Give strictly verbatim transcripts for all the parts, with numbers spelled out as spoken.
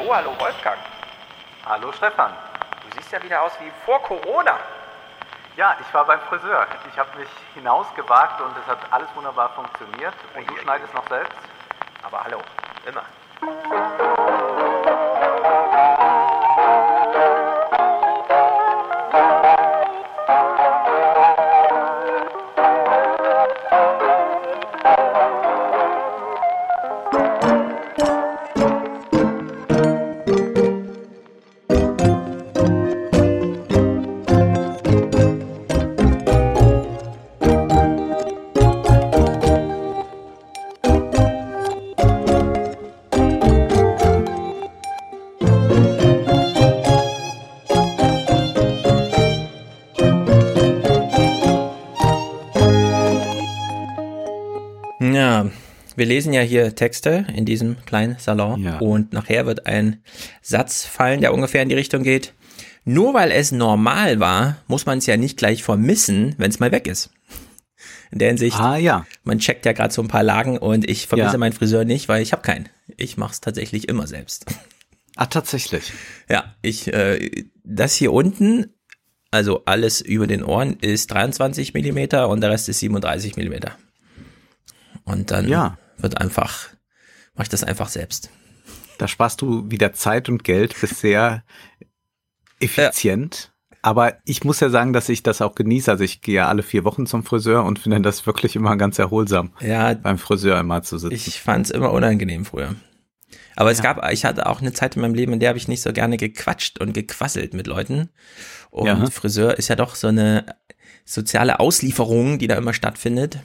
Oh, hallo Wolfgang. Hallo Stefan. Du siehst ja wieder aus wie vor Corona. Ja, ich war beim Friseur. Ich habe mich hinausgewagt und es hat alles wunderbar funktioniert. Und du schneidest noch selbst. Aber hallo, immer. Wir lesen ja hier Texte in diesem kleinen Salon, ja, und nachher wird ein Satz fallen, der ungefähr in die Richtung geht. Nur weil es normal war, muss man es ja nicht gleich vermissen, wenn es mal weg ist. In der Hinsicht, ah, ja. Man checkt ja gerade so ein paar Lagen und ich vermisse ja. meinen Friseur nicht, weil ich habe keinen. Ich mache es tatsächlich immer selbst. Ah, tatsächlich? Ja, ich äh, das hier unten, also alles über den Ohren, ist dreiundzwanzig Millimeter und der Rest ist siebenunddreißig Millimeter. Und dann ja. wird einfach, mache ich das einfach selbst. Da sparst du wieder Zeit und Geld, bist sehr effizient. Ja. Aber ich muss ja sagen, dass ich das auch genieße. Also ich gehe ja alle vier Wochen zum Friseur und finde das wirklich immer ganz erholsam, ja, beim Friseur immer zu sitzen. Ich fand es immer unangenehm früher. Aber es ja. gab, ich hatte auch eine Zeit in meinem Leben, in der habe ich nicht so gerne gequatscht und gequasselt mit Leuten. Und ja. Friseur ist ja doch so eine soziale Auslieferung, die da immer stattfindet.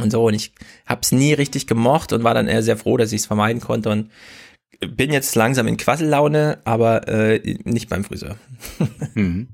Und so, und ich hab's nie richtig gemocht und war dann eher sehr froh, dass ich es vermeiden konnte und bin jetzt langsam in Quassellaune, aber äh, nicht beim Friseur. Mhm.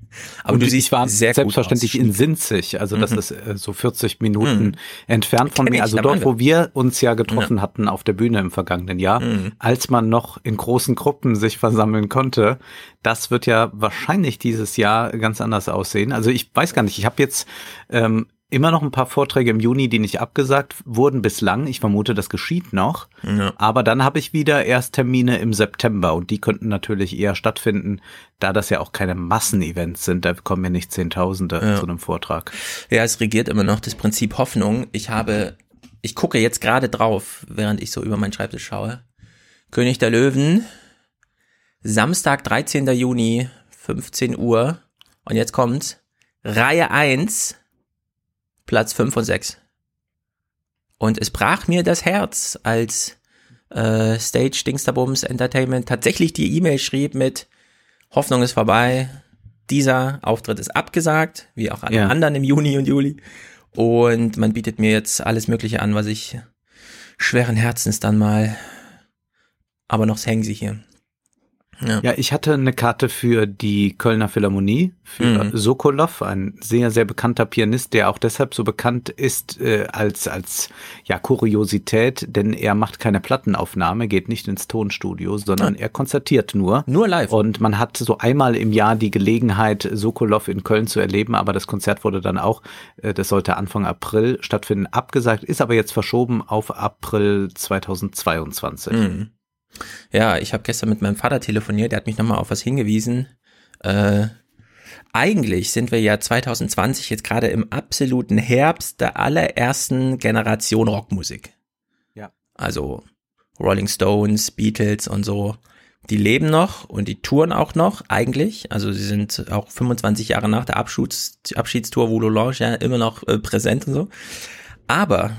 Aber und du siehst, ich war sehr selbstverständlich gut in Sinzig, also das mhm. ist äh, so vierzig Minuten mhm. entfernt von mir, also dort, wo wir uns ja getroffen ja. hatten auf der Bühne im vergangenen Jahr, mhm. als man noch in großen Gruppen sich versammeln konnte. Das wird ja wahrscheinlich dieses Jahr ganz anders aussehen. Also ich weiß gar nicht, ich habe jetzt ähm, immer noch ein paar Vorträge im Juni, die nicht abgesagt wurden bislang. Ich vermute, das geschieht noch. Ja. Aber dann habe ich wieder erst Termine im September und die könnten natürlich eher stattfinden, da das ja auch keine Massenevents sind. Da kommen ja nicht Zehntausende ja. zu einem Vortrag. Ja, es regiert immer noch das Prinzip Hoffnung. Ich habe, ich gucke jetzt gerade drauf, während ich so über meinen Schreibtisch schaue. König der Löwen, Samstag, dreizehnten Juni, fünfzehn Uhr. Und jetzt kommt's. Reihe eins. Platz fünf und sechs. Und es brach mir das Herz, als äh, Stage Dingsterbums Entertainment tatsächlich die E-Mail schrieb mit Hoffnung ist vorbei, dieser Auftritt ist abgesagt, wie auch alle ja. anderen im Juni und Juli. Und man bietet mir jetzt alles Mögliche an, was ich schweren Herzens dann mal, aber noch hängen sie hier. Ja. ja, ich hatte eine Karte für die Kölner Philharmonie, für mhm. Sokolov, ein sehr, sehr bekannter Pianist, der auch deshalb so bekannt ist äh, als als ja Kuriosität, denn er macht keine Plattenaufnahme, geht nicht ins Tonstudio, sondern ja. er konzertiert nur. Nur live. Und man hat so einmal im Jahr die Gelegenheit, Sokolov in Köln zu erleben, aber das Konzert wurde dann auch, äh, das sollte Anfang April stattfinden, abgesagt, ist aber jetzt verschoben auf April zweitausendzweiundzwanzig. Mhm. Ja, ich habe gestern mit meinem Vater telefoniert, der hat mich nochmal auf was hingewiesen. Äh, eigentlich sind wir ja zwanzig zwanzig jetzt gerade im absoluten Herbst der allerersten Generation Rockmusik. Ja. Also Rolling Stones, Beatles und so, die leben noch und die touren auch noch eigentlich. Also sie sind auch fünfundzwanzig Jahre nach der Abschieds- Abschiedstour Voulos-Lounge ja immer noch äh, präsent und so. Aber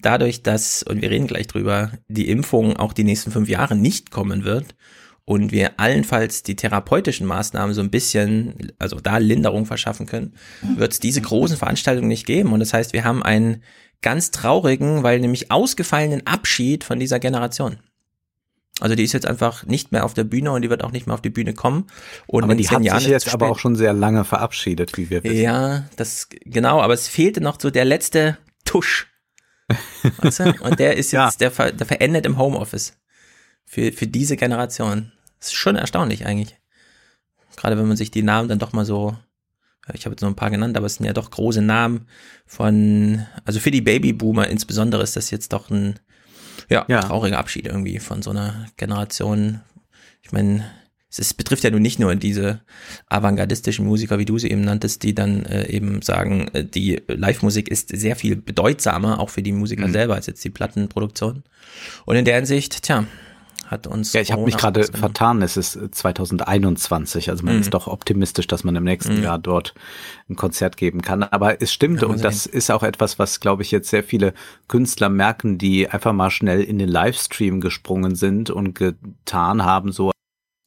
dadurch, dass, und wir reden gleich drüber, die Impfung auch die nächsten fünf Jahre nicht kommen wird und wir allenfalls die therapeutischen Maßnahmen so ein bisschen, also da Linderung verschaffen können, wird es diese großen Veranstaltungen nicht geben. Und das heißt, wir haben einen ganz traurigen, weil nämlich ausgefallenen Abschied von dieser Generation. Also die ist jetzt einfach nicht mehr auf der Bühne und die wird auch nicht mehr auf die Bühne kommen. Und aber die hat Jahren sich jetzt aber auch schon sehr lange verabschiedet, wie wir wissen. Ja, das genau, aber es fehlte noch so der letzte Tusch. Weißt du? Und der ist jetzt, ja. der, ver, der verendet im Homeoffice. Für, für diese Generation. Das ist schon erstaunlich eigentlich. Gerade wenn man sich die Namen dann doch mal so, ich habe jetzt nur ein paar genannt, aber es sind ja doch große Namen von, also für die Babyboomer insbesondere ist das jetzt doch ein ja, ja. trauriger Abschied irgendwie von so einer Generation, Ich meine, es ist, betrifft ja nun nicht nur diese avantgardistischen Musiker, wie du sie eben nanntest, die dann äh, eben sagen, äh, die Live-Musik ist sehr viel bedeutsamer, auch für die Musiker mhm. selber, als jetzt die Plattenproduktion. Und in der Hinsicht, tja, hat uns ja, ich habe mich gerade vertan, es ist zwanzig einundzwanzig, also man mhm. ist doch optimistisch, dass man im nächsten mhm. Jahr dort ein Konzert geben kann, aber es stimmt, ja, und das ist auch etwas, was, glaube ich, jetzt sehr viele Künstler merken, die einfach mal schnell in den Livestream gesprungen sind und getan haben, so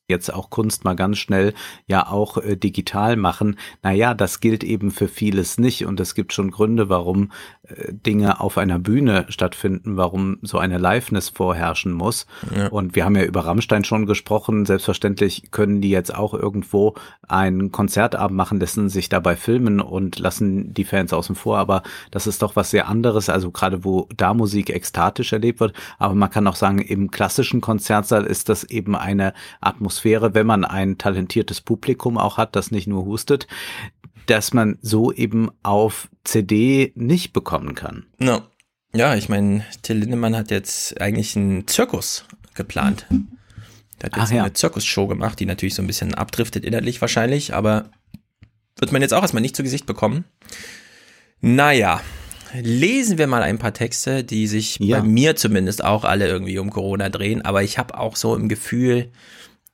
jetzt auch Kunst mal ganz schnell ja auch äh, digital machen. Naja, das gilt eben für vieles nicht und es gibt schon Gründe, warum äh, Dinge auf einer Bühne stattfinden, warum so eine Liveness vorherrschen muss. Ja. Und wir haben ja über Rammstein schon gesprochen. Selbstverständlich können die jetzt auch irgendwo einen Konzertabend machen, lassen sich dabei filmen und lassen die Fans außen vor. Aber das ist doch was sehr anderes, also gerade wo da Musik ekstatisch erlebt wird. Aber man kann auch sagen, im klassischen Konzertsaal ist das eben eine Atmosphäre, wäre, wenn man ein talentiertes Publikum auch hat, das nicht nur hustet, dass man so eben auf C D nicht bekommen kann. No. Ja, ich meine, Till Lindemann hat jetzt eigentlich einen Zirkus geplant. Der hat jetzt Ach, ja. eine Zirkusshow gemacht, die natürlich so ein bisschen abdriftet inhaltlich wahrscheinlich, aber wird man jetzt auch erstmal nicht zu Gesicht bekommen. Naja, lesen wir mal ein paar Texte, die sich ja. bei mir zumindest auch alle irgendwie um Corona drehen, aber ich habe auch so im Gefühl,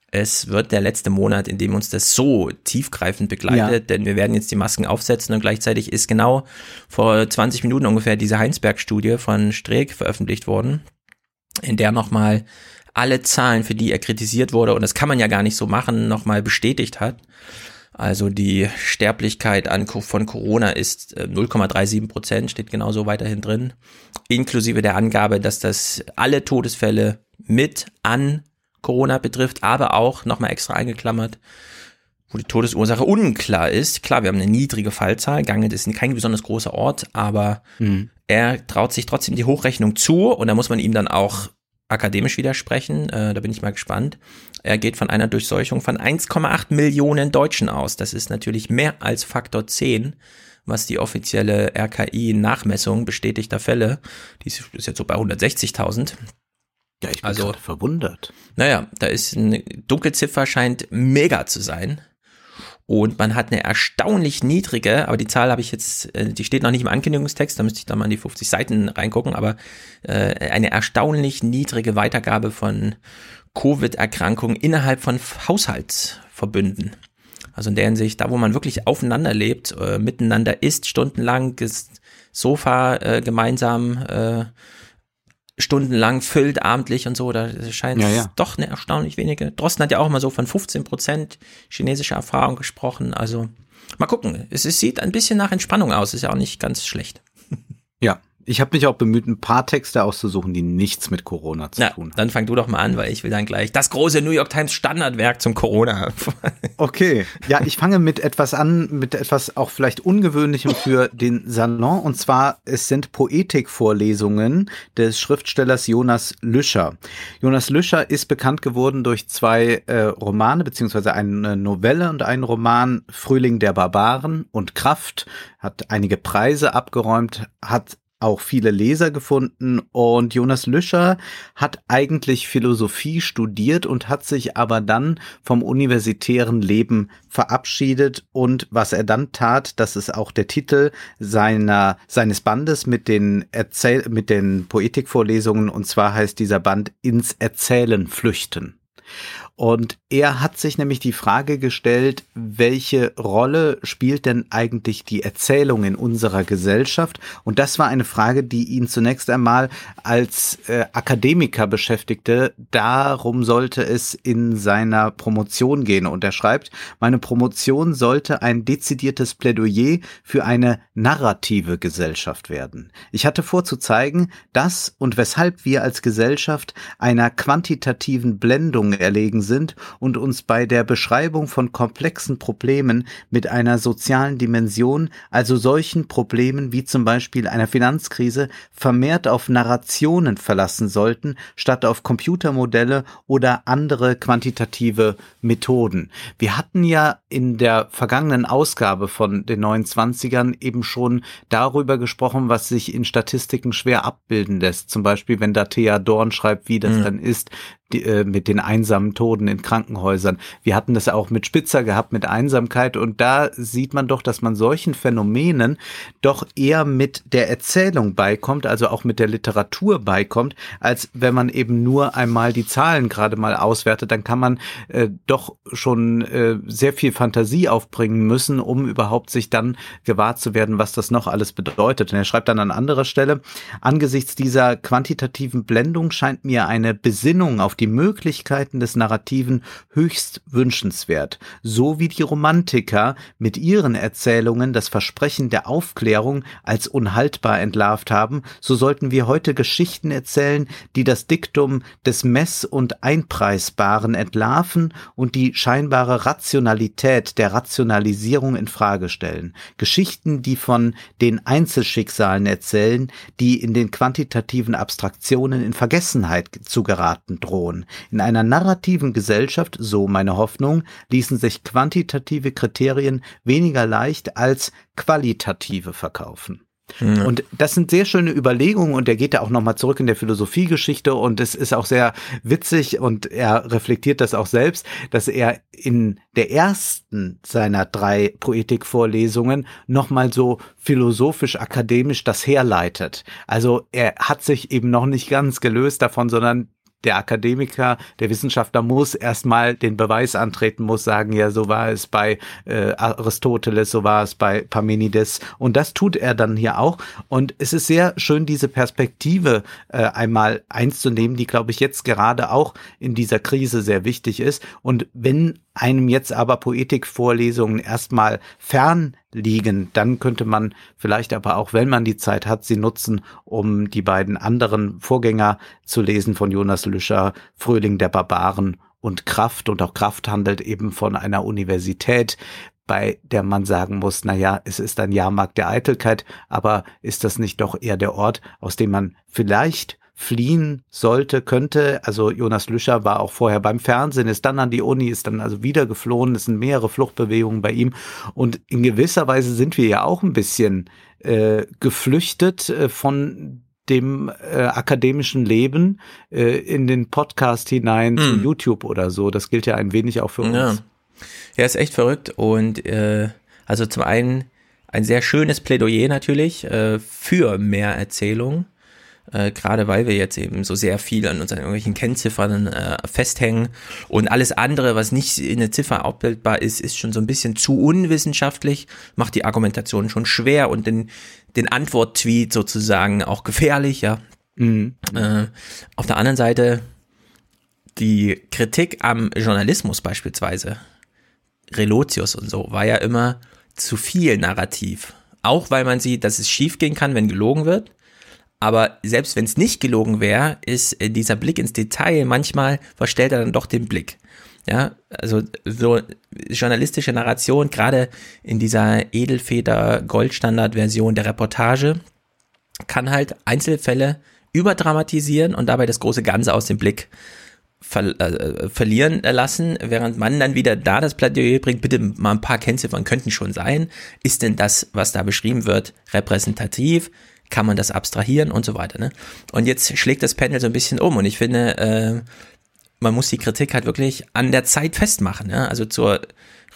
es wird der letzte Monat, in dem uns das so tiefgreifend begleitet, ja. denn wir werden jetzt die Masken aufsetzen und gleichzeitig ist genau vor zwanzig Minuten ungefähr diese Heinsberg-Studie von Streeck veröffentlicht worden, in der nochmal alle Zahlen, für die er kritisiert wurde, und das kann man ja gar nicht so machen, nochmal bestätigt hat. Also die Sterblichkeit an, von Corona ist null Komma drei sieben Prozent, steht genauso weiterhin drin, inklusive der Angabe, dass das alle Todesfälle mit an Corona betrifft, aber auch nochmal extra eingeklammert, wo die Todesursache unklar ist. Klar, wir haben eine niedrige Fallzahl, Ganget ist kein besonders großer Ort, aber mhm. er traut sich trotzdem die Hochrechnung zu und da muss man ihm dann auch akademisch widersprechen, äh, da bin ich mal gespannt. Er geht von einer Durchseuchung von eins Komma acht Millionen Deutschen aus. Das ist natürlich mehr als Faktor zehn, was die offizielle R K I-Nachmessung bestätigter Fälle, die ist jetzt so bei hundertsechzigtausend, Ja, ich bin also verwundert. Naja, da ist eine Dunkelziffer, scheint mega zu sein. Und man hat eine erstaunlich niedrige, aber die Zahl habe ich jetzt, die steht noch nicht im Ankündigungstext, da müsste ich dann mal in die fünfzig Seiten reingucken, aber äh, eine erstaunlich niedrige Weitergabe von Covid-Erkrankungen innerhalb von Haushaltsverbünden. Also in der Hinsicht, da wo man wirklich aufeinander lebt, äh, miteinander isst, stundenlang, das Sofa äh, gemeinsam äh, stundenlang füllt, abendlich und so, da scheint ja, ja. es doch eine erstaunlich wenige. Drosten hat ja auch mal so von fünfzehn Prozent chinesischer Erfahrung gesprochen, also mal gucken. Es, es sieht ein bisschen nach Entspannung aus, ist ja auch nicht ganz schlecht. Ja, ich habe mich auch bemüht, ein paar Texte auszusuchen, die nichts mit Corona zu Na, tun haben. Dann fang du doch mal an, weil ich will dann gleich das große New York Times Standardwerk zum Corona. Okay, ja, ich fange mit etwas an, mit etwas auch vielleicht Ungewöhnlichem für den Salon. Und zwar, es sind Poetikvorlesungen des Schriftstellers Jonas Lüscher. Jonas Lüscher ist bekannt geworden durch zwei äh, Romane, beziehungsweise eine Novelle und einen Roman, Frühling der Barbaren und Kraft, hat einige Preise abgeräumt, hat auch viele Leser gefunden, und Jonas Lüscher hat eigentlich Philosophie studiert und hat sich aber dann vom universitären Leben verabschiedet, und was er dann tat, das ist auch der Titel seiner seines Bandes mit den Erzähl mit den Poetikvorlesungen, und zwar heißt dieser Band Ins Erzählen flüchten. Und er hat sich nämlich die Frage gestellt, welche Rolle spielt denn eigentlich die Erzählung in unserer Gesellschaft? Und das war eine Frage, die ihn zunächst einmal als äh, Akademiker beschäftigte. Darum sollte es in seiner Promotion gehen. Und er schreibt, meine Promotion sollte ein dezidiertes Plädoyer für eine narrative Gesellschaft werden. Ich hatte vor zu zeigen, dass und weshalb wir als Gesellschaft einer quantitativen Blendung erlegen sind und uns bei der Beschreibung von komplexen Problemen mit einer sozialen Dimension, also solchen Problemen wie zum Beispiel einer Finanzkrise, vermehrt auf Narrationen verlassen sollten, statt auf Computermodelle oder andere quantitative Methoden. Wir hatten ja in der vergangenen Ausgabe von den neunundzwanzigern eben schon darüber gesprochen, was sich in Statistiken schwer abbilden lässt. Zum Beispiel, wenn da Thea Dorn schreibt, wie das mhm. dann ist, die, äh, mit den einsamen Toten in Krankenhäusern. Wir hatten das auch mit Spitzer gehabt, mit Einsamkeit. Und da sieht man doch, dass man solchen Phänomenen doch eher mit der Erzählung beikommt, also auch mit der Literatur beikommt, als wenn man eben nur einmal die Zahlen gerade mal auswertet. Dann kann man äh, doch schon äh, sehr viel Fantasie aufbringen müssen, um überhaupt sich dann gewahr zu werden, was das noch alles bedeutet. Und er schreibt dann an anderer Stelle, angesichts dieser quantitativen Blendung scheint mir eine Besinnung auf die Möglichkeiten des Narrativen höchst wünschenswert. So wie die Romantiker mit ihren Erzählungen das Versprechen der Aufklärung als unhaltbar entlarvt haben, so sollten wir heute Geschichten erzählen, die das Diktum des Mess- und Einpreisbaren entlarven und die scheinbare Rationalität der Rationalisierung in Frage stellen. Geschichten, die von den Einzelschicksalen erzählen, die in den quantitativen Abstraktionen in Vergessenheit zu geraten drohen. In einer narrativen Gesellschaft, so meine Hoffnung, ließen sich quantitative Kriterien weniger leicht als qualitative verkaufen. Und das sind sehr schöne Überlegungen und er geht da auch nochmal zurück in der Philosophiegeschichte und es ist auch sehr witzig und er reflektiert das auch selbst, dass er in der ersten seiner drei Poetikvorlesungen nochmal so philosophisch-akademisch das herleitet. Also er hat sich eben noch nicht ganz gelöst davon, sondern der Akademiker, der Wissenschaftler muss erstmal den Beweis antreten, muss sagen, ja, so war es bei äh, Aristoteles, so war es bei Parmenides und das tut er dann hier auch und es ist sehr schön, diese Perspektive äh, einmal einzunehmen, die, glaube ich, jetzt gerade auch in dieser Krise sehr wichtig ist und wenn einem jetzt aber Poetikvorlesungen erstmal fern liegen, dann könnte man vielleicht aber auch, wenn man die Zeit hat, sie nutzen, um die beiden anderen Vorgänger zu lesen von Jonas Lüscher, Frühling der Barbaren und Kraft. Und auch Kraft handelt eben von einer Universität, bei der man sagen muss, naja, es ist ein Jahrmarkt der Eitelkeit, aber ist das nicht doch eher der Ort, aus dem man vielleicht fliehen sollte, könnte. Also Jonas Lüscher war auch vorher beim Fernsehen, ist dann an die Uni, ist dann also wieder geflohen. Es sind mehrere Fluchtbewegungen bei ihm. Und in gewisser Weise sind wir ja auch ein bisschen äh, geflüchtet äh, von dem äh, akademischen Leben äh, in den Podcast hinein, mhm. zu YouTube oder so. Das gilt ja ein wenig auch für uns. Ja, ja ist echt verrückt. Und äh, also zum einen ein sehr schönes Plädoyer natürlich äh, für mehr Erzählung. Äh, gerade weil wir jetzt eben so sehr viel an uns an irgendwelchen Kennziffern äh, festhängen und alles andere, was nicht in eine Ziffer abbildbar ist, ist schon so ein bisschen zu unwissenschaftlich, macht die Argumentation schon schwer und den, den Antwort-Tweet sozusagen auch gefährlich, ja. Mhm. Äh, auf der anderen Seite die Kritik am Journalismus beispielsweise, Relotius und so, war ja immer zu viel narrativ. Auch weil man sieht, dass es schief gehen kann, wenn gelogen wird. Aber selbst wenn es nicht gelogen wäre, ist dieser Blick ins Detail manchmal verstellt er dann doch den Blick. Ja, also so journalistische Narration, gerade in dieser Edelfeder-Goldstandard-Version der Reportage, kann halt Einzelfälle überdramatisieren und dabei das große Ganze aus dem Blick ver- äh, verlieren lassen, während man dann wieder da das Plädoyer bringt, bitte mal ein paar Kennziffern könnten schon sein. Ist denn das, was da beschrieben wird, repräsentativ? Kann man das abstrahieren und so weiter, ne? Und jetzt schlägt das Panel so ein bisschen um und ich finde, äh, man muss die Kritik halt wirklich an der Zeit festmachen, ne? Also zur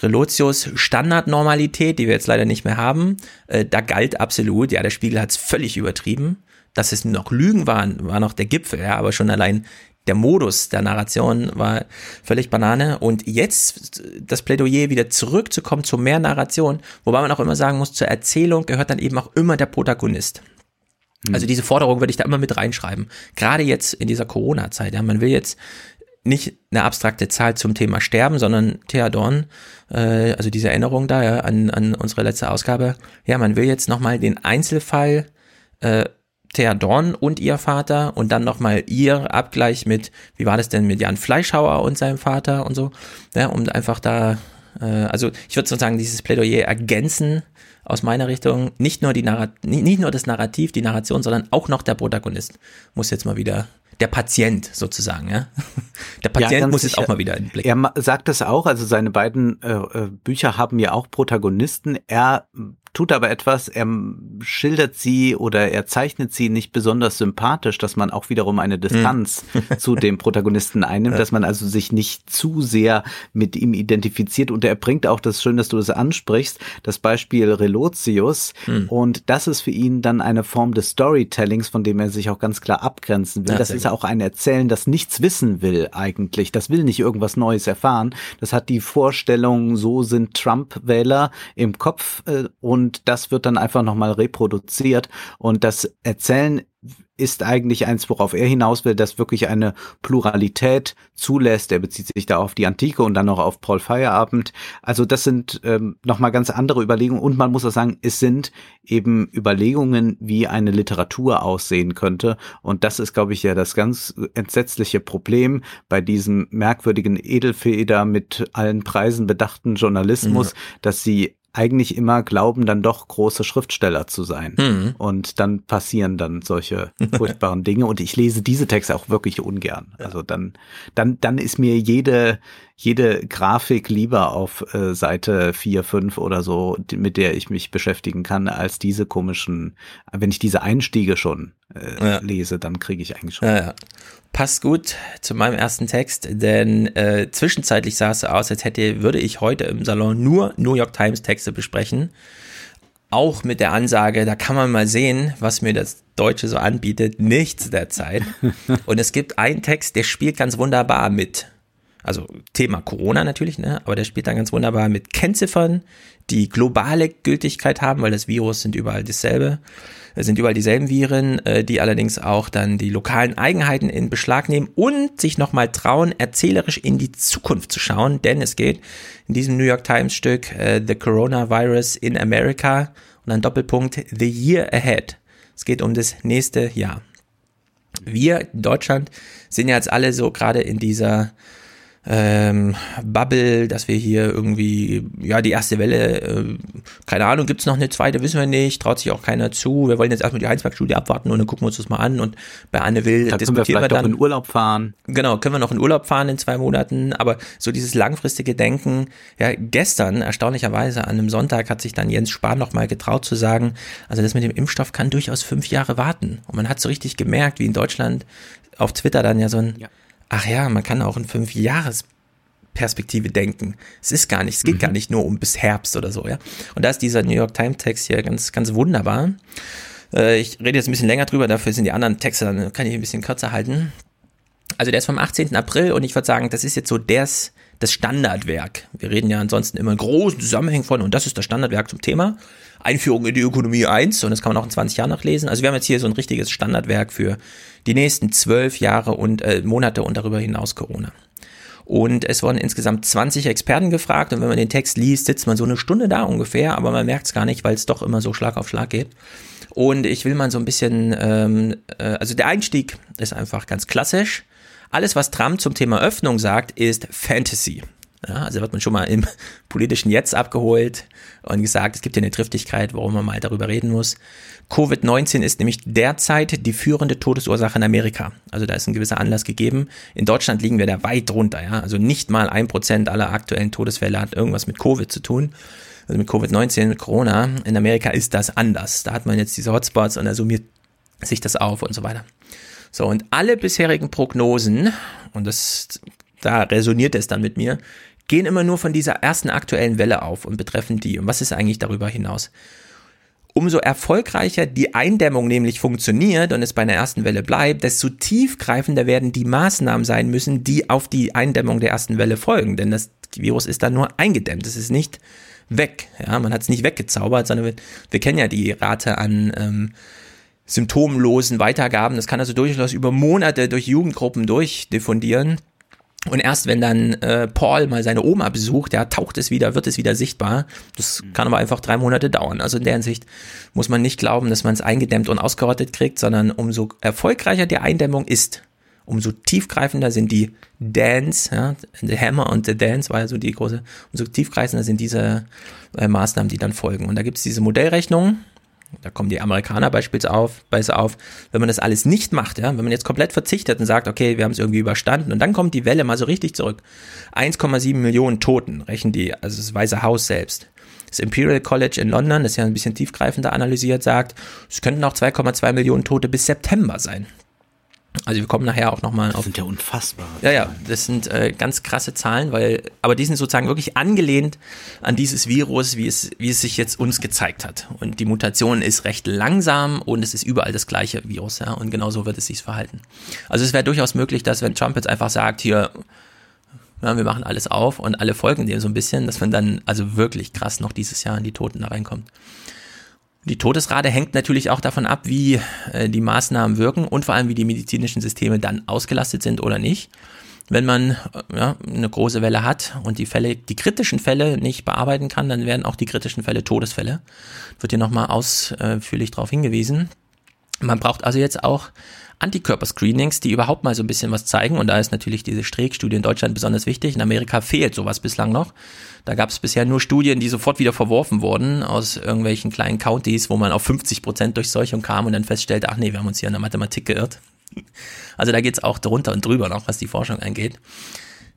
Relotius-Standardnormalität, die wir jetzt leider nicht mehr haben, äh, da galt absolut, ja, der Spiegel hat's völlig übertrieben, dass es noch Lügen waren, war noch der Gipfel, ja, aber schon allein der Modus der Narration war völlig Banane und jetzt das Plädoyer wieder zurückzukommen zu mehr Narration, wobei man auch immer sagen muss, zur Erzählung gehört dann eben auch immer der Protagonist. Also diese Forderung würde ich da immer mit reinschreiben. Gerade jetzt in dieser Corona-Zeit. Ja, man will jetzt nicht eine abstrakte Zahl zum Thema Sterben, sondern Thea Dorn, äh, also diese Erinnerung da ja, an, an unsere letzte Ausgabe. Ja, man will jetzt nochmal den Einzelfall äh, Thea Dorn und ihr Vater und dann nochmal ihr Abgleich mit, wie war das denn mit Jan Fleischhauer und seinem Vater und so. Ja, um einfach da, äh, also ich würde sozusagen dieses Plädoyer ergänzen, aus meiner Richtung, nicht nur die Narrat- nicht nur das Narrativ, die Narration, sondern auch noch der Protagonist muss jetzt mal wieder, der Patient sozusagen, ja. Der Patient ja, muss sicher. Jetzt auch mal wieder in den Blick. Er sagt das auch, also seine beiden äh, Bücher haben ja auch Protagonisten. Er tut aber etwas, er schildert sie oder er zeichnet sie nicht besonders sympathisch, dass man auch wiederum eine Distanz hm. zu dem Protagonisten einnimmt, ja. dass man also sich nicht zu sehr mit ihm identifiziert. Und er bringt auch, das ist schön, dass du das ansprichst, das Beispiel Relotius. Hm. Und das ist für ihn dann eine Form des Storytellings, von dem er sich auch ganz klar abgrenzen will. Ja, das ist ja auch ein Erzählen, das nichts wissen will eigentlich. Das will nicht irgendwas Neues erfahren. Das hat die Vorstellung, so sind Trump-Wähler im Kopf äh, und Und das wird dann einfach nochmal reproduziert. Und das Erzählen ist eigentlich eins, worauf er hinaus will, dass wirklich eine Pluralität zulässt. Er bezieht sich da auf die Antike und dann noch auf Paul Feierabend. Also das sind ähm, nochmal ganz andere Überlegungen. Und man muss auch sagen, es sind eben Überlegungen, wie eine Literatur aussehen könnte. Und das ist, glaube ich, ja das ganz entsetzliche Problem bei diesem merkwürdigen Edelfeder mit allen Preisen bedachten Journalismus, mhm. dass sie eigentlich immer glauben, dann doch große Schriftsteller zu sein. Mhm. Und dann passieren dann solche furchtbaren Dinge. Und ich lese diese Texte auch wirklich ungern. Ja. Also dann, dann, dann ist mir jede, jede Grafik lieber auf äh, Seite vier, fünf oder so, mit der ich mich beschäftigen kann, als diese komischen, wenn ich diese Einstiege schon äh, ja. lese, dann kriege ich eigentlich schon. Ja, ja. Passt gut zu meinem ersten Text, denn äh, zwischenzeitlich sah es aus, als hätte, würde ich heute im Salon nur New York Times Texte besprechen. Auch mit der Ansage, da kann man mal sehen, was mir das Deutsche so anbietet, nichts derzeit. Und es gibt einen Text, der spielt ganz wunderbar mit, also Thema Corona natürlich, ne? Aber der spielt dann ganz wunderbar mit Kennziffern, die globale Gültigkeit haben, weil das Virus sind überall dasselbe. sind überall dieselben Viren, die allerdings auch dann die lokalen Eigenheiten in Beschlag nehmen und sich nochmal trauen, erzählerisch in die Zukunft zu schauen, denn es geht in diesem New York Times Stück uh, The Coronavirus in America und ein Doppelpunkt The Year Ahead. Es geht um das nächste Jahr. Wir in Deutschland sind ja jetzt alle so gerade in dieser Ähm, Bubble, dass wir hier irgendwie, ja, die erste Welle, äh, keine Ahnung, gibt's noch eine zweite, wissen wir nicht, traut sich auch keiner zu, wir wollen jetzt erstmal die Heinsberg-Studie abwarten und dann gucken wir uns das mal an und bei Anne Will da diskutieren wir, wir dann. Können wir noch in Urlaub fahren. Genau, können wir noch in Urlaub fahren in zwei Monaten, aber so dieses langfristige Denken, ja, gestern, erstaunlicherweise, an einem Sonntag hat sich dann Jens Spahn nochmal getraut zu sagen, also das mit dem Impfstoff kann durchaus fünf Jahre warten und man hat so richtig gemerkt, wie in Deutschland auf Twitter dann ja so ein ja. Ach ja, man kann auch in Fünf-Jahres-Perspektive denken. Es ist gar nicht, es geht mhm. gar nicht nur um bis Herbst oder so, ja. Und da ist dieser New York Times Text hier ganz, ganz wunderbar. Äh, ich rede jetzt ein bisschen länger drüber, dafür sind die anderen Texte, dann kann ich ein bisschen kürzer halten. Also der ist vom achtzehnten April und ich würde sagen, das ist jetzt so das, das Standardwerk. Wir reden ja ansonsten immer in großen Zusammenhängen von und das ist das Standardwerk zum Thema. Einführung in die Ökonomie eins und das kann man auch in zwanzig Jahren nachlesen. Also wir haben jetzt hier so ein richtiges Standardwerk für die nächsten zwölf Jahre und äh, Monate und darüber hinaus Corona. Und es wurden insgesamt zwanzig Experten gefragt und wenn man den Text liest, sitzt man so eine Stunde da ungefähr, aber man merkt es gar nicht, weil es doch immer so Schlag auf Schlag geht. Und ich will mal so ein bisschen, ähm, äh, also der Einstieg ist einfach ganz klassisch. Alles, was Trump zum Thema Öffnung sagt, ist Fantasy. Ja, also wird man schon mal im politischen Jetzt abgeholt und gesagt, es gibt ja eine Triftigkeit, warum man mal darüber reden muss. Covid neunzehn ist nämlich derzeit die führende Todesursache in Amerika. Also da ist ein gewisser Anlass gegeben. In Deutschland liegen wir da weit drunter. Ja? Also nicht mal ein Prozent aller aktuellen Todesfälle hat irgendwas mit Covid zu tun. Also mit Covid neunzehn, mit Corona. In Amerika ist das anders. Da hat man jetzt diese Hotspots und da summiert sich das auf und so weiter. So, und alle bisherigen Prognosen, und das, da resoniert es dann mit mir, gehen immer nur von dieser ersten aktuellen Welle auf und betreffen die. Und was ist eigentlich darüber hinaus? Umso erfolgreicher die Eindämmung nämlich funktioniert und es bei einer ersten Welle bleibt, desto tiefgreifender werden die Maßnahmen sein müssen, die auf die Eindämmung der ersten Welle folgen. Denn das Virus ist dann nur eingedämmt, es ist nicht weg. Ja, man hat es nicht weggezaubert, sondern wir, wir kennen ja die Rate an ähm, symptomlosen Weitergaben. Das kann also durchaus über Monate durch Jugendgruppen durchdiffundieren. Und erst wenn dann äh, Paul mal seine Oma besucht, ja, taucht es wieder, wird es wieder sichtbar. Das kann aber einfach drei Monate dauern. Also in der Hinsicht muss man nicht glauben, dass man es eingedämmt und ausgerottet kriegt, sondern umso erfolgreicher die Eindämmung ist, umso tiefgreifender sind die Dance, ja, The Hammer und The Dance war ja so die große, umso tiefgreifender sind diese äh, Maßnahmen, die dann folgen. Und da gibt es diese Modellrechnung. Da kommen die Amerikaner beispielsweise auf, wenn man das alles nicht macht, ja, wenn man jetzt komplett verzichtet und sagt, okay, wir haben es irgendwie überstanden und dann kommt die Welle mal so richtig zurück. eins Komma sieben Millionen Toten, rechnen die, also das Weiße Haus selbst. Das Imperial College in London, das ja ein bisschen tiefgreifender analysiert, sagt, es könnten auch zwei Komma zwei Millionen Tote bis September sein. Also wir kommen nachher auch nochmal auf... Das sind ja unfassbar. Ja, ja, das sind äh, ganz krasse Zahlen, weil, aber die sind sozusagen wirklich angelehnt an dieses Virus, wie es, wie es sich jetzt uns gezeigt hat. Und die Mutation ist recht langsam und es ist überall das gleiche Virus, ja, und genauso wird es sich verhalten. Also es wäre durchaus möglich, dass wenn Trump jetzt einfach sagt, hier, ja, wir machen alles auf und alle folgen dem so ein bisschen, dass man dann also wirklich krass noch dieses Jahr in die Toten da reinkommt. Die Todesrate hängt natürlich auch davon ab, wie äh, die Maßnahmen wirken und vor allem, wie die medizinischen Systeme dann ausgelastet sind oder nicht. Wenn man äh, ja, eine große Welle hat und die Fälle, die kritischen Fälle nicht bearbeiten kann, dann werden auch die kritischen Fälle Todesfälle. Wird hier nochmal ausführlich darauf hingewiesen. Man braucht also jetzt auch Antikörperscreenings, die überhaupt mal so ein bisschen was zeigen. Und da ist natürlich diese Streeck-Studie in Deutschland besonders wichtig. In Amerika fehlt sowas bislang noch. Da gab es bisher nur Studien, die sofort wieder verworfen wurden aus irgendwelchen kleinen Countys, wo man auf fünfzig Prozent Durchseuchung kam und dann feststellte, ach nee, wir haben uns hier in der Mathematik geirrt. Also da geht's auch drunter und drüber noch, was die Forschung angeht.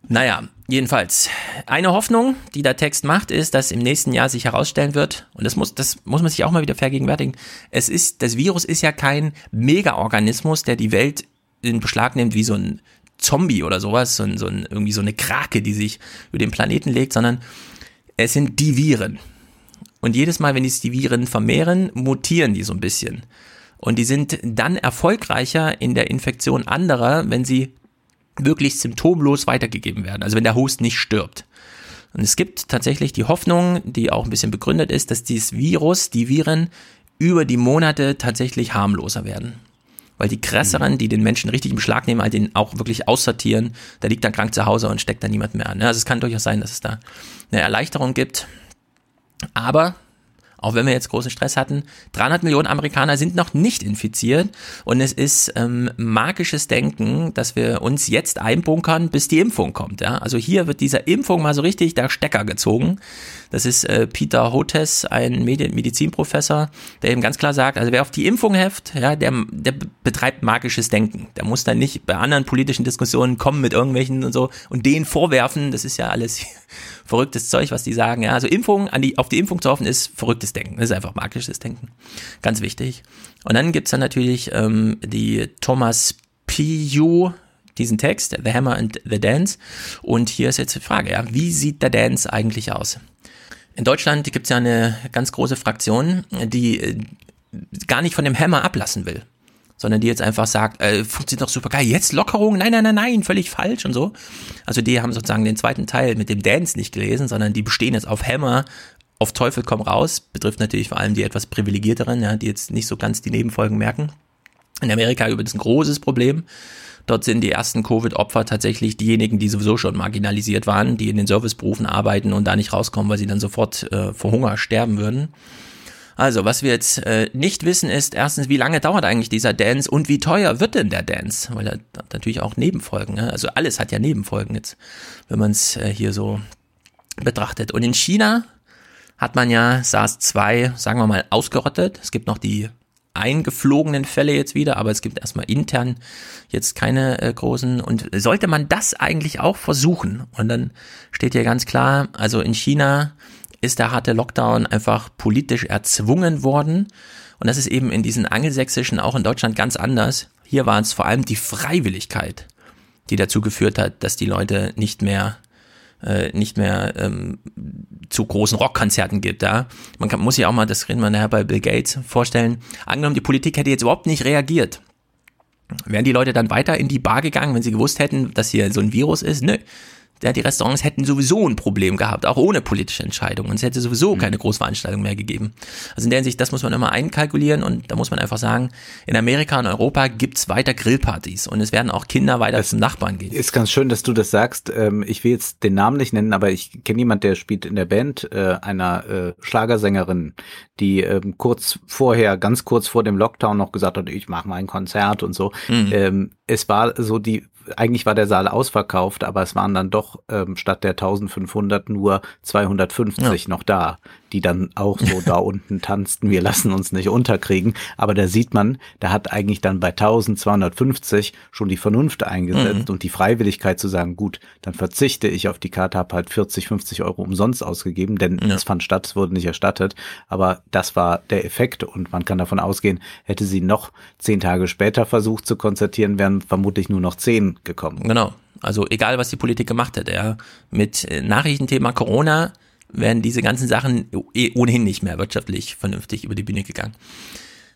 Naja, jedenfalls. Eine Hoffnung, die der Text macht, ist, dass im nächsten Jahr sich herausstellen wird, und das muss, das muss man sich auch mal wieder vergegenwärtigen, es ist, das Virus ist ja kein Megaorganismus, der die Welt in Beschlag nimmt wie so ein Zombie oder sowas, so ein, so ein, irgendwie so eine Krake, die sich über den Planeten legt, sondern es sind die Viren. Und jedes Mal, wenn die die Viren vermehren, mutieren die so ein bisschen. Und die sind dann erfolgreicher in der Infektion anderer, wenn sie wirklich symptomlos weitergegeben werden, also wenn der Host nicht stirbt. Und es gibt tatsächlich die Hoffnung, die auch ein bisschen begründet ist, dass dieses Virus, die Viren über die Monate tatsächlich harmloser werden. Weil die krasseren, die den Menschen richtig im Schlag nehmen, all den auch wirklich aussortieren, da liegt dann krank zu Hause und steckt dann niemand mehr an. Also es kann durchaus sein, dass es da eine Erleichterung gibt. Aber auch wenn wir jetzt großen Stress hatten, dreihundert Millionen Amerikaner sind noch nicht infiziert und es ist ähm, magisches Denken, dass wir uns jetzt einbunkern, bis die Impfung kommt. Ja? Also hier wird dieser Impfung mal so richtig der Stecker gezogen. Das ist äh, Peter Hotez, ein Medien- Medizinprofessor, der eben ganz klar sagt, also wer auf die Impfung heft, ja, der, der betreibt magisches Denken. Der muss dann nicht bei anderen politischen Diskussionen kommen mit irgendwelchen und so und denen vorwerfen, das ist ja alles verrücktes Zeug, was die sagen. Ja? Also Impfung, an die, auf die Impfung zu hoffen, ist verrücktes Denken. Das ist einfach magisches Denken. Ganz wichtig. Und dann gibt es dann natürlich ähm, die Thomas Piju, diesen Text, The Hammer and the Dance. Und hier ist jetzt die Frage, ja, wie sieht der Dance eigentlich aus? In Deutschland gibt es ja eine ganz große Fraktion, die äh, gar nicht von dem Hammer ablassen will, sondern die jetzt einfach sagt, äh, funktioniert doch super geil, jetzt Lockerung, nein, nein, nein, nein, völlig falsch und so. Also die haben sozusagen den zweiten Teil mit dem Dance nicht gelesen, sondern die bestehen jetzt auf Hammer, auf Teufel komm raus, betrifft natürlich vor allem die etwas privilegierteren, ja, die jetzt nicht so ganz die Nebenfolgen merken. In Amerika übrigens ein großes Problem. Dort sind die ersten Covid-Opfer tatsächlich diejenigen, die sowieso schon marginalisiert waren, die in den Serviceberufen arbeiten und da nicht rauskommen, weil sie dann sofort äh, vor Hunger sterben würden. Also, was wir jetzt äh, nicht wissen ist, erstens, wie lange dauert eigentlich dieser Dance und wie teuer wird denn der Dance? Weil er hat natürlich auch Nebenfolgen, ne? Also alles hat ja Nebenfolgen jetzt, wenn man es äh, hier so betrachtet. Und in China hat man ja SARS zwei, sagen wir mal, ausgerottet. Es gibt noch die eingeflogenen Fälle jetzt wieder, aber es gibt erstmal intern jetzt keine äh, großen. Und sollte man das eigentlich auch versuchen? Und dann steht hier ganz klar, also in China ist der harte Lockdown einfach politisch erzwungen worden. Und das ist eben in diesen angelsächsischen, auch in Deutschland, ganz anders. Hier war es vor allem die Freiwilligkeit, die dazu geführt hat, dass die Leute nicht mehr nicht mehr ähm, zu großen Rockkonzerten gibt. Ja? Man kann, muss sich auch mal, das reden wir nachher bei Bill Gates, vorstellen, angenommen, die Politik hätte jetzt überhaupt nicht reagiert. Wären die Leute dann weiter in die Bar gegangen, wenn sie gewusst hätten, dass hier so ein Virus ist? Nö. Ja, die Restaurants hätten sowieso ein Problem gehabt, auch ohne politische Entscheidungen. Und es hätte sowieso keine Großveranstaltung mehr gegeben. Also in der Hinsicht, das muss man immer einkalkulieren. Und da muss man einfach sagen, in Amerika und Europa gibt's weiter Grillpartys. Und es werden auch Kinder weiter das zum Nachbarn gehen. Ist ganz schön, dass du das sagst. Ich will jetzt den Namen nicht nennen, aber ich kenne jemanden, der spielt in der Band einer Schlagersängerin, die kurz vorher, ganz kurz vor dem Lockdown noch gesagt hat, ich mache mal ein Konzert und so. Mhm. Es war so die... Eigentlich war der Saal ausverkauft, aber es waren dann doch ähm, statt der eintausendfünfhundert nur zweihundertfünfzig ja. noch da, die dann auch so da unten tanzten, wir lassen uns nicht unterkriegen. Aber da sieht man, da hat eigentlich dann bei zwölfhundertfünfzig schon die Vernunft eingesetzt mhm. und die Freiwilligkeit zu sagen, gut, dann verzichte ich auf die Karte, habe halt vierzig, fünfzig Euro umsonst ausgegeben, denn ja. es fand statt, es wurde nicht erstattet. Aber das war der Effekt und man kann davon ausgehen, hätte sie noch zehn Tage später versucht zu konzertieren, wären vermutlich nur noch zehn gekommen. Genau. Also egal, was die Politik gemacht hat, ja. Mit Nachrichtenthema Corona wären diese ganzen Sachen ohnehin nicht mehr wirtschaftlich vernünftig über die Bühne gegangen.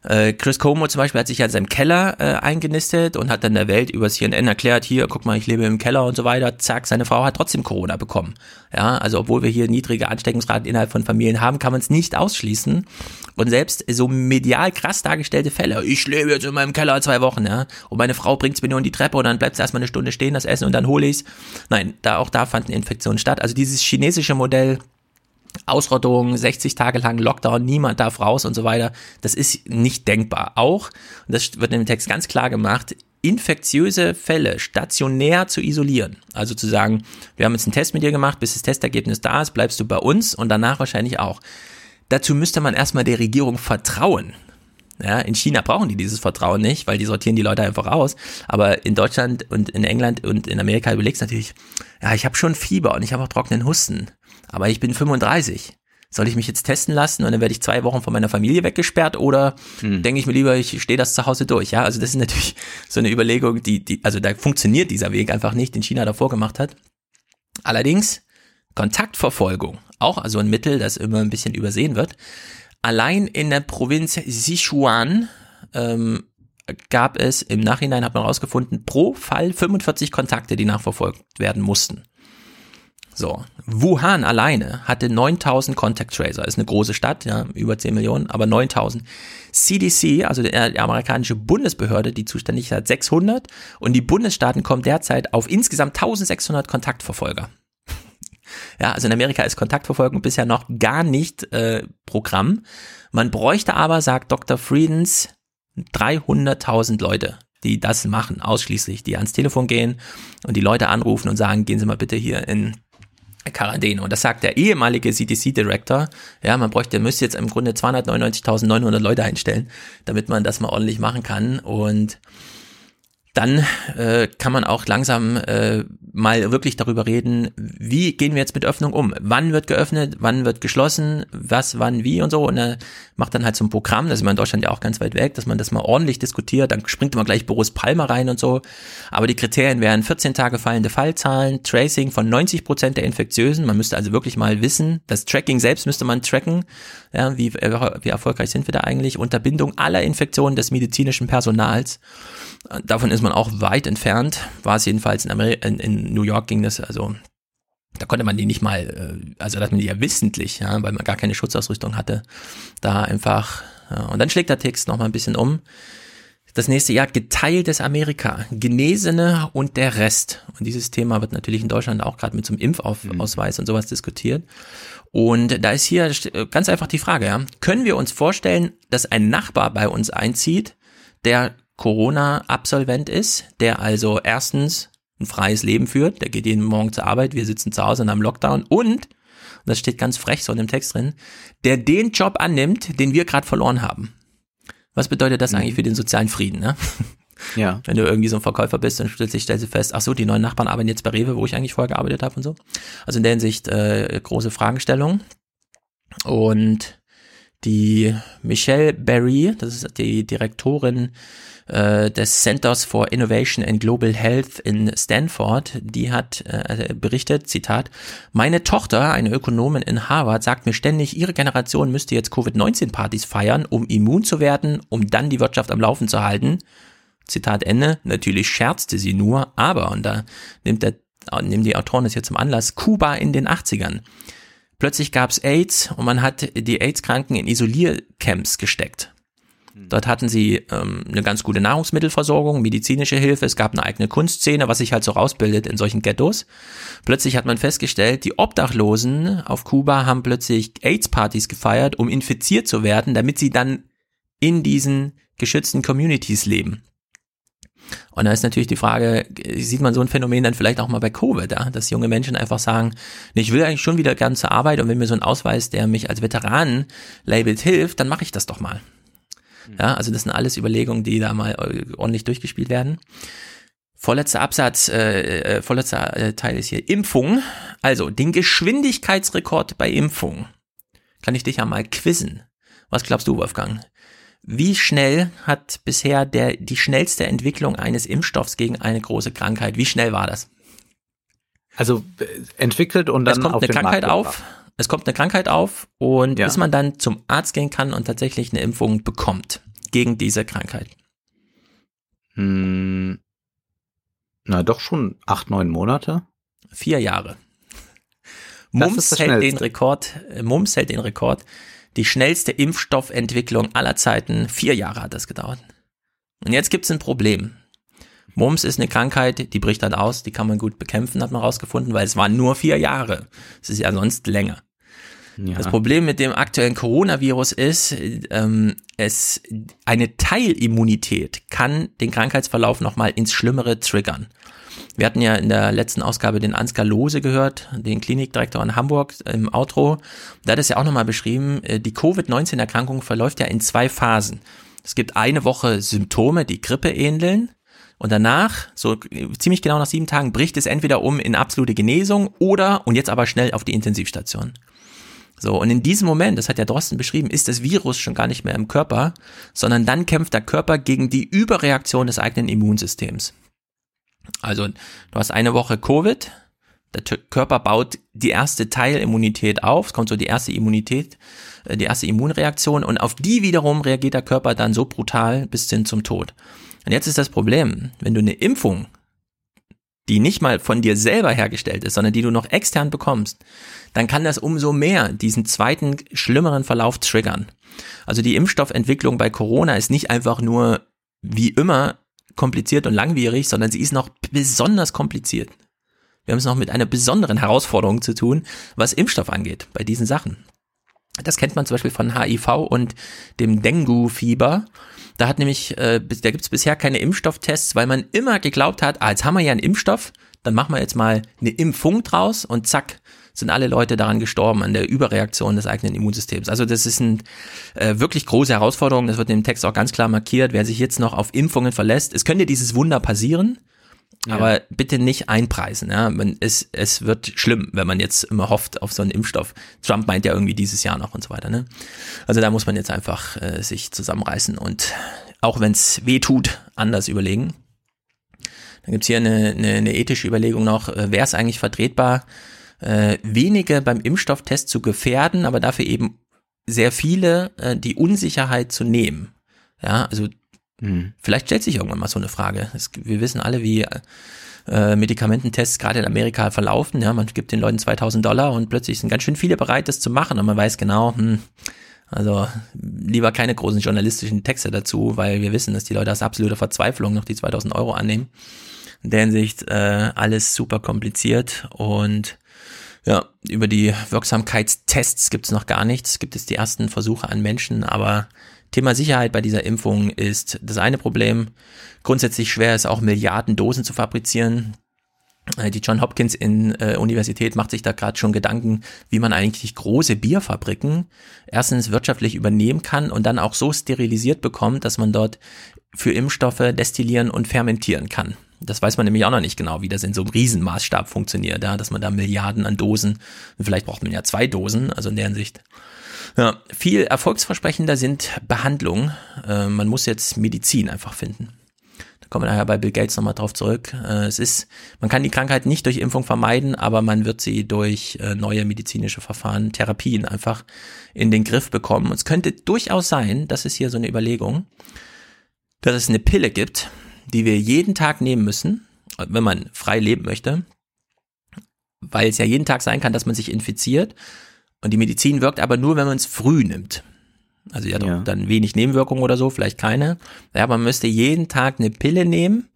Äh, Chris Cuomo zum Beispiel hat sich ja in seinem Keller äh, eingenistet und hat dann der Welt über C N N erklärt, hier, guck mal, ich lebe im Keller und so weiter, zack, seine Frau hat trotzdem Corona bekommen. Ja, also obwohl wir hier niedrige Ansteckungsraten innerhalb von Familien haben, kann man es nicht ausschließen. Und selbst so medial krass dargestellte Fälle, ich lebe jetzt in meinem Keller zwei Wochen, ja, und meine Frau bringt es mir nur in die Treppe und dann bleibt es erstmal eine Stunde stehen, das Essen, und dann hole ich es. Nein, da, auch da fanden Infektionen statt. Also dieses chinesische Modell, Ausrottung, sechzig Tage lang Lockdown, niemand darf raus und so weiter, das ist nicht denkbar. Auch, und das wird in dem Text ganz klar gemacht, infektiöse Fälle stationär zu isolieren. Also zu sagen, wir haben jetzt einen Test mit dir gemacht, bis das Testergebnis da ist, bleibst du bei uns und danach wahrscheinlich auch. Dazu müsste man erstmal der Regierung vertrauen. Ja, in China brauchen die dieses Vertrauen nicht, weil die sortieren die Leute einfach aus. Aber in Deutschland und in England und in Amerika überlegst du natürlich, ja, ich habe schon Fieber und ich habe auch trockenen Husten, aber ich bin fünfunddreißig. Soll ich mich jetzt testen lassen und dann werde ich zwei Wochen von meiner Familie weggesperrt oder hm. denke ich mir lieber, ich stehe das zu Hause durch? Ja, also das ist natürlich so eine Überlegung, die, die, also da funktioniert dieser Weg einfach nicht, den China davor gemacht hat. Allerdings Kontaktverfolgung, auch also ein Mittel, das immer ein bisschen übersehen wird. Allein in der Provinz Sichuan ähm, gab es im Nachhinein, hat man herausgefunden, pro Fall fünfundvierzig Kontakte, die nachverfolgt werden mussten. So, Wuhan alleine hatte neuntausend Contact Tracer, ist eine große Stadt, ja, über zehn Millionen, aber neuntausend. C D C, also die, die amerikanische Bundesbehörde, die zuständig hat, sechshundert und die Bundesstaaten kommen derzeit auf insgesamt eintausendsechshundert Kontaktverfolger. Ja, also in Amerika ist Kontaktverfolgung bisher noch gar nicht äh, Programm. Man bräuchte aber, sagt Doktor Friedens, dreihunderttausend Leute, die das machen, ausschließlich, die ans Telefon gehen und die Leute anrufen und sagen, gehen Sie mal bitte hier in Quarantäne. Und das sagt der ehemalige C D C-Director, ja, man bräuchte, müsste jetzt im Grunde zweihundertneunundneunzigtausendneunhundert Leute einstellen, damit man das mal ordentlich machen kann. Und dann äh, kann man auch langsam äh, mal wirklich darüber reden, wie gehen wir jetzt mit Öffnung um? Wann wird geöffnet? Wann wird geschlossen? Was, wann, wie und so. Und er macht dann halt so ein Programm, das ist in Deutschland ja auch ganz weit weg, dass man das mal ordentlich diskutiert. Dann springt man gleich Boris Palmer rein und so. Aber die Kriterien wären vierzehn Tage fallende Fallzahlen, Tracing von neunzig Prozent der Infektiösen. Man müsste also wirklich mal wissen, das Tracking selbst müsste man tracken. Ja, wie, wie erfolgreich sind wir da eigentlich? Unterbindung aller Infektionen des medizinischen Personals. Davon ist man auch weit entfernt, war es jedenfalls in, Ameri- in, in New York ging das, also da konnte man die nicht mal, also dass man die ja wissentlich, ja, weil man gar keine Schutzausrüstung hatte, da einfach, ja, und dann schlägt der Text nochmal ein bisschen um. Das nächste Jahr geteiltes Amerika, Genesene und der Rest. Und dieses Thema wird natürlich in Deutschland auch gerade mit so einem Impfausweis mhm. und sowas diskutiert. Und da ist hier ganz einfach die Frage, ja, können wir uns vorstellen, dass ein Nachbar bei uns einzieht, der Corona-Absolvent ist, der also erstens ein freies Leben führt, der geht jeden Morgen zur Arbeit, wir sitzen zu Hause in einem Lockdown und, und das steht ganz frech so in dem Text drin, der den Job annimmt, den wir gerade verloren haben. Was bedeutet das eigentlich für den sozialen Frieden, ne? Ja. Wenn du irgendwie so ein Verkäufer bist und plötzlich stellst du fest, ach so, die neuen Nachbarn arbeiten jetzt bei Rewe, wo ich eigentlich vorher gearbeitet habe und so. Also in der Hinsicht äh, große Fragestellung. Und die Michelle Berry, das ist die Direktorin äh, des Centers for Innovation and Global Health in Stanford, die hat äh, berichtet, Zitat, meine Tochter, eine Ökonomin in Harvard, sagt mir ständig, ihre Generation müsste jetzt Covid neunzehn Partys feiern, um immun zu werden, um dann die Wirtschaft am Laufen zu halten. Zitat Ende. Natürlich scherzte sie nur, aber, und da nimmt der, nimmt die Autoren das hier zum Anlass, Kuba in den achtzigern. Plötzlich gab's AIDS und man hat die AIDS-Kranken in Isoliercamps gesteckt. Dort hatten sie ähm, eine ganz gute Nahrungsmittelversorgung, medizinische Hilfe, es gab eine eigene Kunstszene, was sich halt so rausbildet in solchen Ghettos. Plötzlich hat man festgestellt, die Obdachlosen auf Kuba haben plötzlich AIDS-Partys gefeiert, um infiziert zu werden, damit sie dann in diesen geschützten Communities leben. Und da ist natürlich die Frage, sieht man so ein Phänomen dann vielleicht auch mal bei Covid, ja? Dass junge Menschen einfach sagen, nee, ich will eigentlich schon wieder gern zur Arbeit und wenn mir so ein Ausweis, der mich als Veteranen labelt, hilft, dann mache ich das doch mal. Ja, also das sind alles Überlegungen, die da mal ordentlich durchgespielt werden. Vorletzter Absatz, äh, äh, vorletzter äh, Teil ist hier Impfung. Also den Geschwindigkeitsrekord bei Impfung. Kann ich dich ja mal quizzen. Was glaubst du, Wolfgang? Wie schnell hat bisher der die schnellste Entwicklung eines Impfstoffs gegen eine große Krankheit? Wie schnell war das? Also entwickelt und dann es kommt auf eine den Krankheit Markt auf. Es kommt eine Krankheit auf und ja. bis man dann zum Arzt gehen kann und tatsächlich eine Impfung bekommt gegen diese Krankheit. Hm. Na doch schon acht, neun Monate. Vier Jahre. Mums hält den Rekord, Mums hält den Rekord. Die schnellste Impfstoffentwicklung aller Zeiten. Vier Jahre hat das gedauert. Und jetzt gibt's ein Problem. Mumps ist eine Krankheit, die bricht dann aus, die kann man gut bekämpfen, hat man rausgefunden, weil es waren nur vier Jahre. Es ist ja sonst länger. Ja. Das Problem mit dem aktuellen Coronavirus ist, ähm, es eine Teilimmunität kann den Krankheitsverlauf nochmal ins Schlimmere triggern. Wir hatten ja in der letzten Ausgabe den Ansgar Lose gehört, den Klinikdirektor in Hamburg im Outro. Da hat es ja auch nochmal beschrieben, die Covid neunzehn Erkrankung verläuft ja in zwei Phasen. Es gibt eine Woche Symptome, die Grippe ähneln. Und danach, so ziemlich genau nach sieben Tagen, bricht es entweder um in absolute Genesung oder, und jetzt aber schnell auf die Intensivstation. So, und in diesem Moment, das hat ja Drosten beschrieben, ist das Virus schon gar nicht mehr im Körper, sondern dann kämpft der Körper gegen die Überreaktion des eigenen Immunsystems. Also, du hast eine Woche Covid, der Körper baut die erste Teilimmunität auf, es kommt so die erste Immunität, die erste Immunreaktion und auf die wiederum reagiert der Körper dann so brutal bis hin zum Tod. Und jetzt ist das Problem, wenn du eine Impfung, die nicht mal von dir selber hergestellt ist, sondern die du noch extern bekommst, dann kann das umso mehr diesen zweiten, schlimmeren Verlauf triggern. Also die Impfstoffentwicklung bei Corona ist nicht einfach nur, wie immer, kompliziert und langwierig, sondern sie ist noch besonders kompliziert. Wir haben es noch mit einer besonderen Herausforderung zu tun, was Impfstoff angeht, bei diesen Sachen. Das kennt man zum Beispiel von H I V und dem Dengue-Fieber. Da hat nämlich, äh, da gibt's bisher keine Impfstofftests, weil man immer geglaubt hat, ah, jetzt haben wir ja einen Impfstoff, dann machen wir jetzt mal eine Impfung draus und zack, sind alle Leute daran gestorben, an der Überreaktion des eigenen Immunsystems. Also das ist eine äh, wirklich große Herausforderung, das wird in dem Text auch ganz klar markiert, wer sich jetzt noch auf Impfungen verlässt, es könnte dieses Wunder passieren, ja. aber bitte nicht einpreisen. Ja? Man, es, es wird schlimm, wenn man jetzt immer hofft auf so einen Impfstoff. Trump meint ja irgendwie dieses Jahr noch und so weiter. Ne? Also da muss man jetzt einfach äh, sich zusammenreißen und auch wenn es weh tut, anders überlegen. Dann gibt es hier eine, eine, eine ethische Überlegung noch, äh, wäre es eigentlich vertretbar, Äh, wenige beim Impfstofftest zu gefährden, aber dafür eben sehr viele äh, die Unsicherheit zu nehmen. Ja, also hm. vielleicht stellt sich irgendwann mal so eine Frage. Es, wir wissen alle, wie äh, Medikamententests gerade in Amerika verlaufen. Ja, man gibt den Leuten zweitausend Dollar und plötzlich sind ganz schön viele bereit, das zu machen und man weiß genau, hm, also lieber keine großen journalistischen Texte dazu, weil wir wissen, dass die Leute aus absoluter Verzweiflung noch die zweitausend Euro annehmen. In der Hinsicht äh, alles super kompliziert und ja, über die Wirksamkeitstests gibt es noch gar nichts, gibt es die ersten Versuche an Menschen, aber Thema Sicherheit bei dieser Impfung ist das eine Problem. Grundsätzlich schwer ist auch Milliarden Dosen zu fabrizieren. Die John Hopkins in, äh, Universität macht sich da gerade schon Gedanken, wie man eigentlich große Bierfabriken erstens wirtschaftlich übernehmen kann und dann auch so sterilisiert bekommt, dass man dort für Impfstoffe destillieren und fermentieren kann. Das weiß man nämlich auch noch nicht genau, wie das in so einem Riesenmaßstab funktioniert, ja, dass man da Milliarden an Dosen, vielleicht braucht man ja zwei Dosen, also in der Hinsicht. Ja, viel erfolgsversprechender sind Behandlungen. Äh, man muss jetzt Medizin einfach finden. Da kommen wir nachher bei Bill Gates nochmal drauf zurück. Äh, es ist, man kann die Krankheit nicht durch Impfung vermeiden, aber man wird sie durch äh, neue medizinische Verfahren, Therapien einfach in den Griff bekommen. Und es könnte durchaus sein, das ist hier so eine Überlegung, dass es eine Pille gibt, die wir jeden Tag nehmen müssen, wenn man frei leben möchte, weil es ja jeden Tag sein kann, dass man sich infiziert und die Medizin wirkt aber nur, wenn man es früh nimmt. Also ja, ja. dann wenig Nebenwirkungen oder so, vielleicht keine. Ja, man müsste jeden Tag eine Pille nehmen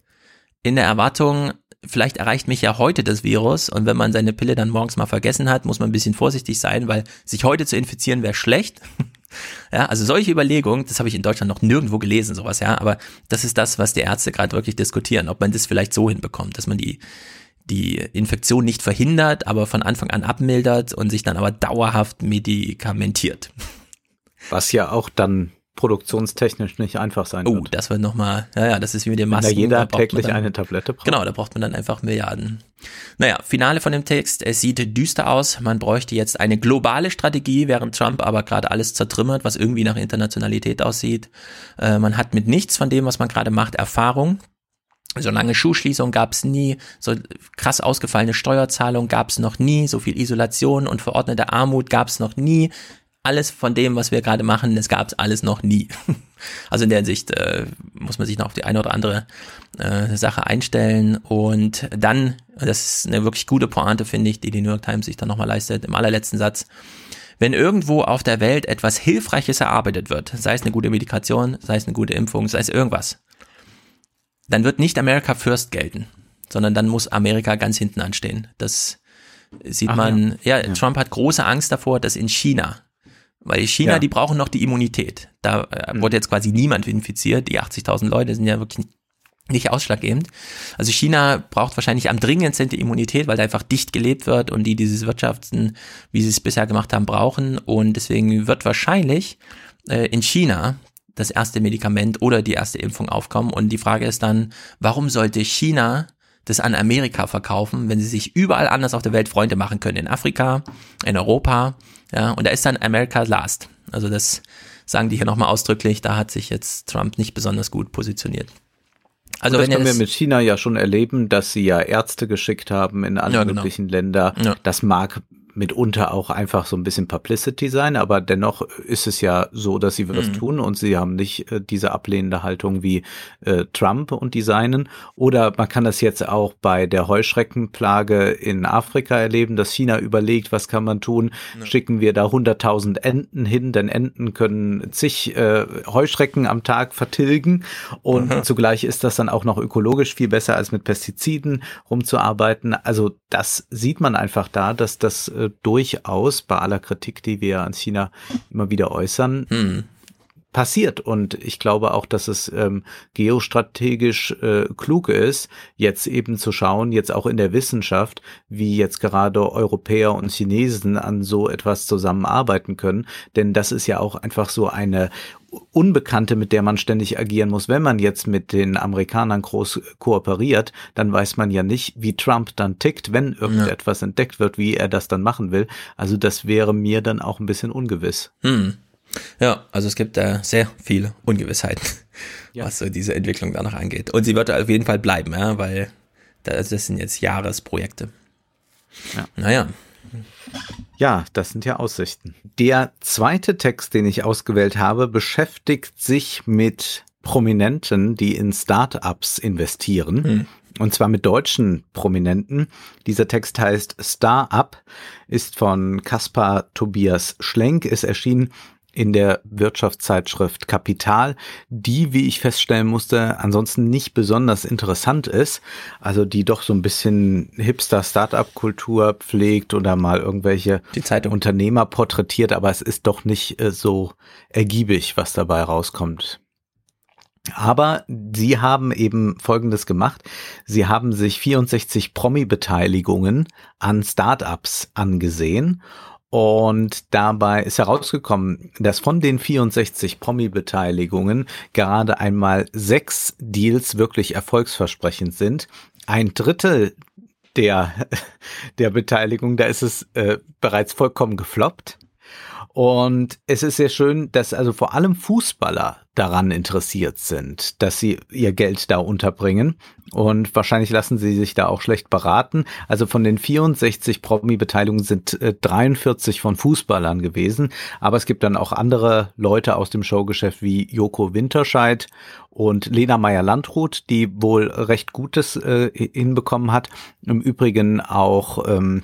in der Erwartung, vielleicht erreicht mich ja heute das Virus und wenn man seine Pille dann morgens mal vergessen hat, muss man ein bisschen vorsichtig sein, weil sich heute zu infizieren wäre schlecht. Ja, also solche Überlegungen, das habe ich in Deutschland noch nirgendwo gelesen, sowas, ja, aber das ist das, was die Ärzte gerade wirklich diskutieren, ob man das vielleicht so hinbekommt, dass man die, die Infektion nicht verhindert, aber von Anfang an abmildert und sich dann aber dauerhaft medikamentiert. Was ja auch dann produktionstechnisch nicht einfach sein oh, wird. Oh, das wird nochmal, ja, ja, das ist wie mit den Masken. Da jeder da täglich dann, eine Tablette braucht. Genau, da braucht man dann einfach Milliarden. Naja, Finale von dem Text, es sieht düster aus, man bräuchte jetzt eine globale Strategie, während Trump aber gerade alles zertrümmert, was irgendwie nach Internationalität aussieht. Äh, man hat mit nichts von dem, was man gerade macht, Erfahrung. So lange Schulschließung gab es nie, so krass ausgefallene Steuerzahlung gab es noch nie, so viel Isolation und verordnete Armut gab es noch nie. Alles von dem, was wir gerade machen, das gab es alles noch nie. Also in der Hinsicht äh, muss man sich noch auf die eine oder andere äh, Sache einstellen. Und dann, das ist eine wirklich gute Pointe, finde ich, die die New York Times sich dann nochmal leistet, im allerletzten Satz. Wenn irgendwo auf der Welt etwas Hilfreiches erarbeitet wird, sei es eine gute Medikation, sei es eine gute Impfung, sei es irgendwas, dann wird nicht America First gelten, sondern dann muss Amerika ganz hinten anstehen. Das sieht Ach, man, ja. Ja, ja, Trump hat große Angst davor, dass in China, weil China, ja. die brauchen noch die Immunität. Da äh, wurde jetzt quasi niemand infiziert. Die achtzigtausend Leute sind ja wirklich nicht ausschlaggebend. Also China braucht wahrscheinlich am dringendsten die Immunität, weil da einfach dicht gelebt wird und die dieses Wirtschaften, wie sie es bisher gemacht haben, brauchen. Und deswegen wird wahrscheinlich äh, in China das erste Medikament oder die erste Impfung aufkommen. Und die Frage ist dann, warum sollte China das an Amerika verkaufen, wenn sie sich überall anders auf der Welt Freunde machen können, in Afrika, in Europa, ja, und da ist dann America last. Also das sagen die hier nochmal ausdrücklich, da hat sich jetzt Trump nicht besonders gut positioniert. Also das wenn können wir mit China ja schon erleben, dass sie ja Ärzte geschickt haben in alle ja, möglichen genau. Länder, ja. Das mag mitunter auch einfach so ein bisschen Publicity sein, aber dennoch ist es ja so, dass sie das mhm. tun und sie haben nicht äh, diese ablehnende Haltung wie äh, Trump und die seinen. Oder man kann das jetzt auch bei der Heuschreckenplage in Afrika erleben, dass China überlegt, was kann man tun? Ja. Schicken wir da hunderttausend Enten hin, denn Enten können zig äh, Heuschrecken am Tag vertilgen und mhm. zugleich ist das dann auch noch ökologisch viel besser, als mit Pestiziden rumzuarbeiten. Also das sieht man einfach da, dass das äh, durchaus bei aller Kritik, die wir an China immer wieder äußern, hm. passiert. Und ich glaube auch, dass es ähm, geostrategisch äh, klug ist, jetzt eben zu schauen, jetzt auch in der Wissenschaft, wie jetzt gerade Europäer und Chinesen an so etwas zusammenarbeiten können. Denn das ist ja auch einfach so eine Unbekannte, mit der man ständig agieren muss. Wenn man jetzt mit den Amerikanern groß kooperiert, dann weiß man ja nicht, wie Trump dann tickt, wenn irgendetwas ja. entdeckt wird, wie er das dann machen will. Also das wäre mir dann auch ein bisschen ungewiss. Hm. Ja, also es gibt da äh, sehr viel Ungewissheiten, ja. was so diese Entwicklung danach angeht. Und sie wird auf jeden Fall bleiben, ja, weil das sind jetzt Jahresprojekte. Ja. Naja. Ja, das sind ja Aussichten. Der zweite Text, den ich ausgewählt habe, beschäftigt sich mit Prominenten, die in Startups investieren. Hm. Und zwar mit deutschen Prominenten. Dieser Text heißt Startup, ist von Kaspar Tobias Schlenk, ist erschienen in der Wirtschaftszeitschrift Kapital, die, wie ich feststellen musste, ansonsten nicht besonders interessant ist, also die doch so ein bisschen Hipster-Startup-Kultur pflegt oder mal irgendwelche Unternehmer porträtiert, aber es ist doch nicht äh, so ergiebig, was dabei rauskommt. Aber sie haben eben Folgendes gemacht. Sie haben sich vierundsechzig Promi-Beteiligungen an Startups angesehen. Und dabei ist herausgekommen, dass von den vierundsechzig Promi-Beteiligungen gerade einmal sechs Deals wirklich erfolgsversprechend sind. Ein Drittel der, der Beteiligung, da ist es äh, bereits vollkommen gefloppt. Und es ist sehr schön, dass also vor allem Fußballer daran interessiert sind, dass sie ihr Geld da unterbringen. Und wahrscheinlich lassen sie sich da auch schlecht beraten. Also von den vierundsechzig Promi-Beteiligungen sind dreiundvierzig von Fußballern gewesen. Aber es gibt dann auch andere Leute aus dem Showgeschäft wie Joko Winterscheid und Lena Meyer-Landrut, die wohl recht Gutes äh, hinbekommen hat. Im Übrigen auch... Ähm,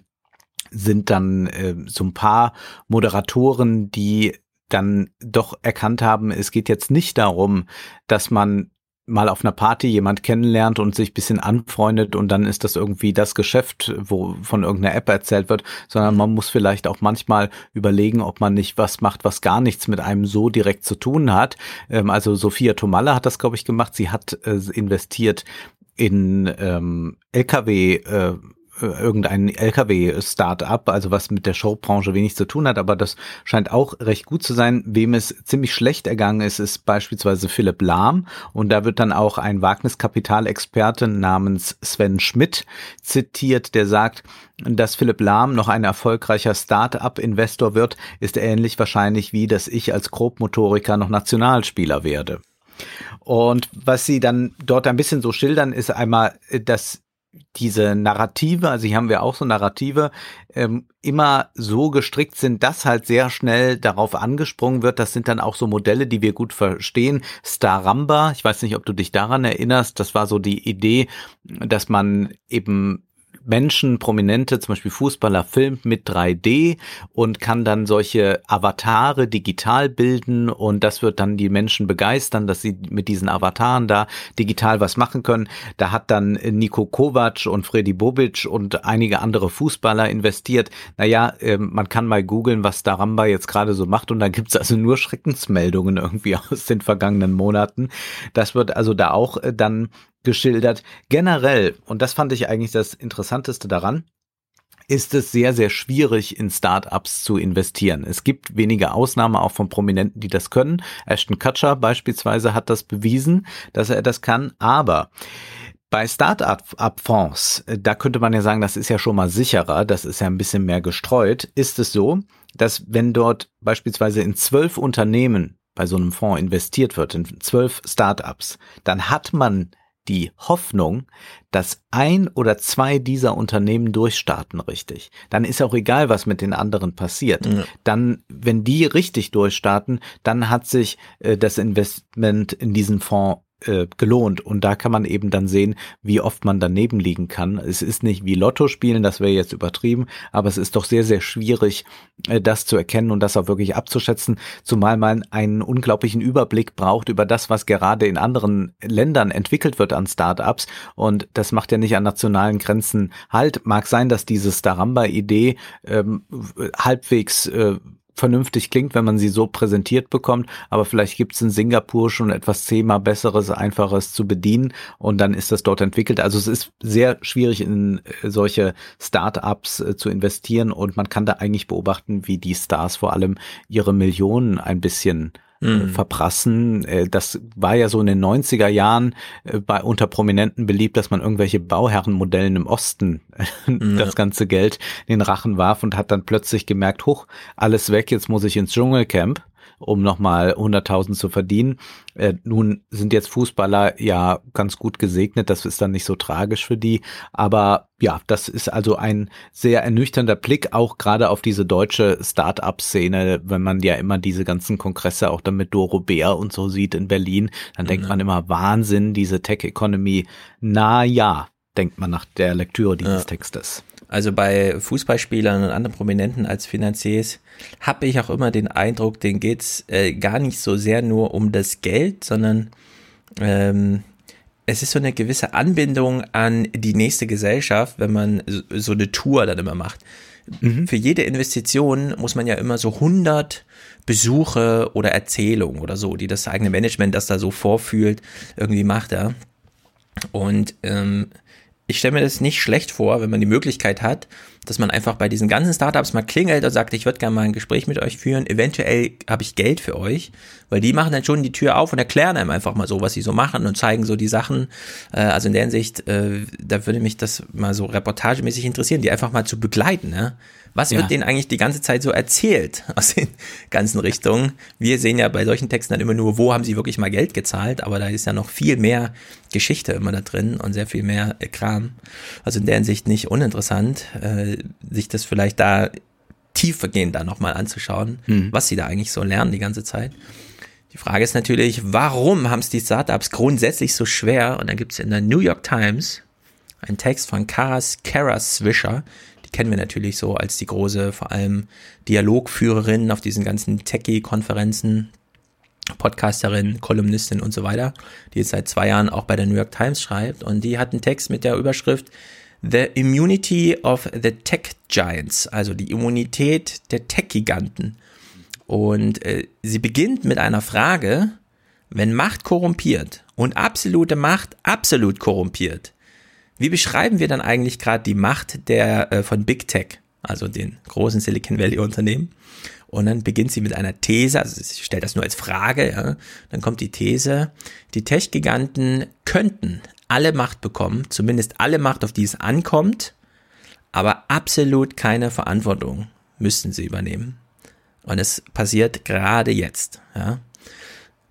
sind dann äh, so ein paar Moderatoren, die dann doch erkannt haben, es geht jetzt nicht darum, dass man mal auf einer Party jemand kennenlernt und sich ein bisschen anfreundet und dann ist das irgendwie das Geschäft, wo von irgendeiner App erzählt wird, sondern man muss vielleicht auch manchmal überlegen, ob man nicht was macht, was gar nichts mit einem so direkt zu tun hat. Ähm, also Sophia Tomalla hat das, glaube ich, gemacht. Sie hat äh, investiert in ähm, L K W, äh, irgendein L K W-Start-up, also was mit der Showbranche wenig zu tun hat, aber das scheint auch recht gut zu sein. Wem es ziemlich schlecht ergangen ist, ist beispielsweise Philipp Lahm, und da wird dann auch ein Wagniskapitalexperte namens Sven Schmidt zitiert, der sagt, dass Philipp Lahm noch ein erfolgreicher Start-up-Investor wird, ist ähnlich wahrscheinlich wie, dass ich als Grobmotoriker noch Nationalspieler werde. Und was sie dann dort ein bisschen so schildern, ist einmal, dass diese Narrative, also hier haben wir auch so Narrative, ähm, immer so gestrickt sind, dass halt sehr schnell darauf angesprungen wird. Das sind dann auch so Modelle, die wir gut verstehen. Staramba, ich weiß nicht, ob du dich daran erinnerst, das war so die Idee, dass man eben Menschen, Prominente, zum Beispiel Fußballer, filmt mit drei D und kann dann solche Avatare digital bilden, und das wird dann die Menschen begeistern, dass sie mit diesen Avataren da digital was machen können. Da hat dann Niko Kovac und Fredi Bobic und einige andere Fußballer investiert. Naja, man kann mal googeln, was Staramba jetzt gerade so macht, und dann gibt's also nur Schreckensmeldungen irgendwie aus den vergangenen Monaten. Das wird also da auch dann geschildert. Generell, und das fand ich eigentlich das Interessanteste daran, ist es sehr, sehr schwierig, in Startups zu investieren. Es gibt wenige Ausnahmen auch von Prominenten, die das können. Ashton Kutcher beispielsweise hat das bewiesen, dass er das kann, aber bei Start-up-Fonds, da könnte man ja sagen, das ist ja schon mal sicherer, das ist ja ein bisschen mehr gestreut, ist es so, dass wenn dort beispielsweise in zwölf Unternehmen bei so einem Fonds investiert wird, in zwölf Startups, dann hat man die Hoffnung, dass ein oder zwei dieser Unternehmen durchstarten richtig. Dann ist auch egal, was mit den anderen passiert. Ja. Dann, wenn die richtig durchstarten, dann hat sich äh, das Investment in diesen Fonds äh, gelohnt. Und da kann man eben dann sehen, wie oft man daneben liegen kann. Es ist nicht wie Lotto spielen, das wäre jetzt übertrieben, aber es ist doch sehr, sehr schwierig, äh, das zu erkennen und das auch wirklich abzuschätzen, zumal man einen unglaublichen Überblick braucht über das, was gerade in anderen Ländern entwickelt wird an Startups, und das macht ja nicht an nationalen Grenzen Halt. Mag sein, dass diese Staramba-Idee ähm, halbwegs äh, vernünftig klingt, wenn man sie so präsentiert bekommt, aber vielleicht gibt es in Singapur schon etwas zehnmal Besseres, Einfaches zu bedienen, und dann ist das dort entwickelt. Also es ist sehr schwierig, in solche Startups äh, zu investieren, und man kann da eigentlich beobachten, wie die Stars vor allem ihre Millionen ein bisschen Mm. verprassen. Das war ja so in den neunziger Jahren bei unter Prominenten beliebt, dass man irgendwelche Bauherrenmodellen im Osten mm. das ganze Geld in den Rachen warf und hat dann plötzlich gemerkt, huch, alles weg, jetzt muss ich ins Dschungelcamp, um nochmal hunderttausend zu verdienen. Äh, nun sind jetzt Fußballer ja ganz gut gesegnet, das ist dann nicht so tragisch für die, aber ja, das ist also ein sehr ernüchternder Blick, auch gerade auf diese deutsche Start-up-Szene, wenn man ja immer diese ganzen Kongresse auch dann mit Doro Bär und so sieht in Berlin, dann mhm. denkt man immer, Wahnsinn, diese Tech-Economy, na ja, denkt man nach der Lektüre dieses ja. Textes. Also bei Fußballspielern und anderen Prominenten als Finanziers habe ich auch immer den Eindruck, denen geht's äh, gar nicht so sehr nur um das Geld, sondern ähm, es ist so eine gewisse Anbindung an die nächste Gesellschaft, wenn man so, so eine Tour dann immer macht. Mhm. Für jede Investition muss man ja immer so hundert Besuche oder Erzählungen oder so, die das eigene Management, das da so vorfühlt, irgendwie macht, ja. Und ähm, ich stelle mir das nicht schlecht vor, wenn man die Möglichkeit hat, dass man einfach bei diesen ganzen Startups mal klingelt und sagt, ich würde gerne mal ein Gespräch mit euch führen, eventuell habe ich Geld für euch, weil die machen dann schon die Tür auf und erklären einem einfach mal so, was sie so machen und zeigen so die Sachen. Also in der Hinsicht, da würde mich das mal so reportagemäßig interessieren, die einfach mal zu begleiten. Ne? Was wird ja. denen eigentlich die ganze Zeit so erzählt aus den ganzen Richtungen? Wir sehen ja bei solchen Texten dann immer nur, wo haben sie wirklich mal Geld gezahlt, aber da ist ja noch viel mehr Geschichte immer da drin und sehr viel mehr Kram. Also in der Hinsicht nicht uninteressant, sich das vielleicht da tiefergehend dann nochmal anzuschauen, mhm. was sie da eigentlich so lernen die ganze Zeit. Die Frage ist natürlich, warum haben es die Startups grundsätzlich so schwer? Und dann gibt es in der New York Times einen Text von Kara Swisher, die kennen wir natürlich so als die große, vor allem Dialogführerin auf diesen ganzen Techie-Konferenzen, Podcasterin, Kolumnistin und so weiter, die jetzt seit zwei Jahren auch bei der New York Times schreibt. Und die hat einen Text mit der Überschrift The Immunity of the Tech Giants, also die Immunität der Tech-Giganten. Und äh, sie beginnt mit einer Frage: Wenn Macht korrumpiert und absolute Macht absolut korrumpiert, wie beschreiben wir dann eigentlich gerade die Macht der äh, von Big Tech, also den großen Silicon Valley Unternehmen? Und dann beginnt sie mit einer These, also sie stellt das nur als Frage, ja. Dann kommt die These, die Tech-Giganten könnten alle Macht bekommen, zumindest alle Macht, auf die es ankommt, aber absolut keine Verantwortung müssten sie übernehmen. Und es passiert gerade jetzt, ja.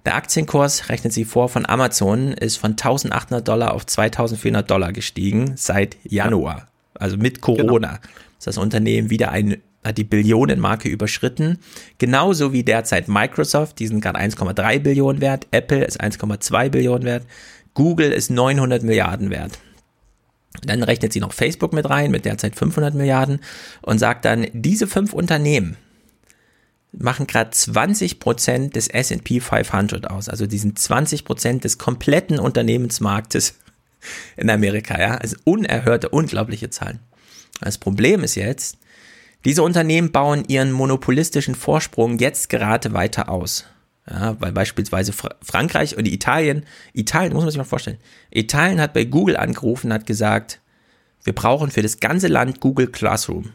Der Aktienkurs, rechnet sie vor, von Amazon ist von eintausendachthundert Dollar auf zweitausendvierhundert Dollar gestiegen seit Januar, also mit Corona. Genau. Ist das Unternehmen wieder ein, hat die Billionenmarke überschritten, genauso wie derzeit Microsoft, die sind gerade eins Komma drei Billionen wert, Apple ist eins Komma zwei Billionen wert, Google ist neunhundert Milliarden wert. Dann rechnet sie noch Facebook mit rein, mit derzeit fünfhundert Milliarden und sagt dann, diese fünf Unternehmen machen gerade zwanzig Prozent des S und P fünfhundert aus, also diesen zwanzig Prozent des kompletten Unternehmensmarktes in Amerika, ja, also unerhörte, unglaubliche Zahlen. Das Problem ist jetzt, diese Unternehmen bauen ihren monopolistischen Vorsprung jetzt gerade weiter aus, ja, weil beispielsweise Fra- Frankreich und Italien, Italien, muss man sich mal vorstellen, Italien hat bei Google angerufen und hat gesagt, wir brauchen für das ganze Land Google Classroom.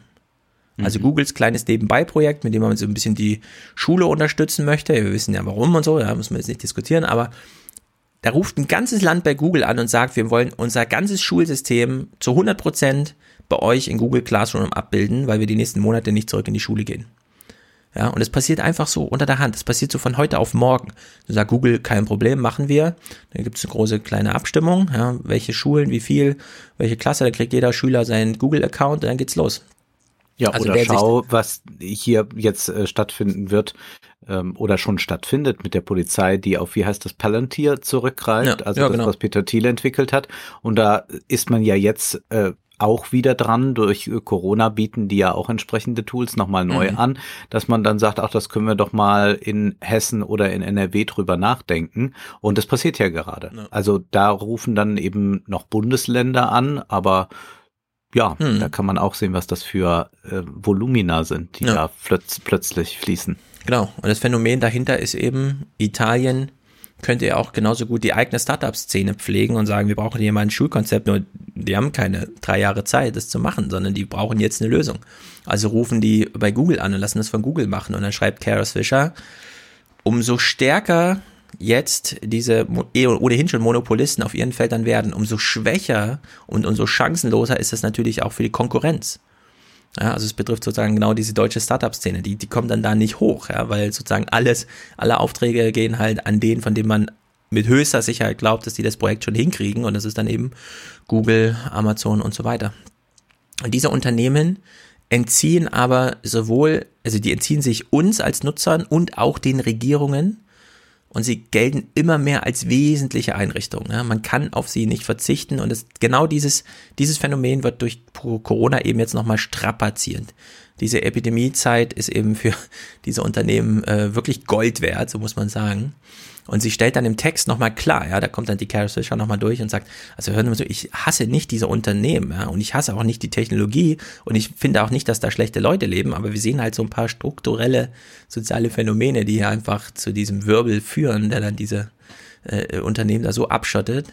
Also Googles kleines Nebenbei-Projekt, mit dem man so ein bisschen die Schule unterstützen möchte. Wir wissen ja warum und so, da müssen wir jetzt nicht diskutieren, aber da ruft ein ganzes Land bei Google an und sagt, wir wollen unser ganzes Schulsystem zu hundert Prozent bei euch in Google Classroom abbilden, weil wir die nächsten Monate nicht zurück in die Schule gehen. Ja, und es passiert einfach so unter der Hand, es passiert so von heute auf morgen. Du sagst Google, kein Problem, machen wir. Dann gibt es eine große kleine Abstimmung, ja, welche Schulen, wie viel, welche Klasse, da kriegt jeder Schüler seinen Google-Account und dann geht's los. Ja, also oder schau, was hier jetzt äh, stattfinden wird ähm, oder schon stattfindet mit der Polizei, die auf, wie heißt das, Palantir zurückgreift, ja, also ja, das, genau. Was Peter Thiel entwickelt hat. Und da ist man ja jetzt äh, auch wieder dran, durch äh, Corona bieten die ja auch entsprechende Tools nochmal neu mhm. an, dass man dann sagt, ach, das können wir doch mal in Hessen oder in N R W drüber nachdenken. Und das passiert ja gerade. Ja. Also da rufen dann eben noch Bundesländer an, aber ja, hm. da kann man auch sehen, was das für äh, Volumina sind, die ja. da plötz- plötzlich fließen. Genau, und das Phänomen dahinter ist eben, Italien könnte ja auch genauso gut die eigene Startup-Szene pflegen und sagen, wir brauchen hier mal ein Schulkonzept, nur die haben keine drei Jahre Zeit, das zu machen, sondern die brauchen jetzt eine Lösung. Also rufen die bei Google an und lassen das von Google machen. Und dann schreibt Kara Swisher, umso stärker jetzt diese ohnehin schon Monopolisten auf ihren Feldern werden, umso schwächer und umso chancenloser ist das natürlich auch für die Konkurrenz. Ja, also es betrifft sozusagen genau diese deutsche Startup-Szene, die, die kommen dann da nicht hoch, ja, weil sozusagen alles, alle Aufträge gehen halt an den, von dem man mit höchster Sicherheit glaubt, dass die das Projekt schon hinkriegen und das ist dann eben Google, Amazon und so weiter. Und diese Unternehmen entziehen aber sowohl, also die entziehen sich uns als Nutzern und auch den Regierungen. Und sie gelten immer mehr als wesentliche Einrichtungen. Ja, man kann auf sie nicht verzichten. Und es, genau dieses, dieses Phänomen wird durch Corona eben jetzt nochmal strapaziert. Diese Epidemiezeit ist eben für diese Unternehmen äh, wirklich Gold wert, so muss man sagen. Und sie stellt dann im Text nochmal klar, ja, da kommt dann die Kara Swisher nochmal durch und sagt, also hören wir so, ich hasse nicht diese Unternehmen, ja, und ich hasse auch nicht die Technologie und ich finde auch nicht, dass da schlechte Leute leben, aber wir sehen halt so ein paar strukturelle soziale Phänomene, die hier einfach zu diesem Wirbel führen, der dann diese äh, Unternehmen da so abschottet.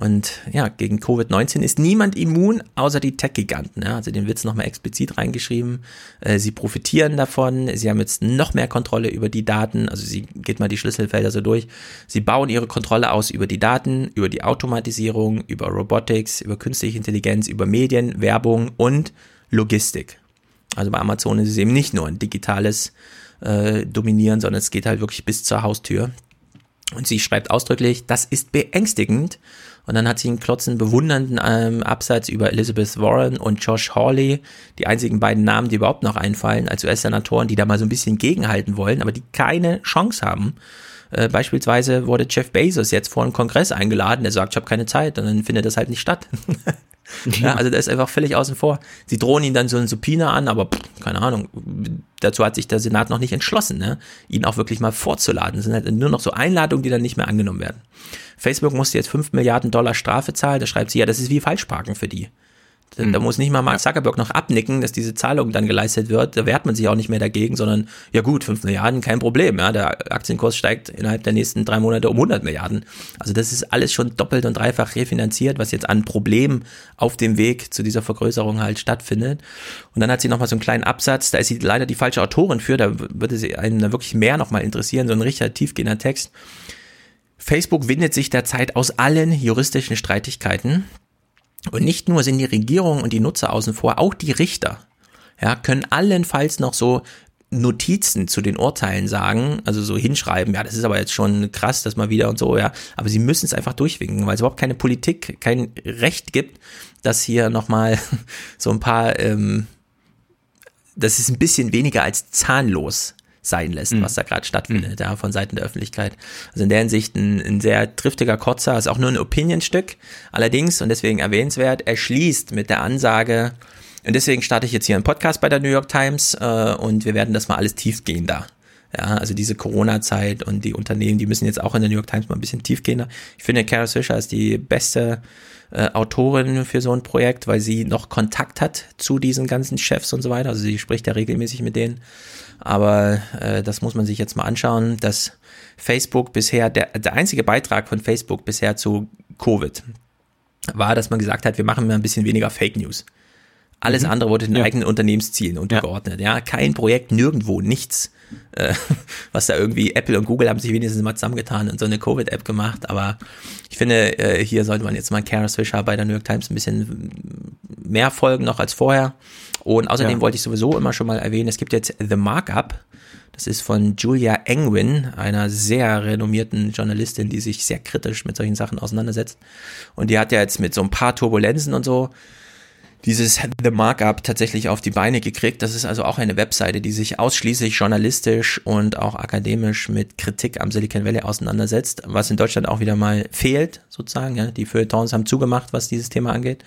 Und ja, gegen Covid neunzehn ist niemand immun, außer die Tech-Giganten, ja, also den Witz nochmal explizit reingeschrieben, äh, sie profitieren davon, sie haben jetzt noch mehr Kontrolle über die Daten, also sie geht mal die Schlüsselfelder so durch, sie bauen ihre Kontrolle aus über die Daten, über die Automatisierung, über Robotics, über künstliche Intelligenz, über Medien, Werbung und Logistik. Also bei Amazon ist es eben nicht nur ein digitales äh, Dominieren, sondern es geht halt wirklich bis zur Haustür. Und sie schreibt ausdrücklich, das ist beängstigend. Und dann hat sie einen klotzen bewundernden ähm, Absatz über Elizabeth Warren und Josh Hawley, die einzigen beiden Namen, die überhaupt noch einfallen, als U S-Senatoren, die da mal so ein bisschen gegenhalten wollen, aber die keine Chance haben. Äh, beispielsweise wurde Jeff Bezos jetzt vor einen Kongress eingeladen, der sagt, ich habe keine Zeit und dann findet das halt nicht statt. Ja, also der ist einfach völlig außen vor. Sie drohen ihn dann so ein Subpoena an, aber pff, keine Ahnung, dazu hat sich der Senat noch nicht entschlossen, ne, ihn auch wirklich mal vorzuladen. Es sind halt nur noch so Einladungen, die dann nicht mehr angenommen werden. Facebook musste jetzt fünf Milliarden Dollar Strafe zahlen, da schreibt sie, ja, das ist wie Falschparken für die. Da, mhm. da muss nicht mal Mark Zuckerberg noch abnicken, dass diese Zahlung dann geleistet wird, da wehrt man sich auch nicht mehr dagegen, sondern, ja gut, fünf Milliarden, kein Problem, ja, der Aktienkurs steigt innerhalb der nächsten drei Monate um hundert Milliarden. Also das ist alles schon doppelt und dreifach refinanziert, was jetzt an Problemen auf dem Weg zu dieser Vergrößerung halt stattfindet. Und dann hat sie nochmal so einen kleinen Absatz, da ist sie leider die falsche Autorin für, da würde sie einen da wirklich mehr nochmal interessieren, so ein richtig tiefgehender Text. Facebook windet sich derzeit aus allen juristischen Streitigkeiten. Und nicht nur sind die Regierungen und die Nutzer außen vor, auch die Richter, ja, können allenfalls noch so Notizen zu den Urteilen sagen, also so hinschreiben, ja, das ist aber jetzt schon krass, das mal wieder und so, ja, aber sie müssen es einfach durchwinken, weil es überhaupt keine Politik, kein Recht gibt, dass hier nochmal so ein paar, ähm, das ist ein bisschen weniger als zahnlos sein lässt, mhm. was da gerade stattfindet, mhm. ja, von Seiten der Öffentlichkeit. Also in der Hinsicht ein, ein sehr triftiger Kotzer, ist auch nur ein Opinion-Stück, allerdings, und deswegen erwähnenswert, er schließt mit der Ansage, und deswegen starte ich jetzt hier einen Podcast bei der New York Times, äh, und wir werden das mal alles tiefgehender. Ja, also diese Corona-Zeit und die Unternehmen, die müssen jetzt auch in der New York Times mal ein bisschen tiefgehender. Ich finde, Kara Swisher ist die beste äh, Autorin für so ein Projekt, weil sie noch Kontakt hat zu diesen ganzen Chefs und so weiter. Also sie spricht ja regelmäßig mit denen. Aber äh, das muss man sich jetzt mal anschauen, dass Facebook bisher, der, der einzige Beitrag von Facebook bisher zu Covid war, dass man gesagt hat, wir machen mal ein bisschen weniger Fake News. Alles mhm. andere wurde den ja. eigenen Unternehmenszielen untergeordnet. Ja. ja, kein Projekt, nirgendwo, nichts. Äh, was da irgendwie, Apple und Google haben sich wenigstens mal zusammengetan und so eine Covid-App gemacht. Aber ich finde, äh, hier sollte man jetzt mal Kara Swisher bei der New York Times ein bisschen mehr folgen noch als vorher. Und außerdem ja. wollte ich sowieso immer schon mal erwähnen, es gibt jetzt The Markup. Das ist von Julia Angwin, einer sehr renommierten Journalistin, die sich sehr kritisch mit solchen Sachen auseinandersetzt. Und die hat ja jetzt mit so ein paar Turbulenzen und so dieses The Markup tatsächlich auf die Beine gekriegt. Das ist also auch eine Webseite, die sich ausschließlich journalistisch und auch akademisch mit Kritik am Silicon Valley auseinandersetzt, was in Deutschland auch wieder mal fehlt, sozusagen. Ja, die Feuilletons haben zugemacht, was dieses Thema angeht.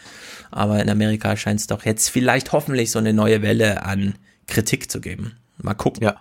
Aber in Amerika scheint es doch jetzt vielleicht hoffentlich so eine neue Welle an Kritik zu geben. Mal gucken. Ja.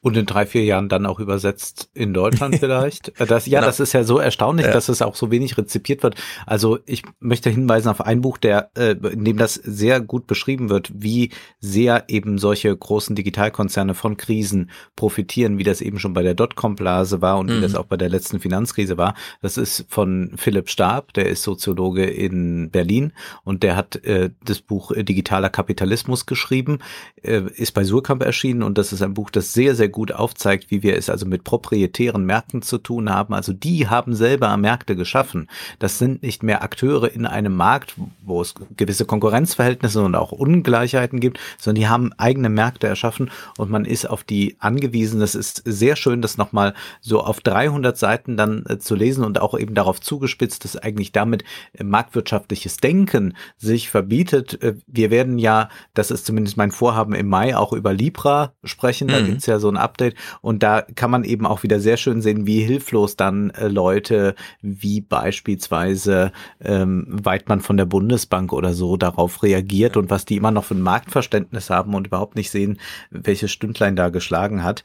Und in drei, vier Jahren dann auch übersetzt in Deutschland vielleicht. Das, ja, genau. Das ist ja so erstaunlich, ja. dass es auch so wenig rezipiert wird. Also ich möchte hinweisen auf ein Buch, der, äh, in dem das sehr gut beschrieben wird, wie sehr eben solche großen Digitalkonzerne von Krisen profitieren, wie das eben schon bei der Dotcom-Blase war und mhm. wie das auch bei der letzten Finanzkrise war. Das ist von Philipp Stab, der ist Soziologe in Berlin und der hat äh, das Buch Digitaler Kapitalismus geschrieben, äh, ist bei Surkamp erschienen und das ist ein Buch, das sehr, sehr gut aufzeigt, wie wir es also mit proprietären Märkten zu tun haben. Also die haben selber Märkte geschaffen. Das sind nicht mehr Akteure in einem Markt, wo es gewisse Konkurrenzverhältnisse und auch Ungleichheiten gibt, sondern die haben eigene Märkte erschaffen und man ist auf die angewiesen. Das ist sehr schön, das nochmal so auf dreihundert Seiten dann äh, zu lesen und auch eben darauf zugespitzt, dass eigentlich damit äh, marktwirtschaftliches Denken sich verbietet. Äh, wir werden ja, das ist zumindest mein Vorhaben im Mai, auch über Libra sprechen. Da mhm. gibt es ja so ein Update. Und da kann man eben auch wieder sehr schön sehen, wie hilflos dann äh, Leute wie beispielsweise ähm, Weidmann von der Bundesbank oder so darauf reagiert und was die immer noch für ein Marktverständnis haben und überhaupt nicht sehen, welches Stündlein da geschlagen hat.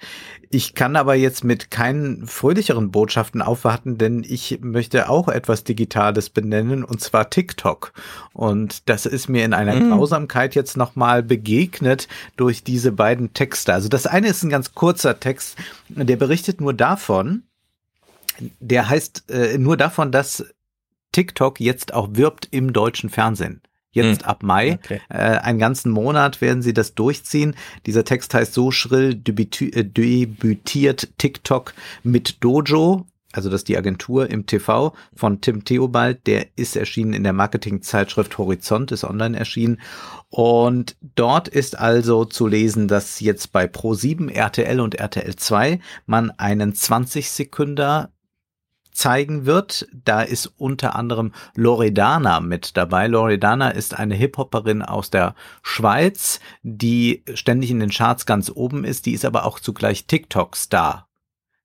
Ich kann aber jetzt mit keinen fröhlicheren Botschaften aufwarten, denn ich möchte auch etwas Digitales benennen und zwar TikTok. Und das ist mir in einer mm. Grausamkeit jetzt nochmal begegnet durch diese beiden Texte. Also das eine ist ein ganz kurzer Text, der berichtet nur davon, der heißt äh, nur davon, dass TikTok jetzt auch wirbt im deutschen Fernsehen. Jetzt hm. ab Mai, okay. äh, einen ganzen Monat werden sie das durchziehen. Dieser Text heißt so schrill debüti- äh, debütiert TikTok mit Dojo. Also das ist die Agentur im T V von Tim Theobald, der ist erschienen in der Marketingzeitschrift Horizont, ist online erschienen und dort ist also zu lesen, dass jetzt bei Pro sieben, R T L und R T L zwei man einen zwanzig Sekünder zeigen wird. Da ist unter anderem Loredana mit dabei. Loredana ist eine Hip-Hopperin aus der Schweiz, die ständig in den Charts ganz oben ist, die ist aber auch zugleich TikTok-Star.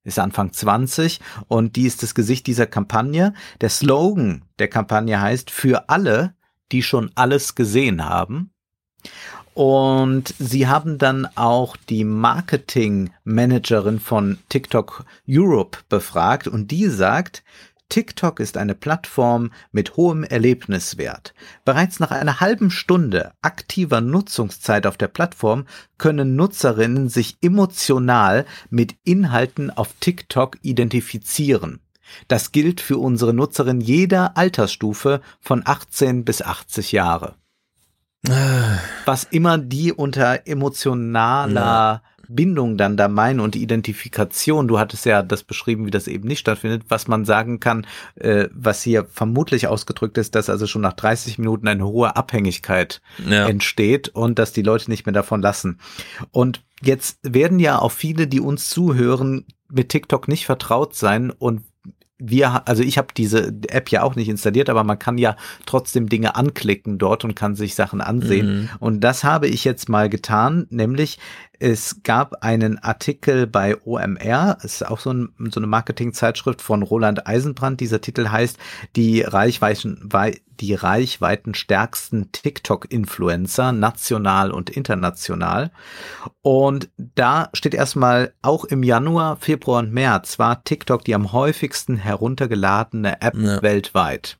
Ist Anfang zwanzig und die ist das Gesicht dieser Kampagne. Der Slogan der Kampagne heißt, für alle, die schon alles gesehen haben. Und sie haben dann auch die Marketing-Managerin von TikTok Europe befragt und die sagt, TikTok ist eine Plattform mit hohem Erlebniswert. Bereits nach einer halben Stunde aktiver Nutzungszeit auf der Plattform können Nutzerinnen sich emotional mit Inhalten auf TikTok identifizieren. Das gilt für unsere Nutzerinnen jeder Altersstufe von achtzehn bis achtzig Jahre. Was immer die unter emotionaler Bindung dann da meinen und Identifikation, du hattest ja das beschrieben, wie das eben nicht stattfindet, was man sagen kann, äh, was hier vermutlich ausgedrückt ist, dass also schon nach dreißig Minuten eine hohe Abhängigkeit ja. entsteht und dass die Leute nicht mehr davon lassen. Und jetzt werden ja auch viele, die uns zuhören, mit TikTok nicht vertraut sein und Wir, also ich habe diese App ja auch nicht installiert, aber man kann ja trotzdem Dinge anklicken dort und kann sich Sachen ansehen. Mhm. Und das habe ich jetzt mal getan, nämlich es gab einen Artikel bei O M R, es ist auch so, ein, so eine Marketingzeitschrift von Roland Eisenbrand. Dieser Titel heißt Die Reichweiten, die reichweitenstärksten TikTok-Influencer, national und international. Und da steht erstmal, auch im Januar, Februar und März war TikTok die am häufigsten heruntergeladene App ja. weltweit.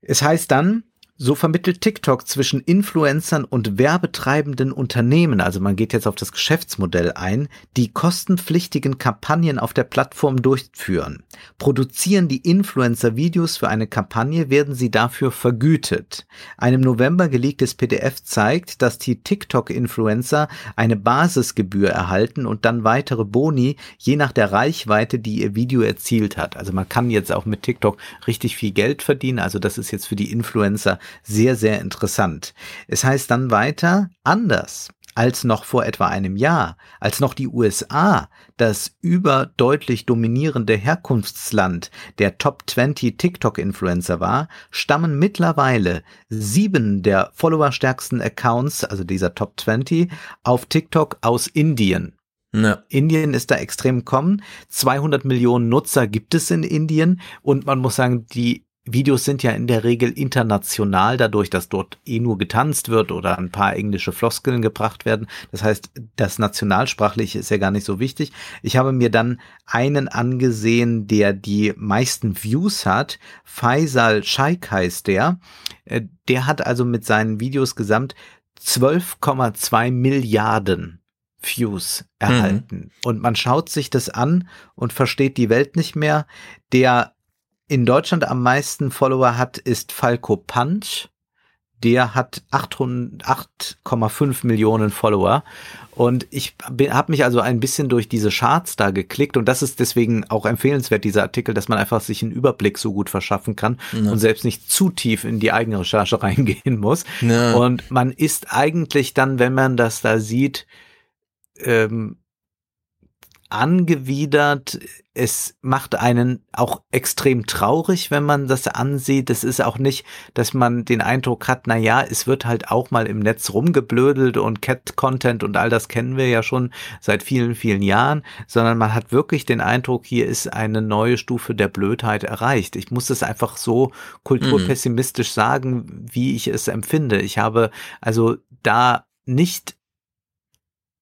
Es heißt dann, so vermittelt TikTok zwischen Influencern und werbetreibenden Unternehmen, also man geht jetzt auf das Geschäftsmodell ein, die kostenpflichtigen Kampagnen auf der Plattform durchführen. Produzieren die Influencer Videos für eine Kampagne, werden sie dafür vergütet. Ein im November gelegtes P D F zeigt, dass die TikTok-Influencer eine Basisgebühr erhalten und dann weitere Boni, je nach der Reichweite, die ihr Video erzielt hat. Also man kann jetzt auch mit TikTok richtig viel Geld verdienen, also das ist jetzt für die Influencer sehr, sehr interessant. Es heißt dann weiter, anders als noch vor etwa einem Jahr, als noch die U S A, das überdeutlich dominierende Herkunftsland der Top zwanzig TikTok-Influencer war, stammen mittlerweile sieben der followerstärksten Accounts, also dieser Top zwanzig, auf TikTok aus Indien. No. Indien ist da extrem kommen. zweihundert Millionen Nutzer gibt es in Indien und man muss sagen, die Videos sind ja in der Regel international, dadurch, dass dort eh nur getanzt wird oder ein paar englische Floskeln gebracht werden. Das heißt, das Nationalsprachliche ist ja gar nicht so wichtig. Ich habe mir dann einen angesehen, der die meisten Views hat. Faisal Shaikh heißt der. Der hat also mit seinen Videos gesamt zwölf Komma zwei Milliarden Views erhalten. Mhm. Und man schaut sich das an und versteht die Welt nicht mehr. Der in Deutschland am meisten Follower hat, ist Falco Punch. Der hat acht Komma fünf Millionen Follower. Und ich habe mich also ein bisschen durch diese Charts da geklickt. Und das ist deswegen auch empfehlenswert, dieser Artikel, dass man einfach sich einen Überblick so gut verschaffen kann ja. und selbst nicht zu tief in die eigene Recherche reingehen muss. Ja. Und man ist eigentlich dann, wenn man das da sieht, ähm, angewidert. Es macht einen auch extrem traurig, wenn man das ansieht. Es ist auch nicht, dass man den Eindruck hat, na ja, es wird halt auch mal im Netz rumgeblödelt und Cat-Content und all das kennen wir ja schon seit vielen, vielen Jahren, sondern man hat wirklich den Eindruck, hier ist eine neue Stufe der Blödheit erreicht. Ich muss es einfach so kulturpessimistisch mhm. sagen, wie ich es empfinde. Ich habe also da nicht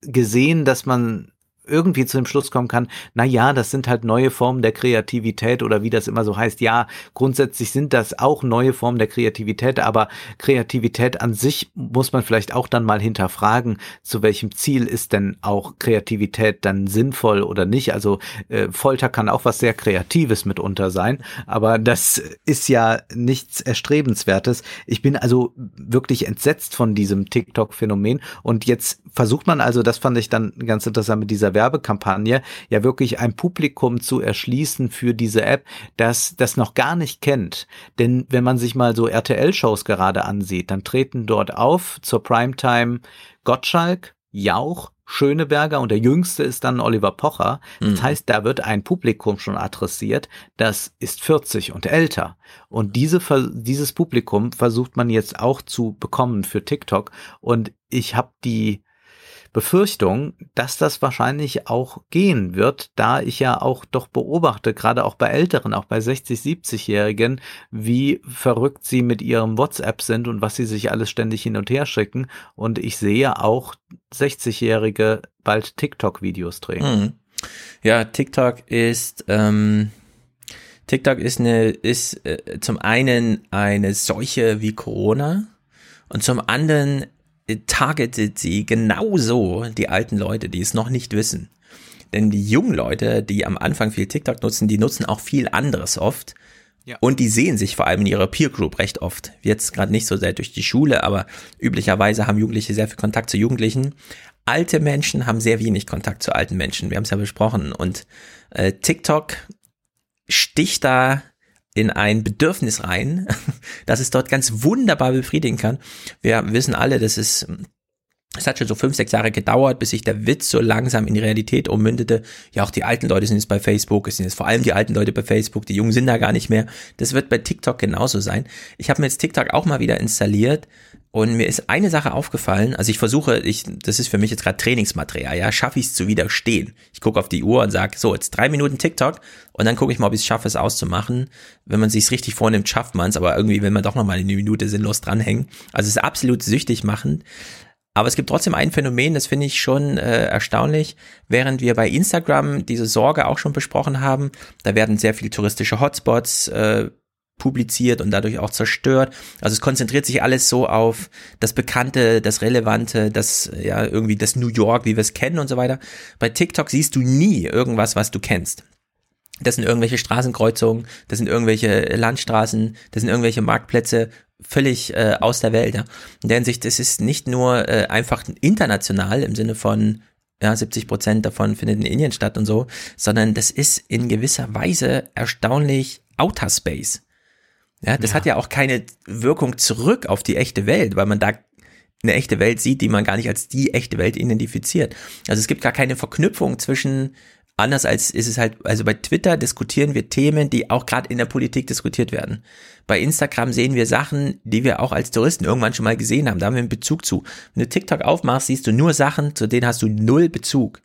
gesehen, dass man irgendwie zu dem Schluss kommen kann, na ja, das sind halt neue Formen der Kreativität oder wie das immer so heißt. Ja, grundsätzlich sind das auch neue Formen der Kreativität, aber Kreativität an sich muss man vielleicht auch dann mal hinterfragen, zu welchem Ziel ist denn auch Kreativität dann sinnvoll oder nicht. Also äh, Folter kann auch was sehr Kreatives mitunter sein, aber das ist ja nichts Erstrebenswertes. Ich bin also wirklich entsetzt von diesem TikTok-Phänomen und jetzt versucht man also, das fand ich dann ganz interessant mit dieser Werbekampagne, ja wirklich ein Publikum zu erschließen für diese App, das das noch gar nicht kennt. Denn wenn man sich mal so R T L-Shows gerade ansieht, dann treten dort auf zur Primetime Gottschalk, Jauch, Schöneberger und der Jüngste ist dann Oliver Pocher. Das mhm. heißt, da wird ein Publikum schon adressiert, das ist vierzig und älter. Und diese, dieses Publikum versucht man jetzt auch zu bekommen für TikTok. Und ich habe die Befürchtung, dass das wahrscheinlich auch gehen wird, da ich ja auch doch beobachte, gerade auch bei Älteren, auch bei sechzig-, siebzigjährigen, wie verrückt sie mit ihrem WhatsApp sind und was sie sich alles ständig hin und her schicken. Und ich sehe auch sechzigjährige bald TikTok-Videos drehen. Ja, TikTok ist... Ähm TikTok ist eine ist äh, zum einen eine Seuche wie Corona und zum anderen äh, targetet sie genauso die alten Leute, die es noch nicht wissen. Denn die jungen Leute, die am Anfang viel TikTok nutzen, die nutzen auch viel anderes oft. Ja. Und die sehen sich vor allem in ihrer Peer Group recht oft. Jetzt gerade nicht so sehr durch die Schule, aber üblicherweise haben Jugendliche sehr viel Kontakt zu Jugendlichen. Alte Menschen haben sehr wenig Kontakt zu alten Menschen. Wir haben es ja besprochen. Und äh, TikTok sticht da in ein Bedürfnis rein, dass es dort ganz wunderbar befriedigen kann. Wir wissen alle, das ist, es hat schon so fünf, sechs Jahre gedauert, bis sich der Witz so langsam in die Realität ummündete. Ja, auch die alten Leute sind jetzt bei Facebook, es sind jetzt vor allem die alten Leute bei Facebook, die Jungen sind da gar nicht mehr. Das wird bei TikTok genauso sein. Ich habe mir jetzt TikTok auch mal wieder installiert und mir ist eine Sache aufgefallen. Also ich versuche, ich, das ist für mich jetzt gerade Trainingsmaterial, ja, schaffe ich es zu widerstehen. Ich gucke auf die Uhr und sage, so, jetzt drei Minuten TikTok und dann gucke ich mal, ob ich es schaffe, es auszumachen. Wenn man es sich richtig vornimmt, schafft man es, aber irgendwie will man doch nochmal eine Minute sinnlos dranhängen. Also es ist absolut süchtig machend. Aber es gibt trotzdem ein Phänomen, das finde ich schon äh, erstaunlich, während wir bei Instagram diese Sorge auch schon besprochen haben, da werden sehr viele touristische Hotspots äh, publiziert und dadurch auch zerstört. Also es konzentriert sich alles so auf das Bekannte, das Relevante, das ja irgendwie das New York, wie wir es kennen und so weiter. Bei TikTok siehst du nie irgendwas, was du kennst. Das sind irgendwelche Straßenkreuzungen, das sind irgendwelche Landstraßen, das sind irgendwelche Marktplätze, völlig äh, aus der Welt. Ja. In der Hinsicht, es ist nicht nur äh, einfach international im Sinne von ja, siebzig Prozent davon findet in Indien statt und so, sondern das ist in gewisser Weise erstaunlich Outer Space. Ja, das ja. hat ja auch keine Wirkung zurück auf die echte Welt, weil man da eine echte Welt sieht, die man gar nicht als die echte Welt identifiziert. Also es gibt gar keine Verknüpfung zwischen, anders als ist es halt, also bei Twitter diskutieren wir Themen, die auch gerade in der Politik diskutiert werden. Bei Instagram sehen wir Sachen, die wir auch als Touristen irgendwann schon mal gesehen haben, da haben wir einen Bezug zu. Wenn du TikTok aufmachst, siehst du nur Sachen, zu denen hast du null Bezug.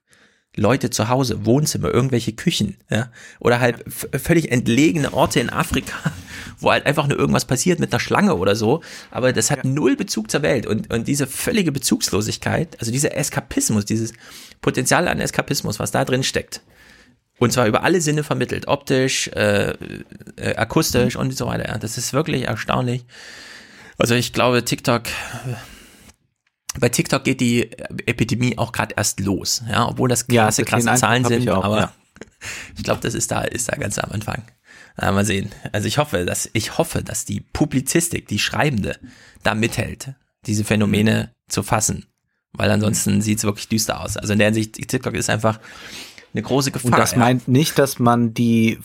Leute zu Hause, Wohnzimmer, irgendwelche Küchen, ja, oder halt f- völlig entlegene Orte in Afrika, wo halt einfach nur irgendwas passiert mit einer Schlange oder so, aber das hat ja. null Bezug zur Welt und, und diese völlige Bezugslosigkeit, also dieser Eskapismus, dieses Potenzial an Eskapismus, was da drin steckt und zwar über alle Sinne vermittelt, optisch, äh, äh, akustisch mhm. und so weiter, ja. Das ist wirklich erstaunlich, also ich glaube TikTok... Bei TikTok geht die Epidemie auch gerade erst los, ja, obwohl das krasse, ja, krasse Zahlen sind, ich auch, aber ja. ich glaube, das ist da, ist da ganz am Anfang. Na, mal sehen. Also ich hoffe, dass, ich hoffe, dass die Publizistik, die Schreibende, da mithält, diese Phänomene mhm. zu fassen, weil ansonsten sieht's wirklich düster aus. Also in der Hinsicht, TikTok ist einfach eine große Gefahr. Und das ja. meint nicht, dass man die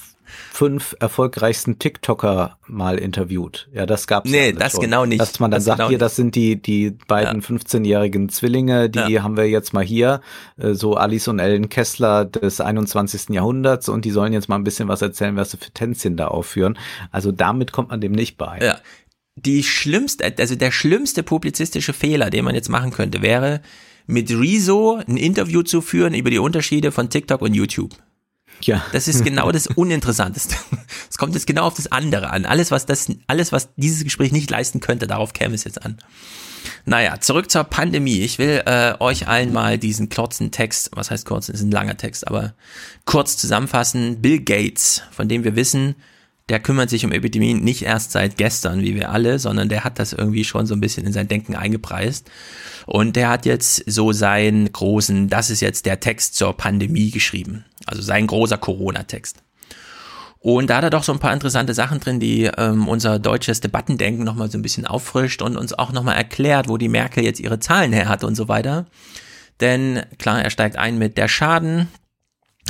fünf erfolgreichsten TikToker mal interviewt. Ja, das gab's ja Nee, das schon. Genau nicht. Dass man dann das sagt, genau hier, das sind die die beiden ja. fünfzehnjährigen Zwillinge, die ja. haben wir jetzt mal hier, so Alice und Ellen Kessler des einundzwanzigsten. Jahrhunderts und die sollen jetzt mal ein bisschen was erzählen, was sie für Tänzchen da aufführen. Also damit kommt man dem nicht bei. Ja. Die schlimmste, also der schlimmste publizistische Fehler, den man jetzt machen könnte, wäre, mit Rezo ein Interview zu führen über die Unterschiede von TikTok und YouTube. Ja. Das ist genau das Uninteressanteste. Es kommt jetzt genau auf das andere an. Alles, was das, alles, was dieses Gespräch nicht leisten könnte, darauf käme es jetzt an. Naja, zurück zur Pandemie. Ich will äh, euch allen mal diesen kurzen Text, was heißt kurz, ist ein langer Text, aber kurz zusammenfassen. Bill Gates, von dem wir wissen, der kümmert sich um Epidemien nicht erst seit gestern, wie wir alle, sondern der hat das irgendwie schon so ein bisschen in sein Denken eingepreist. Und der hat jetzt so seinen großen, das ist jetzt der Text zur Pandemie geschrieben. Also sein großer Corona-Text. Und da hat er doch so ein paar interessante Sachen drin, die ähm, unser deutsches Debattendenken nochmal so ein bisschen auffrischt und uns auch nochmal erklärt, wo die Merkel jetzt ihre Zahlen her hat und so weiter. Denn klar, er steigt ein mit der Schaden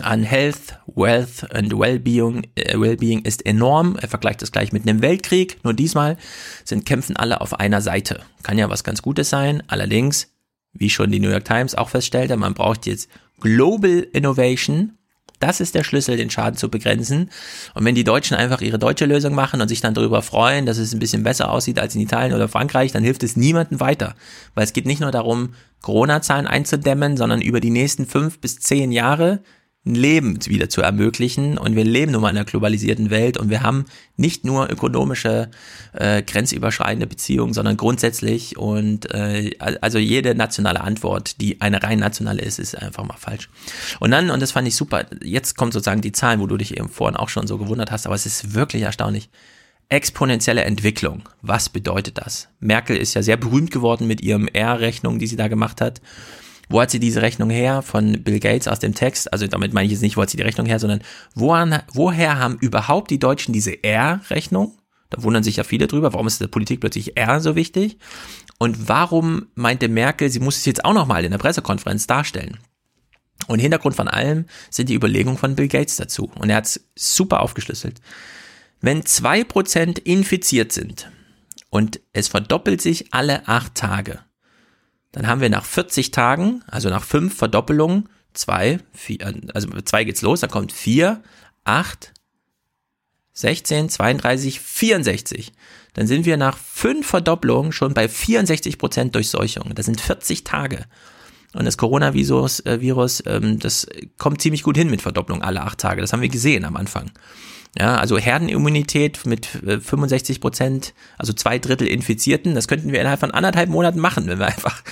an Health, Wealth and Wellbeing, äh, Wellbeing ist enorm. Er vergleicht das gleich mit einem Weltkrieg. Nur diesmal sind kämpfen alle auf einer Seite. Kann ja was ganz Gutes sein. Allerdings, wie schon die New York Times auch feststellte, man braucht jetzt Global Innovation. Das ist der Schlüssel, den Schaden zu begrenzen. Und wenn die Deutschen einfach ihre deutsche Lösung machen und sich dann darüber freuen, dass es ein bisschen besser aussieht als in Italien oder Frankreich, dann hilft es niemandem weiter. Weil es geht nicht nur darum, Corona-Zahlen einzudämmen, sondern über die nächsten fünf bis zehn Jahre ein Leben wieder zu ermöglichen. Und wir leben nun mal in einer globalisierten Welt und wir haben nicht nur ökonomische, äh, grenzüberschreitende Beziehungen, sondern grundsätzlich und äh, also jede nationale Antwort, die eine rein nationale ist, ist einfach mal falsch. Und dann, und das fand ich super, jetzt kommt sozusagen die Zahlen, wo du dich eben vorhin auch schon so gewundert hast, aber es ist wirklich erstaunlich. Exponentielle Entwicklung, was bedeutet das? Merkel ist ja sehr berühmt geworden mit ihrem R-Rechnung, die sie da gemacht hat. Wo hat sie diese Rechnung her? Von Bill Gates aus dem Text. Also damit meine ich jetzt nicht, wo hat sie die Rechnung her, sondern woher, woher haben überhaupt die Deutschen diese R-Rechnung? Da wundern sich ja viele drüber. Warum ist der Politik plötzlich R so wichtig? Und warum meinte Merkel, sie muss es jetzt auch nochmal in der Pressekonferenz darstellen? Und Hintergrund von allem sind die Überlegungen von Bill Gates dazu. Und er hat es super aufgeschlüsselt. Wenn zwei Prozent infiziert sind und es verdoppelt sich alle acht Tage, dann haben wir nach vierzig Tagen, also nach fünf Verdoppelungen, zwei, vier, also mit zwei geht's los, dann kommt vier, acht, sechzehn, zweiunddreißig, vierundsechzig. Dann sind wir nach fünf Verdoppelungen schon bei vierundsechzig Prozent Durchseuchung. Das sind vierzig Tage. Und das Coronavirus, äh, Virus, ähm, das kommt ziemlich gut hin mit Verdopplung alle acht Tage. Das haben wir gesehen am Anfang. Ja, also Herdenimmunität mit fünfundsechzig Prozent, also zwei Drittel Infizierten, das könnten wir innerhalb von anderthalb Monaten machen, wenn wir einfach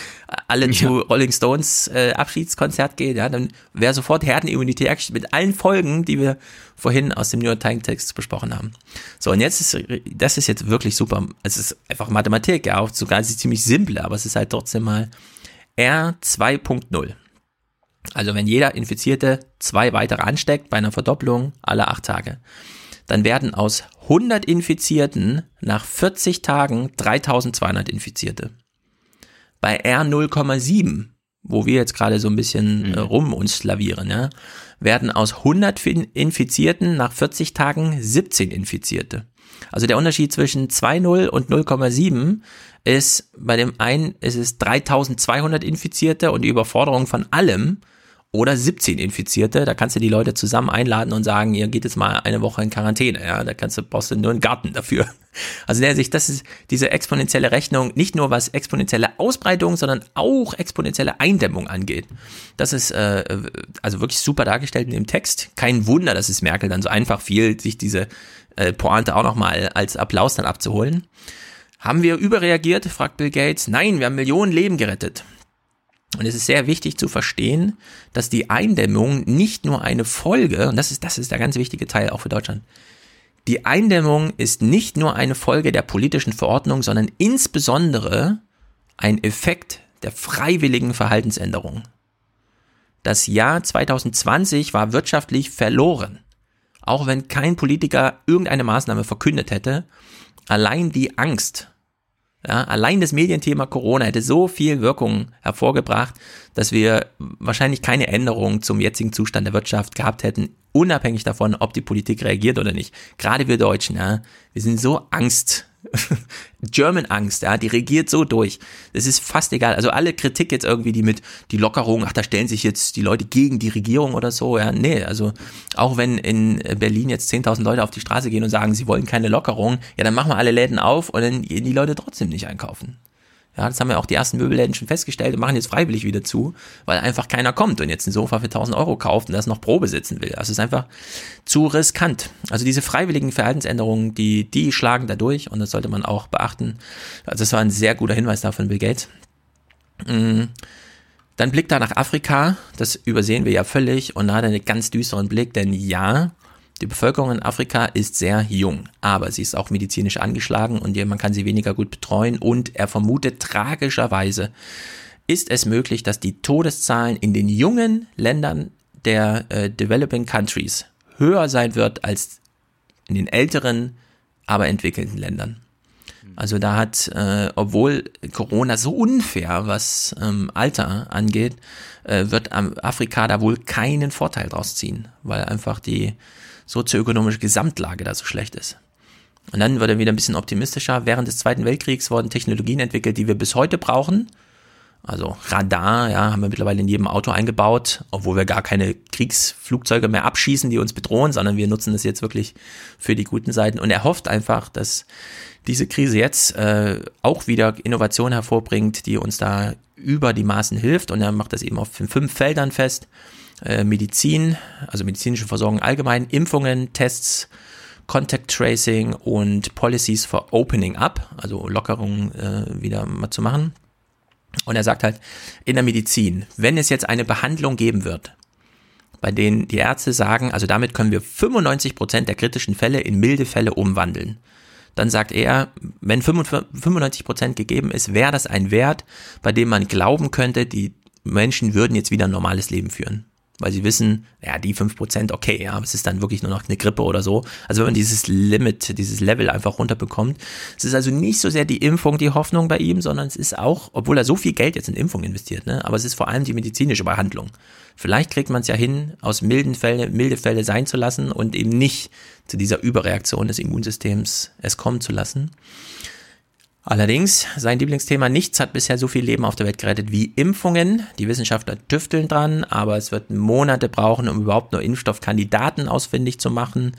alle ja. zu Rolling Stones äh, Abschiedskonzert gehen, ja, dann wäre sofort Herdenimmunität mit allen Folgen, die wir vorhin aus dem New York Times Text besprochen haben. So, und jetzt ist, das ist jetzt wirklich super, es ist einfach Mathematik, ja, auch sogar, es ist ziemlich simpel, aber es ist halt trotzdem mal R zwei Punkt null. Also wenn jeder Infizierte zwei weitere ansteckt bei einer Verdopplung alle acht Tage, dann werden aus hundert Infizierten nach vierzig Tagen dreitausendzweihundert Infizierte. Bei R null Komma sieben, wo wir jetzt gerade so ein bisschen mhm. rum uns slavieren, ja, werden aus hundert Infizierten nach vierzig Tagen siebzehn Infizierte. Also der Unterschied zwischen zwei Komma null und null Komma sieben ist, bei dem einen ist es dreitausendzweihundert Infizierte und die Überforderung von allem oder siebzehn Infizierte. Da kannst du die Leute zusammen einladen und sagen, ihr geht jetzt mal eine Woche in Quarantäne. Ja, da kannst du, brauchst du nur einen Garten dafür. Also in der Sicht, das ist diese exponentielle Rechnung, nicht nur was exponentielle Ausbreitung, sondern auch exponentielle Eindämmung angeht. Das ist äh, also wirklich super dargestellt in dem Text. Kein Wunder, dass es Merkel dann so einfach fiel, sich diese äh, Pointe auch nochmal als Applaus dann abzuholen. Haben wir überreagiert, fragt Bill Gates. Nein, wir haben Millionen Leben gerettet. Und es ist sehr wichtig zu verstehen, dass die Eindämmung nicht nur eine Folge, und das ist, das ist der ganz wichtige Teil auch für Deutschland, die Eindämmung ist nicht nur eine Folge der politischen Verordnung, sondern insbesondere ein Effekt der freiwilligen Verhaltensänderung. Das Jahr zwanzig zwanzig war wirtschaftlich verloren, auch wenn kein Politiker irgendeine Maßnahme verkündet hätte. Allein die Angst, ja, allein das Medienthema Corona hätte so viel Wirkung hervorgebracht, dass wir wahrscheinlich keine Änderung zum jetzigen Zustand der Wirtschaft gehabt hätten, unabhängig davon, ob die Politik reagiert oder nicht. Gerade wir Deutschen, ja, wir sind so Angst, German Angst, ja, die regiert so durch. Das ist fast egal. Also alle Kritik jetzt irgendwie, die mit die Lockerung, ach, da stellen sich jetzt die Leute gegen die Regierung oder so, ja, nee, also auch wenn in Berlin jetzt zehntausend Leute auf die Straße gehen und sagen, sie wollen keine Lockerung, ja, dann machen wir alle Läden auf und dann gehen die Leute trotzdem nicht einkaufen. Ja, das haben wir auch die ersten Möbelläden schon festgestellt und machen jetzt freiwillig wieder zu, weil einfach keiner kommt und jetzt ein Sofa für tausend Euro kauft und das noch Probe sitzen will. Also es ist einfach zu riskant. Also diese freiwilligen Verhaltensänderungen, die, die schlagen da durch und das sollte man auch beachten. Also das war ein sehr guter Hinweis da von Bill Gates. Dann Blick da nach Afrika, das übersehen wir ja völlig und da hat er einen ganz düsteren Blick, denn ja, die Bevölkerung in Afrika ist sehr jung, aber sie ist auch medizinisch angeschlagen und man kann sie weniger gut betreuen und er vermutet tragischerweise, ist es möglich, dass die Todeszahlen in den jungen Ländern der äh, Developing Countries höher sein wird als in den älteren, aber entwickelten Ländern. Also da hat, äh, obwohl Corona so unfair, was ähm, Alter angeht, äh, wird Afrika da wohl keinen Vorteil draus ziehen, weil einfach die sozioökonomische Gesamtlage da so schlecht ist. Und dann wird er wieder ein bisschen optimistischer. Während des Zweiten Weltkriegs wurden Technologien entwickelt, die wir bis heute brauchen, Also Radar, ja, haben wir mittlerweile in jedem Auto eingebaut, obwohl wir gar keine Kriegsflugzeuge mehr abschießen, die uns bedrohen, sondern wir nutzen das jetzt wirklich für die guten Seiten. Und er hofft einfach, dass diese Krise jetzt äh, auch wieder Innovation hervorbringt, die uns da über die Maßen hilft. Und er macht das eben auf fünf Feldern fest. Äh, Medizin, also medizinische Versorgung allgemein, Impfungen, Tests, Contact Tracing und Policies for Opening Up, also Lockerungen äh, wieder mal zu machen. Und er sagt halt, in der Medizin, wenn es jetzt eine Behandlung geben wird, bei denen die Ärzte sagen, also damit können wir fünfundneunzig Prozent der kritischen Fälle in milde Fälle umwandeln. Dann sagt er, wenn fünfundneunzig Prozent gegeben ist, wäre das ein Wert, bei dem man glauben könnte, die Menschen würden jetzt wieder ein normales Leben führen. Weil sie wissen, ja, die fünf Prozent, okay, ja, aber es ist dann wirklich nur noch eine Grippe oder so. Also wenn man dieses Limit, dieses Level einfach runterbekommt. Es ist also nicht so sehr die Impfung, die Hoffnung bei ihm, sondern es ist auch, obwohl er so viel Geld jetzt in Impfung investiert, ne, aber es ist vor allem die medizinische Behandlung. Vielleicht kriegt man es ja hin, aus milden Fällen, milde Fälle sein zu lassen und eben nicht zu dieser Überreaktion des Immunsystems es kommen zu lassen. Allerdings, sein Lieblingsthema, nichts hat bisher so viel Leben auf der Welt gerettet wie Impfungen. Die Wissenschaftler tüfteln dran, aber es wird Monate brauchen, um überhaupt nur Impfstoffkandidaten ausfindig zu machen.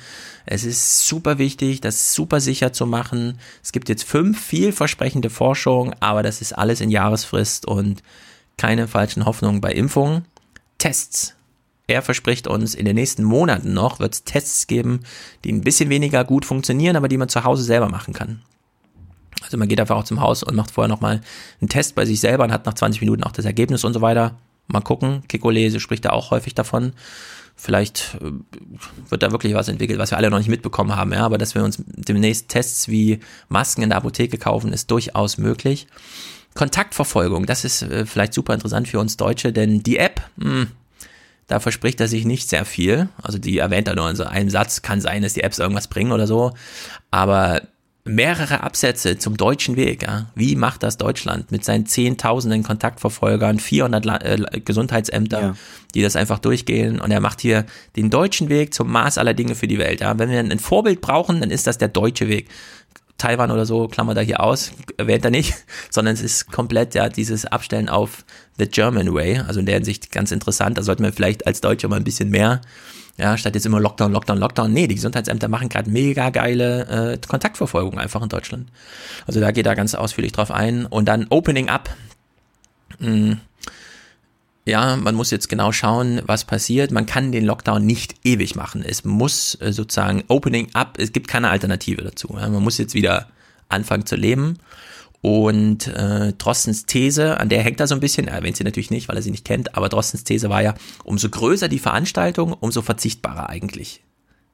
Es ist super wichtig, das super sicher zu machen. Es gibt jetzt fünf vielversprechende Forschungen, aber das ist alles in Jahresfrist und keine falschen Hoffnungen bei Impfungen. Tests. Er verspricht uns, in den nächsten Monaten noch wird es Tests geben, die ein bisschen weniger gut funktionieren, aber die man zu Hause selber machen kann. Also man geht einfach auch zum Haus und macht vorher nochmal einen Test bei sich selber und hat nach zwanzig Minuten auch das Ergebnis und so weiter. Mal gucken, Kekulese spricht da auch häufig davon. Vielleicht wird da wirklich was entwickelt, was wir alle noch nicht mitbekommen haben. Ja, aber dass wir uns demnächst Tests wie Masken in der Apotheke kaufen, ist durchaus möglich. Kontaktverfolgung, das ist vielleicht super interessant für uns Deutsche, denn die App, mh, da verspricht er sich nicht sehr viel. Also die erwähnt er nur in so einem Satz, kann sein, dass die Apps irgendwas bringen oder so, aber mehrere Absätze zum deutschen Weg. Ja. Wie macht das Deutschland mit seinen Zehntausenden Kontaktverfolgern, vierhundert La- äh, Gesundheitsämter, ja, die das einfach durchgehen? Und er macht hier den deutschen Weg zum Maß aller Dinge für die Welt. Ja. Wenn wir ein Vorbild brauchen, dann ist das der deutsche Weg. Taiwan oder so, klammert er hier aus, erwähnt er nicht, sondern es ist komplett ja dieses Abstellen auf the German way, also in der Hinsicht ganz interessant. Da sollten wir vielleicht als Deutsche mal ein bisschen mehr, ja, statt jetzt immer Lockdown, Lockdown, Lockdown. Nee, die Gesundheitsämter machen gerade mega geile äh, Kontaktverfolgung einfach in Deutschland. Also da geht er ganz ausführlich drauf ein. Und dann Opening Up. Hm. Ja, man muss jetzt genau schauen, was passiert. Man kann den Lockdown nicht ewig machen. Es muss äh, sozusagen Opening Up, es gibt keine Alternative dazu. Ja. Man muss jetzt wieder anfangen zu leben. Und äh, Drostens These, an der hängt er so ein bisschen, er erwähnt sie natürlich nicht, weil er sie nicht kennt, aber Drostens These war ja, umso größer die Veranstaltung, umso verzichtbarer eigentlich.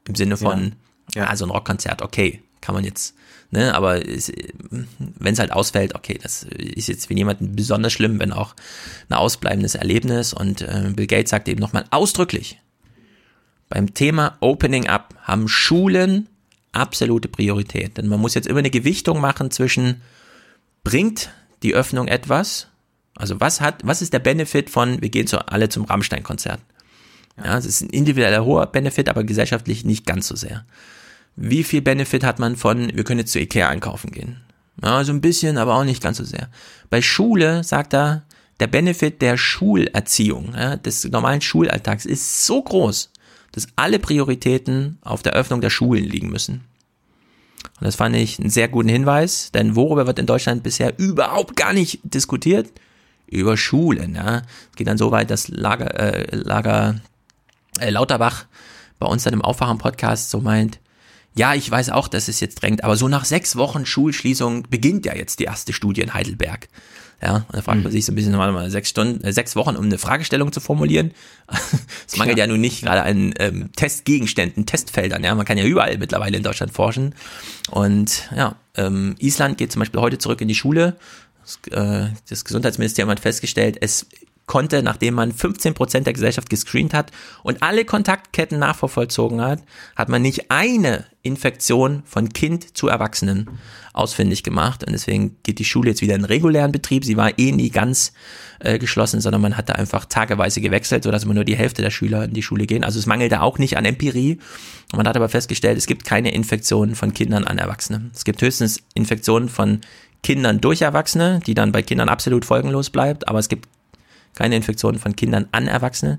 Im Sinne von, ja, ja, so ein Rockkonzert, okay, kann man jetzt, ne, aber wenn es halt ausfällt, okay, das ist jetzt für jemanden besonders schlimm, wenn auch ein ausbleibendes Erlebnis. Und äh, Bill Gates sagte eben nochmal ausdrücklich, beim Thema Opening Up haben Schulen absolute Priorität, denn man muss jetzt immer eine Gewichtung machen zwischen: Bringt die Öffnung etwas? Also was hat, was ist der Benefit von, wir gehen zu, alle zum Rammstein-Konzert? Ja, es ist ein individueller hoher Benefit, aber gesellschaftlich nicht ganz so sehr. Wie viel Benefit hat man von, wir können jetzt zu Ikea einkaufen gehen? Ja, so ein bisschen, aber auch nicht ganz so sehr. Bei Schule, sagt er, der Benefit der Schulerziehung, ja, des normalen Schulalltags ist so groß, dass alle Prioritäten auf der Öffnung der Schulen liegen müssen. Und das fand ich einen sehr guten Hinweis, denn worüber wird in Deutschland bisher überhaupt gar nicht diskutiert? Über Schulen. Ja. Es geht dann so weit, dass Lager, äh, Lager äh, Lauterbach bei uns dann im Aufwachen-Podcast so meint, ja, ich weiß auch, dass es jetzt drängt, aber so nach sechs Wochen Schulschließung beginnt ja jetzt die erste Studie in Heidelberg. Ja, und da fragt man sich so ein bisschen, mal sechs Stunden, äh, sechs Wochen, um eine Fragestellung zu formulieren. Es mangelt ja, ja nun nicht gerade an ähm, Testgegenständen, Testfeldern. Ja, man kann ja überall mittlerweile in Deutschland forschen. Und ja, ähm, Island geht zum Beispiel heute zurück in die Schule. Das, äh, das Gesundheitsministerium hat festgestellt, es konnte, nachdem man fünfzehn Prozent der Gesellschaft gescreent hat und alle Kontaktketten nachvervollzogen hat, hat man nicht eine Infektion von Kind zu Erwachsenen ausfindig gemacht. Und deswegen geht die Schule jetzt wieder in regulären Betrieb. Sie war eh nie ganz äh, geschlossen, sondern man hatte einfach tageweise gewechselt, sodass immer nur die Hälfte der Schüler in die Schule gehen. Also es mangelte auch nicht an Empirie. Man hat aber festgestellt, es gibt keine Infektionen von Kindern an Erwachsenen. Es gibt höchstens Infektionen von Kindern durch Erwachsene, die dann bei Kindern absolut folgenlos bleibt, aber es gibt keine Infektionen von Kindern an Erwachsene.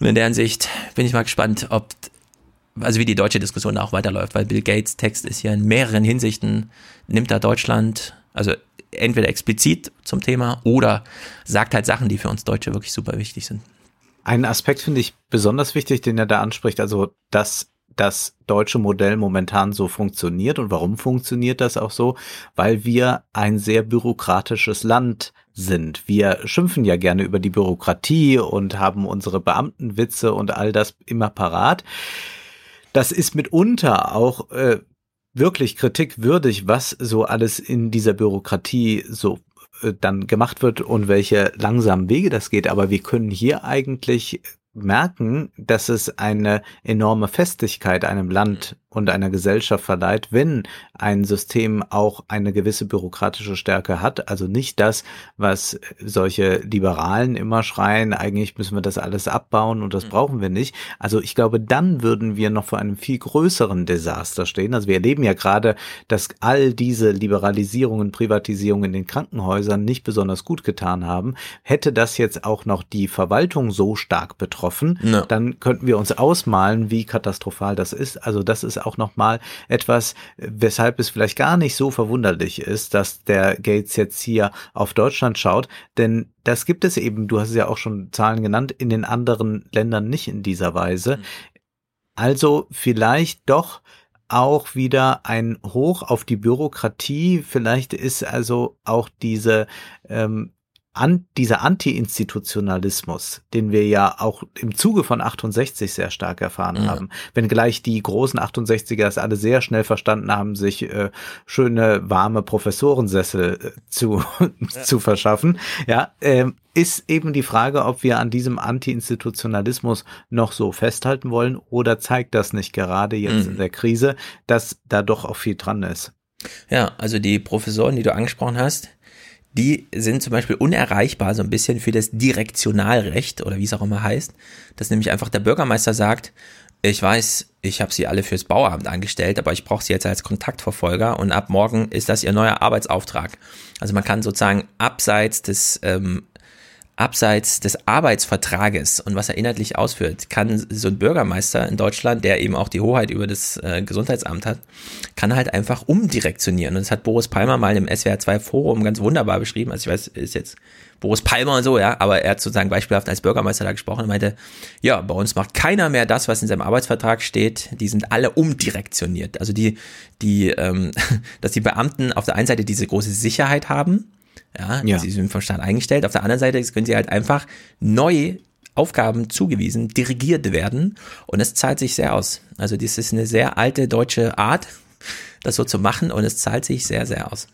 Und in der Hinsicht bin ich mal gespannt, ob, also wie die deutsche Diskussion da auch weiterläuft, weil Bill Gates Text ist hier in mehreren Hinsichten, nimmt da Deutschland, also entweder explizit zum Thema oder sagt halt Sachen, die für uns Deutsche wirklich super wichtig sind. Einen Aspekt finde ich besonders wichtig, den er da anspricht, also dass das deutsche Modell momentan so funktioniert. Und warum funktioniert das auch so? Weil wir ein sehr bürokratisches Land sind. Wir schimpfen ja gerne über die Bürokratie und haben unsere Beamtenwitze und all das immer parat. Das ist mitunter auch äh, wirklich kritikwürdig, was so alles in dieser Bürokratie so äh, dann gemacht wird und welche langsamen Wege das geht. Aber wir können hier eigentlich merken, dass es eine enorme Festigkeit einem Land und einer Gesellschaft verleiht, wenn ein System auch eine gewisse bürokratische Stärke hat. Also nicht das, was solche Liberalen immer schreien, eigentlich müssen wir das alles abbauen und das brauchen wir nicht. Also ich glaube, dann würden wir noch vor einem viel größeren Desaster stehen. Also wir erleben ja gerade, dass all diese Liberalisierungen, Privatisierungen in den Krankenhäusern nicht besonders gut getan haben. Hätte das jetzt auch noch die Verwaltung so stark betroffen, No. dann könnten wir uns ausmalen, wie katastrophal das ist. Also das ist auch nochmal etwas, weshalb es vielleicht gar nicht so verwunderlich ist, dass der Gates jetzt hier auf Deutschland schaut, denn das gibt es eben, du hast es ja auch schon Zahlen genannt, in den anderen Ländern nicht in dieser Weise. Also vielleicht doch auch wieder ein Hoch auf die Bürokratie. Vielleicht ist also auch diese ähm, An, dieser Anti-Institutionalismus, den wir ja auch im Zuge von achtundsechzig sehr stark erfahren ja. haben, wenngleich die großen achtundsechziger es alle sehr schnell verstanden haben, sich äh, schöne, warme Professorensessel äh, zu, ja. zu verschaffen, ja, ähm, ist eben die Frage, ob wir an diesem Anti-Institutionalismus noch so festhalten wollen oder zeigt das nicht gerade jetzt mhm. in der Krise, dass da doch auch viel dran ist. Ja, also die Professoren, die du angesprochen hast, die sind zum Beispiel unerreichbar so ein bisschen für das Direktionalrecht oder wie es auch immer heißt, dass nämlich einfach der Bürgermeister sagt, ich weiß, ich habe sie alle fürs Bauamt angestellt, aber ich brauche sie jetzt als Kontaktverfolger und ab morgen ist das ihr neuer Arbeitsauftrag. Also man kann sozusagen abseits des ähm, abseits des Arbeitsvertrages und was er inhaltlich ausführt, kann so ein Bürgermeister in Deutschland, der eben auch die Hoheit über das äh, Gesundheitsamt hat, kann halt einfach umdirektionieren. Und das hat Boris Palmer mal im S W R zwei Forum ganz wunderbar beschrieben. Also ich weiß, ist jetzt Boris Palmer und so, ja, aber er hat sozusagen beispielhaft als Bürgermeister da gesprochen und meinte, ja, bei uns macht keiner mehr das, was in seinem Arbeitsvertrag steht. Die sind alle umdirektioniert. Also die, die, ähm, dass die Beamten auf der einen Seite diese große Sicherheit haben, Ja, ja, sie sind vom Staat eingestellt. Auf der anderen Seite können sie halt einfach neue Aufgaben zugewiesen, dirigiert werden. Und das zahlt sich sehr aus. Also das ist eine sehr alte deutsche Art, das so zu machen. Und es zahlt sich sehr, sehr aus.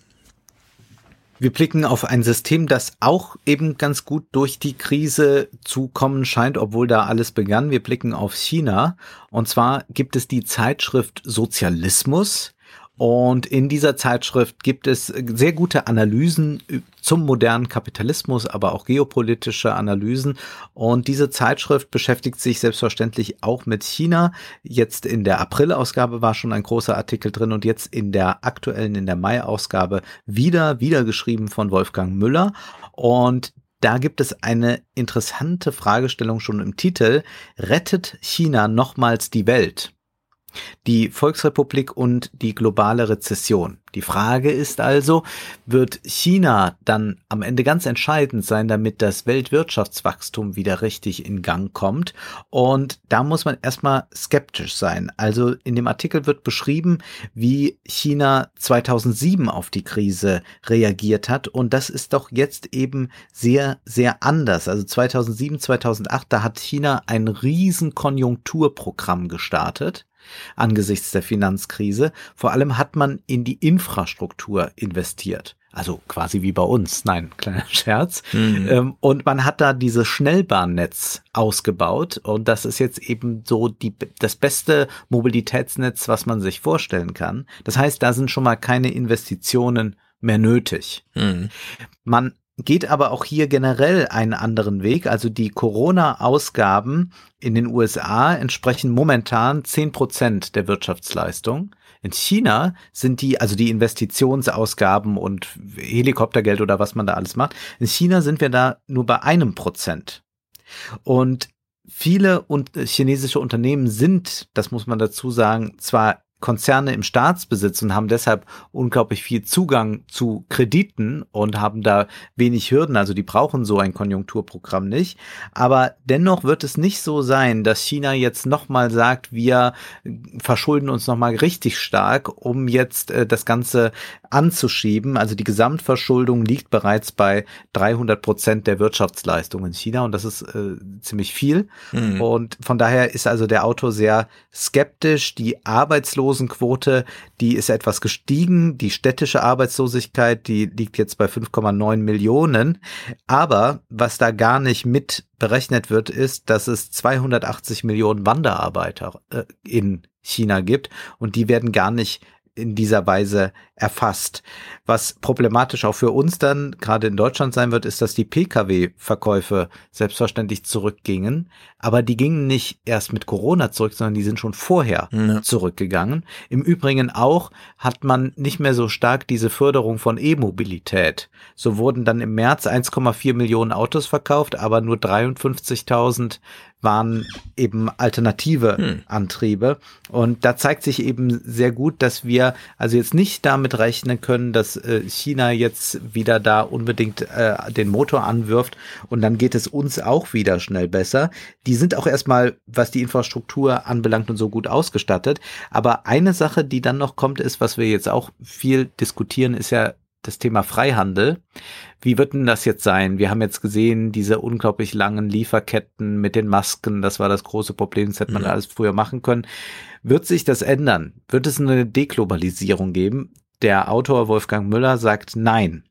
Wir blicken auf ein System, das auch eben ganz gut durch die Krise zu kommen scheint, obwohl da alles begann. Wir blicken auf China. Und zwar gibt es die Zeitschrift Sozialismus. Und in dieser Zeitschrift gibt es sehr gute Analysen zum modernen Kapitalismus, aber auch geopolitische Analysen. Und diese Zeitschrift beschäftigt sich selbstverständlich auch mit China. Jetzt in der April-Ausgabe war schon ein großer Artikel drin und jetzt in der aktuellen, in der Mai-Ausgabe wieder, wieder geschrieben von Wolfgang Müller. Und da gibt es eine interessante Fragestellung schon im Titel: Rettet China nochmals die Welt? Die Volksrepublik und die globale Rezession. Die Frage ist also, wird China dann am Ende ganz entscheidend sein, damit das Weltwirtschaftswachstum wieder richtig in Gang kommt? Und da muss man erstmal skeptisch sein. Also in dem Artikel wird beschrieben, wie China zweitausendsieben auf die Krise reagiert hat. Und das ist doch jetzt eben sehr, sehr anders. Also zweitausendsieben, zweitausendacht, da hat China ein riesen Konjunkturprogramm gestartet. Angesichts der Finanzkrise. Vor allem hat man in die Infrastruktur investiert. Also quasi wie bei uns. Nein, kleiner Scherz. Mhm. Und man hat da dieses Schnellbahnnetz ausgebaut. Und das ist jetzt eben so die, das beste Mobilitätsnetz, was man sich vorstellen kann. Das heißt, da sind schon mal keine Investitionen mehr nötig. Mhm. Man geht aber auch hier generell einen anderen Weg. Also die Corona-Ausgaben in den U S A entsprechen momentan zehn Prozent der Wirtschaftsleistung. In China sind die, also die Investitionsausgaben und Helikoptergeld oder was man da alles macht, in China sind wir da nur bei einem Prozent. Und viele und chinesische Unternehmen sind, das muss man dazu sagen, zwar Konzerne im Staatsbesitz und haben deshalb unglaublich viel Zugang zu Krediten und haben da wenig Hürden, also die brauchen so ein Konjunkturprogramm nicht, aber dennoch wird es nicht so sein, dass China jetzt nochmal sagt, wir verschulden uns nochmal richtig stark, um jetzt äh, das Ganze anzuschieben, also die Gesamtverschuldung liegt bereits bei dreihundert Prozent der Wirtschaftsleistung in China und das ist äh, ziemlich viel mhm. und von daher ist also der Autor sehr skeptisch, die Arbeitslosigkeit Quote, die ist etwas gestiegen. Die städtische Arbeitslosigkeit, die liegt jetzt bei fünf Komma neun Millionen. Aber was da gar nicht mit berechnet wird, ist, dass es zweihundertachtzig Millionen Wanderarbeiter äh, in China gibt und die werden gar nicht in dieser Weise erfasst. Was problematisch auch für uns dann gerade in Deutschland sein wird, ist, dass die P K W-Verkäufe selbstverständlich zurückgingen, aber die gingen nicht erst mit Corona zurück, sondern die sind schon vorher ja. zurückgegangen. Im Übrigen auch hat man nicht mehr so stark diese Förderung von E-Mobilität. So wurden dann im März eins Komma vier Millionen Autos verkauft, aber nur dreiundfünfzigtausend waren eben alternative hm. Antriebe. Und da zeigt sich eben sehr gut, dass wir also jetzt nicht damit rechnen können, dass äh, China jetzt wieder da unbedingt äh, den Motor anwirft und dann geht es uns auch wieder schnell besser. Die sind auch erstmal, was die Infrastruktur anbelangt und so gut ausgestattet. Aber eine Sache, die dann noch kommt, ist, was wir jetzt auch viel diskutieren, ist ja das Thema Freihandel. Wie wird denn das jetzt sein? Wir haben jetzt gesehen, diese unglaublich langen Lieferketten mit den Masken, das war das große Problem, das hätte man mhm. alles früher machen können. Wird sich das ändern? Wird es eine Deglobalisierung geben? Der Autor Wolfgang Müller sagt nein.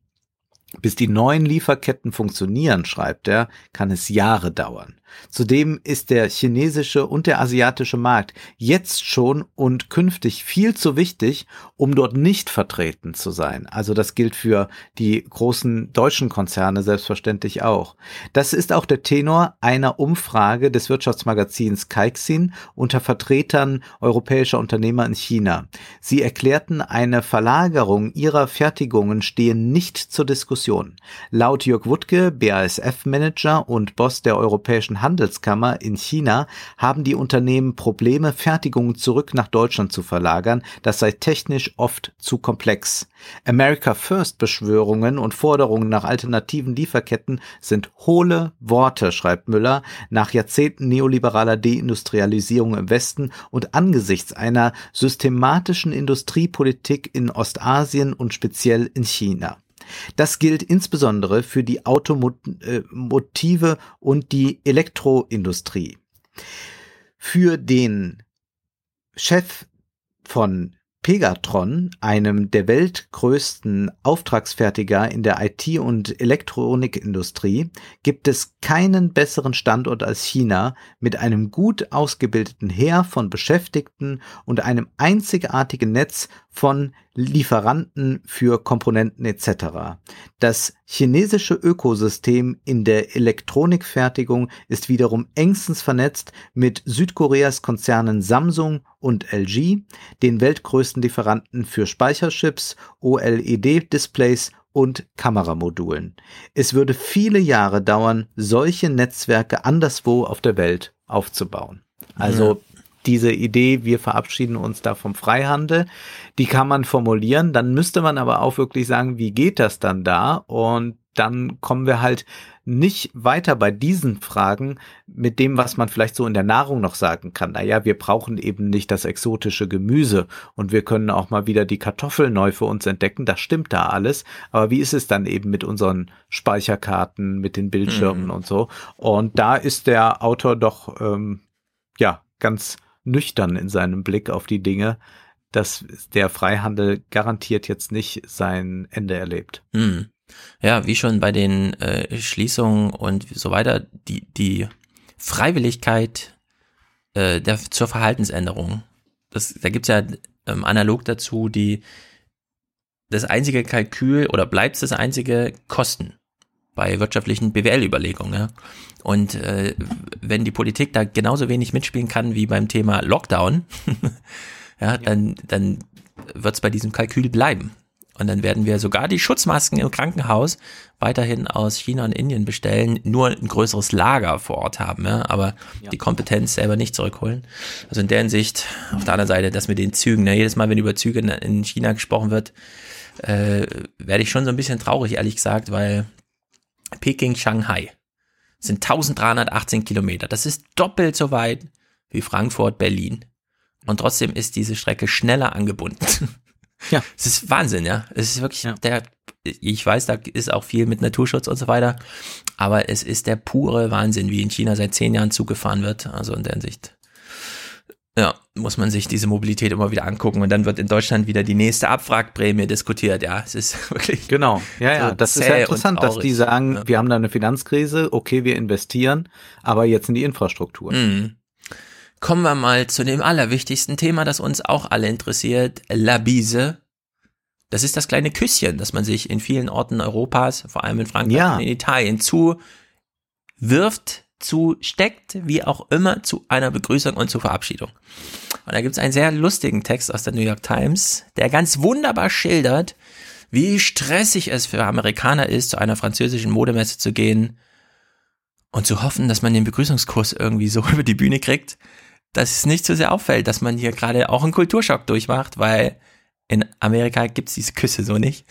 Bis die neuen Lieferketten funktionieren, schreibt er, kann es Jahre dauern. Zudem ist der chinesische und der asiatische Markt jetzt schon und künftig viel zu wichtig, um dort nicht vertreten zu sein. Also das gilt für die großen deutschen Konzerne selbstverständlich auch. Das ist auch der Tenor einer Umfrage des Wirtschaftsmagazins Kaixin unter Vertretern europäischer Unternehmer in China. Sie erklärten, eine Verlagerung ihrer Fertigungen stehe nicht zur Diskussion. Laut Jörg Wuttke, B A S F-Manager und Boss der Europäischen Handelskammer in China, haben die Unternehmen Probleme, Fertigungen zurück nach Deutschland zu verlagern. Das sei technisch oft zu komplex. America First-Beschwörungen und Forderungen nach alternativen Lieferketten sind hohle Worte, schreibt Müller, nach Jahrzehnten neoliberaler Deindustrialisierung im Westen und angesichts einer systematischen Industriepolitik in Ostasien und speziell in China. Das gilt insbesondere für die Automotive und die Elektroindustrie. Für den Chef von Pegatron, einem der weltgrößten Auftragsfertiger in der I T- und Elektronikindustrie, gibt es keinen besseren Standort als China mit einem gut ausgebildeten Heer von Beschäftigten und einem einzigartigen Netz von Lieferanten für Komponenten et cetera. Das chinesische Ökosystem in der Elektronikfertigung ist wiederum engstens vernetzt mit Südkoreas Konzernen Samsung und L G, den weltgrößten Lieferanten für Speicherchips, O L E D-Displays und Kameramodulen. Es würde viele Jahre dauern, solche Netzwerke anderswo auf der Welt aufzubauen. Also ja. Diese Idee, wir verabschieden uns da vom Freihandel, die kann man formulieren, dann müsste man aber auch wirklich sagen, wie geht das dann da? Und dann kommen wir halt nicht weiter bei diesen Fragen mit dem, was man vielleicht so in der Nahrung noch sagen kann. Naja, wir brauchen eben nicht das exotische Gemüse und wir können auch mal wieder die Kartoffeln neu für uns entdecken. Das stimmt da alles. Aber wie ist es dann eben mit unseren Speicherkarten, mit den Bildschirmen mhm. und so? Und da ist der Autor doch, ähm, ja, ganz nüchtern in seinem Blick auf die Dinge, dass der Freihandel garantiert jetzt nicht sein Ende erlebt. Hm. Ja, wie schon bei den äh, Schließungen und so weiter, die, die Freiwilligkeit äh, der, zur Verhaltensänderung, das, da gibt's ja ähm, analog dazu die das einzige Kalkül oder bleibt das einzige Kosten bei wirtschaftlichen B W L-Überlegungen. Ja? Und äh, wenn die Politik da genauso wenig mitspielen kann wie beim Thema Lockdown, ja, dann, dann wird es bei diesem Kalkül bleiben. Und dann werden wir sogar die Schutzmasken im Krankenhaus weiterhin aus China und Indien bestellen, nur ein größeres Lager vor Ort haben, ja? aber ja. die Kompetenz selber nicht zurückholen. Also in der Hinsicht, auf der anderen Seite, das mit den Zügen, ne? Jedes Mal, wenn über Züge in China gesprochen wird, äh, werde ich schon so ein bisschen traurig, ehrlich gesagt, weil Peking, Shanghai sind eintausenddreihundertachtzehn Kilometer. Das ist doppelt so weit wie Frankfurt, Berlin. Und trotzdem ist diese Strecke schneller angebunden. Ja. Es ist Wahnsinn, ja. Es ist wirklich ja. der, ich weiß, da ist auch viel mit Naturschutz und so weiter, aber es ist der pure Wahnsinn, wie in China seit zehn Jahren Zug gefahren wird. Also in der Hinsicht, ja, muss man sich diese Mobilität immer wieder angucken und dann wird in Deutschland wieder die nächste Abwrackprämie diskutiert, ja. Es ist wirklich. Genau, ja, ja. So das ist ja interessant, dass die sagen, ja. wir haben da eine Finanzkrise, okay, wir investieren, aber jetzt in die Infrastruktur. Mhm. Kommen wir mal zu dem allerwichtigsten Thema, das uns auch alle interessiert, La Bise. Das ist das kleine Küsschen, das man sich in vielen Orten Europas, vor allem in Frankreich ja. und in Italien, zu wirft, zu steckt, wie auch immer, zu einer Begrüßung und zur Verabschiedung. Und da gibt es einen sehr lustigen Text aus der New York Times, der ganz wunderbar schildert, wie stressig es für Amerikaner ist, zu einer französischen Modemesse zu gehen und zu hoffen, dass man den Begrüßungskurs irgendwie so über die Bühne kriegt, dass es nicht so sehr auffällt, dass man hier gerade auch einen Kulturschock durchmacht, weil in Amerika gibt es diese Küsse so nicht.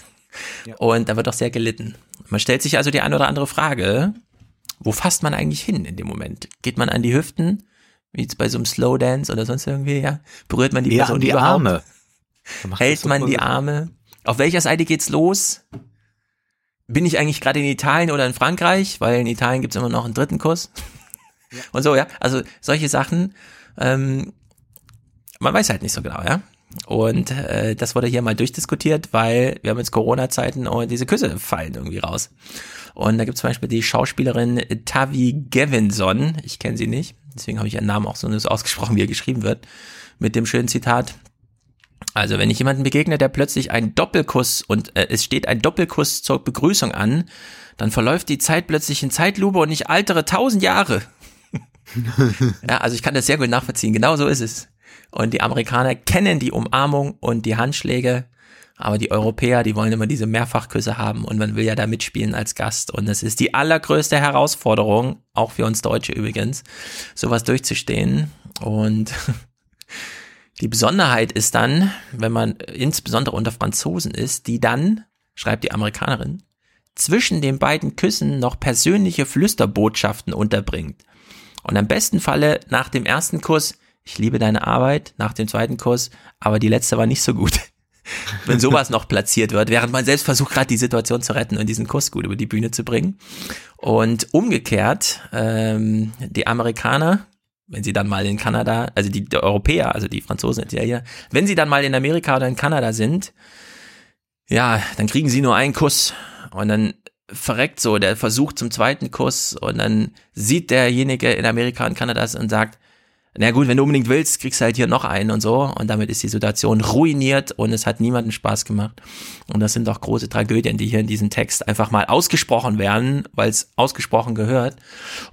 Ja. Und da wird auch sehr gelitten. Man stellt sich also die ein oder andere Frage, wo fasst man eigentlich hin in dem Moment? Geht man an die Hüften, wie jetzt bei so einem Slowdance oder sonst irgendwie, ja? Berührt man die ja, Person und die überhaupt? Arme. Hält so man cool. die Arme? Auf welcher Seite geht's los? Bin ich eigentlich gerade in Italien oder in Frankreich? Weil in Italien gibt's immer noch einen dritten Kuss. Ja. Und so, ja. Also solche Sachen, ähm, man weiß halt nicht so genau, ja. Und äh, das wurde hier mal durchdiskutiert, weil wir haben jetzt Corona-Zeiten und diese Küsse fallen irgendwie raus. Und da gibt es zum Beispiel die Schauspielerin Tavi Gevinson, ich kenne sie nicht, deswegen habe ich ihren Namen auch so ausgesprochen, wie er geschrieben wird, mit dem schönen Zitat. Also wenn ich jemanden begegne, der plötzlich einen Doppelkuss und äh, es steht ein Doppelkuss zur Begrüßung an, dann verläuft die Zeit plötzlich in Zeitlupe und ich altere tausend Jahre. Ja, also ich kann das sehr gut nachvollziehen, genau so ist es. Und die Amerikaner kennen die Umarmung und die Handschläge, aber die Europäer, die wollen immer diese Mehrfachküsse haben und man will ja da mitspielen als Gast. Und das ist die allergrößte Herausforderung, auch für uns Deutsche übrigens, sowas durchzustehen. Und die Besonderheit ist dann, wenn man insbesondere unter Franzosen ist, die dann, schreibt die Amerikanerin, zwischen den beiden Küssen noch persönliche Flüsterbotschaften unterbringt. Und am besten Falle nach dem ersten Kuss: Ich liebe deine Arbeit, nach dem zweiten Kuss, aber die letzte war nicht so gut. Wenn sowas noch platziert wird, während man selbst versucht, gerade die Situation zu retten und diesen Kuss gut über die Bühne zu bringen. Und umgekehrt, ähm, die Amerikaner, wenn sie dann mal in Kanada, also die, die Europäer, also die Franzosen, Italiener, wenn sie dann mal in Amerika oder in Kanada sind, ja, dann kriegen sie nur einen Kuss und dann verreckt so der Versuch zum zweiten Kuss und dann sieht derjenige in Amerika und Kanada und sagt: Na gut, wenn du unbedingt willst, kriegst du halt hier noch einen und so. Und damit ist die Situation ruiniert und es hat niemanden Spaß gemacht. Und das sind auch große Tragödien, die hier in diesem Text einfach mal ausgesprochen werden, weil es ausgesprochen gehört.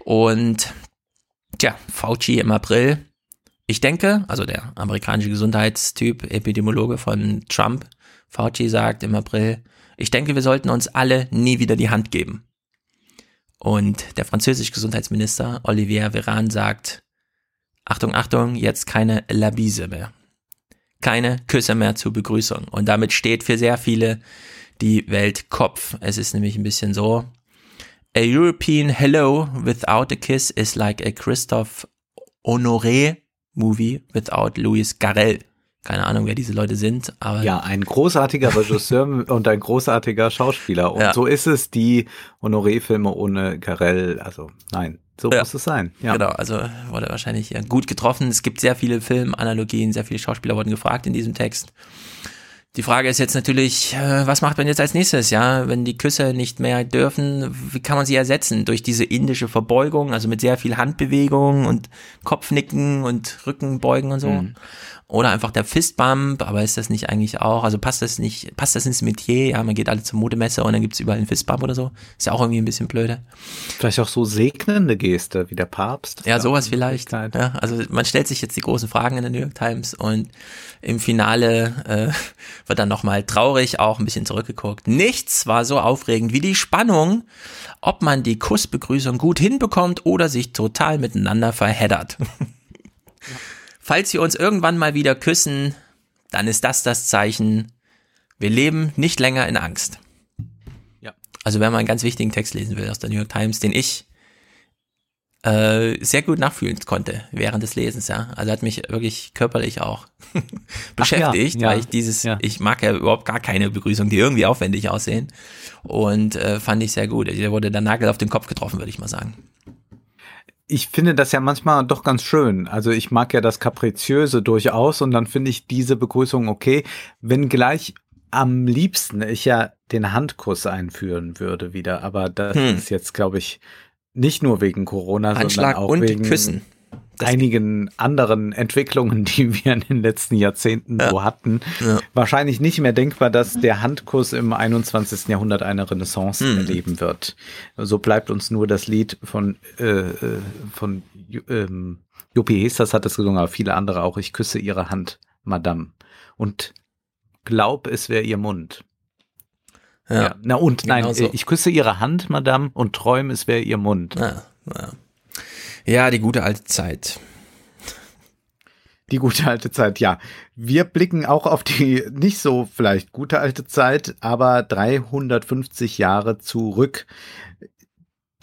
Und tja, Fauci im April, ich denke, also der amerikanische Gesundheitstyp, Epidemiologe von Trump, Fauci sagt im April: Ich denke, wir sollten uns alle nie wieder die Hand geben. Und der französische Gesundheitsminister Olivier Véran sagt: Achtung, Achtung, jetzt keine La Bise mehr. Keine Küsse mehr zur Begrüßung. Und damit steht für sehr viele die Welt Kopf. Es ist nämlich ein bisschen so: A European hello without a kiss is like a Christophe Honoré movie without Louis Garrel. Keine Ahnung, wer diese Leute sind, aber... Ja, ein großartiger Regisseur und ein großartiger Schauspieler. Und ja. so ist es, die Honoré-Filme ohne Garrel, also nein. So ja. muss es sein. Ja. Genau, also wurde wahrscheinlich gut getroffen. Es gibt sehr viele Filmanalogien, sehr viele Schauspieler wurden gefragt in diesem Text. Die Frage ist jetzt natürlich, was macht man jetzt als nächstes, ja? Wenn die Küsse nicht mehr dürfen, wie kann man sie ersetzen? Durch diese indische Verbeugung, also mit sehr viel Handbewegung und Kopfnicken und Rückenbeugen und so. Mhm. Oder einfach der Fistbump, aber ist das nicht eigentlich auch, also passt das nicht, passt das ins Metier, ja? Man geht alle zur Modemesse und dann gibt's überall einen Fistbump oder so. Ist ja auch irgendwie ein bisschen blöde. Vielleicht auch so segnende Geste, wie der Papst. Ja, sowas vielleicht. Ja, also man stellt sich jetzt die großen Fragen in der New York Times und im Finale, äh, wird dann nochmal traurig auch ein bisschen zurückgeguckt. Nichts war so aufregend wie die Spannung, ob man die Kussbegrüßung gut hinbekommt oder sich total miteinander verheddert. Ja. Falls wir uns irgendwann mal wieder küssen, dann ist das das Zeichen, wir leben nicht länger in Angst. Ja. Also wenn man einen ganz wichtigen Text lesen will aus der New York Times, den ich äh, sehr gut nachfühlen konnte während des Lesens, ja. Also hat mich wirklich körperlich auch beschäftigt, ja, ja, weil ich dieses, ja. ich mag ja überhaupt gar keine Begrüßung, die irgendwie aufwendig aussehen, und äh, fand ich sehr gut. Da wurde der Nagel auf den Kopf getroffen, würde ich mal sagen. Ich finde das ja manchmal doch ganz schön. Also ich mag ja das Kapriziöse durchaus, und dann finde ich diese Begrüßung okay, wenngleich am liebsten ich ja den Handkuss einführen würde wieder. Aber das hm. ist jetzt, glaube ich, nicht nur wegen Corona, Handschlag sondern auch und wegen Küssen. Das einigen anderen Entwicklungen, die wir in den letzten Jahrzehnten ja. so hatten. Ja. Wahrscheinlich nicht mehr denkbar, dass der Handkuss im einundzwanzigsten. Jahrhundert eine Renaissance mhm. erleben wird. So bleibt uns nur das Lied von, äh, von ähm, Juppie Hestas hat es gesungen, aber viele andere auch. Ich küsse ihre Hand, Madame. Und glaub, es wäre ihr Mund. Ja. Ja. Na und, genau nein, so. Ich küsse ihre Hand, Madame, und träum, es wäre ihr Mund. Ja, ja. Ja, die gute alte Zeit. Die gute alte Zeit, ja. Wir blicken auch auf die nicht so vielleicht gute alte Zeit, aber dreihundertfünfzig Jahre zurück.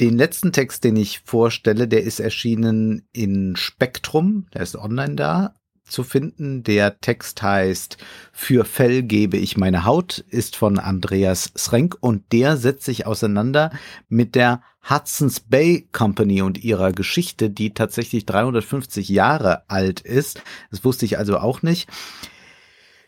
Den letzten Text, den ich vorstelle, der ist erschienen in Spektrum, der ist online da zu finden. Der Text heißt Für Fell gebe ich meine Haut, ist von Andreas Schrenk, und der setzt sich auseinander mit der Hudson's Bay Company und ihrer Geschichte, die tatsächlich dreihundertfünfzig Jahre alt ist. Das wusste ich also auch nicht.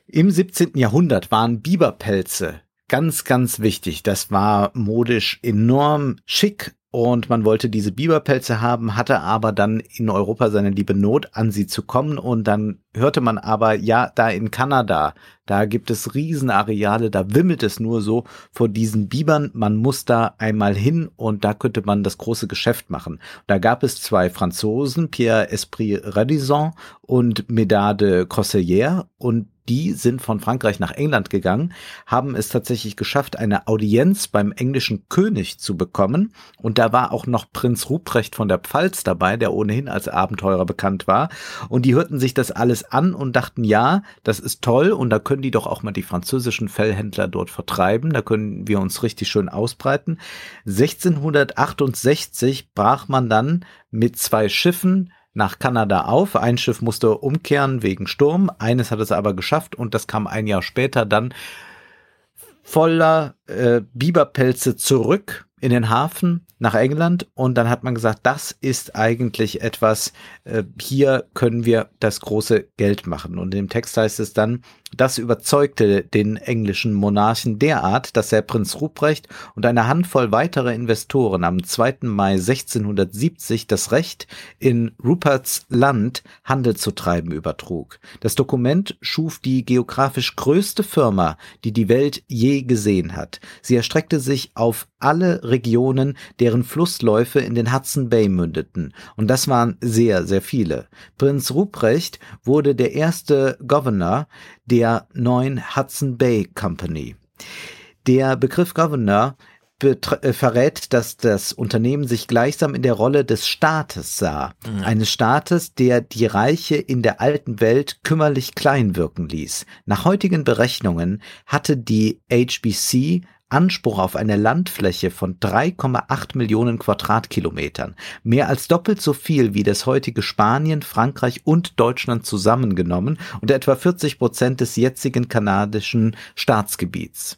Im siebzehnten. Jahrhundert waren Biberpelze ganz, ganz wichtig. Das war modisch enorm schick. Und man wollte diese Biberpelze haben, hatte aber dann in Europa seine liebe Not, an sie zu kommen. Und dann hörte man aber, ja, da in Kanada, da gibt es Riesenareale, da wimmelt es nur so vor diesen Bibern. Man muss da einmal hin, und da könnte man das große Geschäft machen. Da gab es zwei Franzosen, Pierre Esprit Radisson und Medard Crosselière, und die sind von Frankreich nach England gegangen, haben es tatsächlich geschafft, eine Audienz beim englischen König zu bekommen. Und da war auch noch Prinz Ruprecht von der Pfalz dabei, der ohnehin als Abenteurer bekannt war. Und die hörten sich das alles an und dachten, ja, das ist toll. Und da können die doch auch mal die französischen Fellhändler dort vertreiben. Da können wir uns richtig schön ausbreiten. sechzehnhundertachtundsechzig brach man dann mit zwei Schiffen nach Kanada auf. Ein Schiff musste umkehren wegen Sturm, eines hat es aber geschafft, und das kam ein Jahr später dann voller äh, Biberpelze zurück in den Hafen nach England, und dann hat man gesagt, das ist eigentlich etwas, äh, hier können wir das große Geld machen. Und im Text heißt es dann, das überzeugte den englischen Monarchen derart, dass der Prinz Ruprecht und eine Handvoll weiterer Investoren am zweiten Mai sechzehnhundertsiebzig das Recht, in Ruperts Land Handel zu treiben, übertrug. Das Dokument schuf die geografisch größte Firma, die die Welt je gesehen hat. Sie erstreckte sich auf alle Regionen, deren Flussläufe in den Hudson Bay mündeten. Und das waren sehr, sehr viele. Prinz Ruprecht wurde der erste Gouverneur der neuen Hudson Bay Company. Der Begriff Gouverneur betra- äh, verrät, dass das Unternehmen sich gleichsam in der Rolle des Staates sah. Mhm. Eines Staates, der die Reiche in der alten Welt kümmerlich klein wirken ließ. Nach heutigen Berechnungen hatte die H B C Anspruch auf eine Landfläche von drei Komma acht Millionen Quadratkilometern, mehr als doppelt so viel wie das heutige Spanien, Frankreich und Deutschland zusammengenommen, und etwa vierzig Prozent des jetzigen kanadischen Staatsgebiets.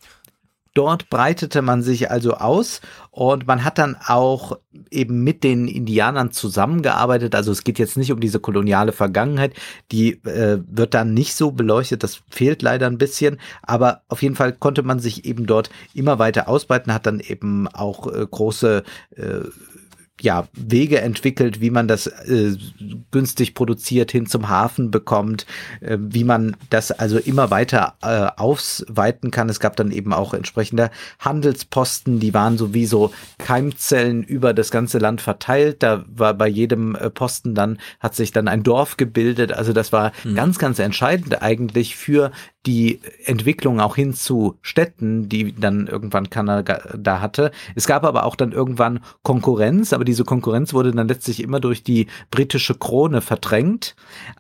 Dort breitete man sich also aus und man hat dann auch eben mit den Indianern zusammengearbeitet. Also es geht jetzt nicht um diese koloniale Vergangenheit, die äh, wird dann nicht so beleuchtet, das fehlt leider ein bisschen. Aber auf jeden Fall konnte man sich eben dort immer weiter ausbreiten, hat dann eben auch äh, große äh, ja, Wege entwickelt, wie man das äh, günstig produziert hin zum Hafen bekommt, äh, wie man das also immer weiter äh, ausweiten kann. Es gab dann eben auch entsprechende Handelsposten, die waren so wie so Keimzellen über das ganze Land verteilt. Da war bei jedem äh, Posten dann, hat sich dann ein Dorf gebildet. Also das war mhm. ganz, ganz entscheidend eigentlich für die Entwicklung auch hin zu Städten, die dann irgendwann Kanada da hatte. Es gab aber auch dann irgendwann Konkurrenz, aber diese Konkurrenz wurde dann letztlich immer durch die britische Krone verdrängt.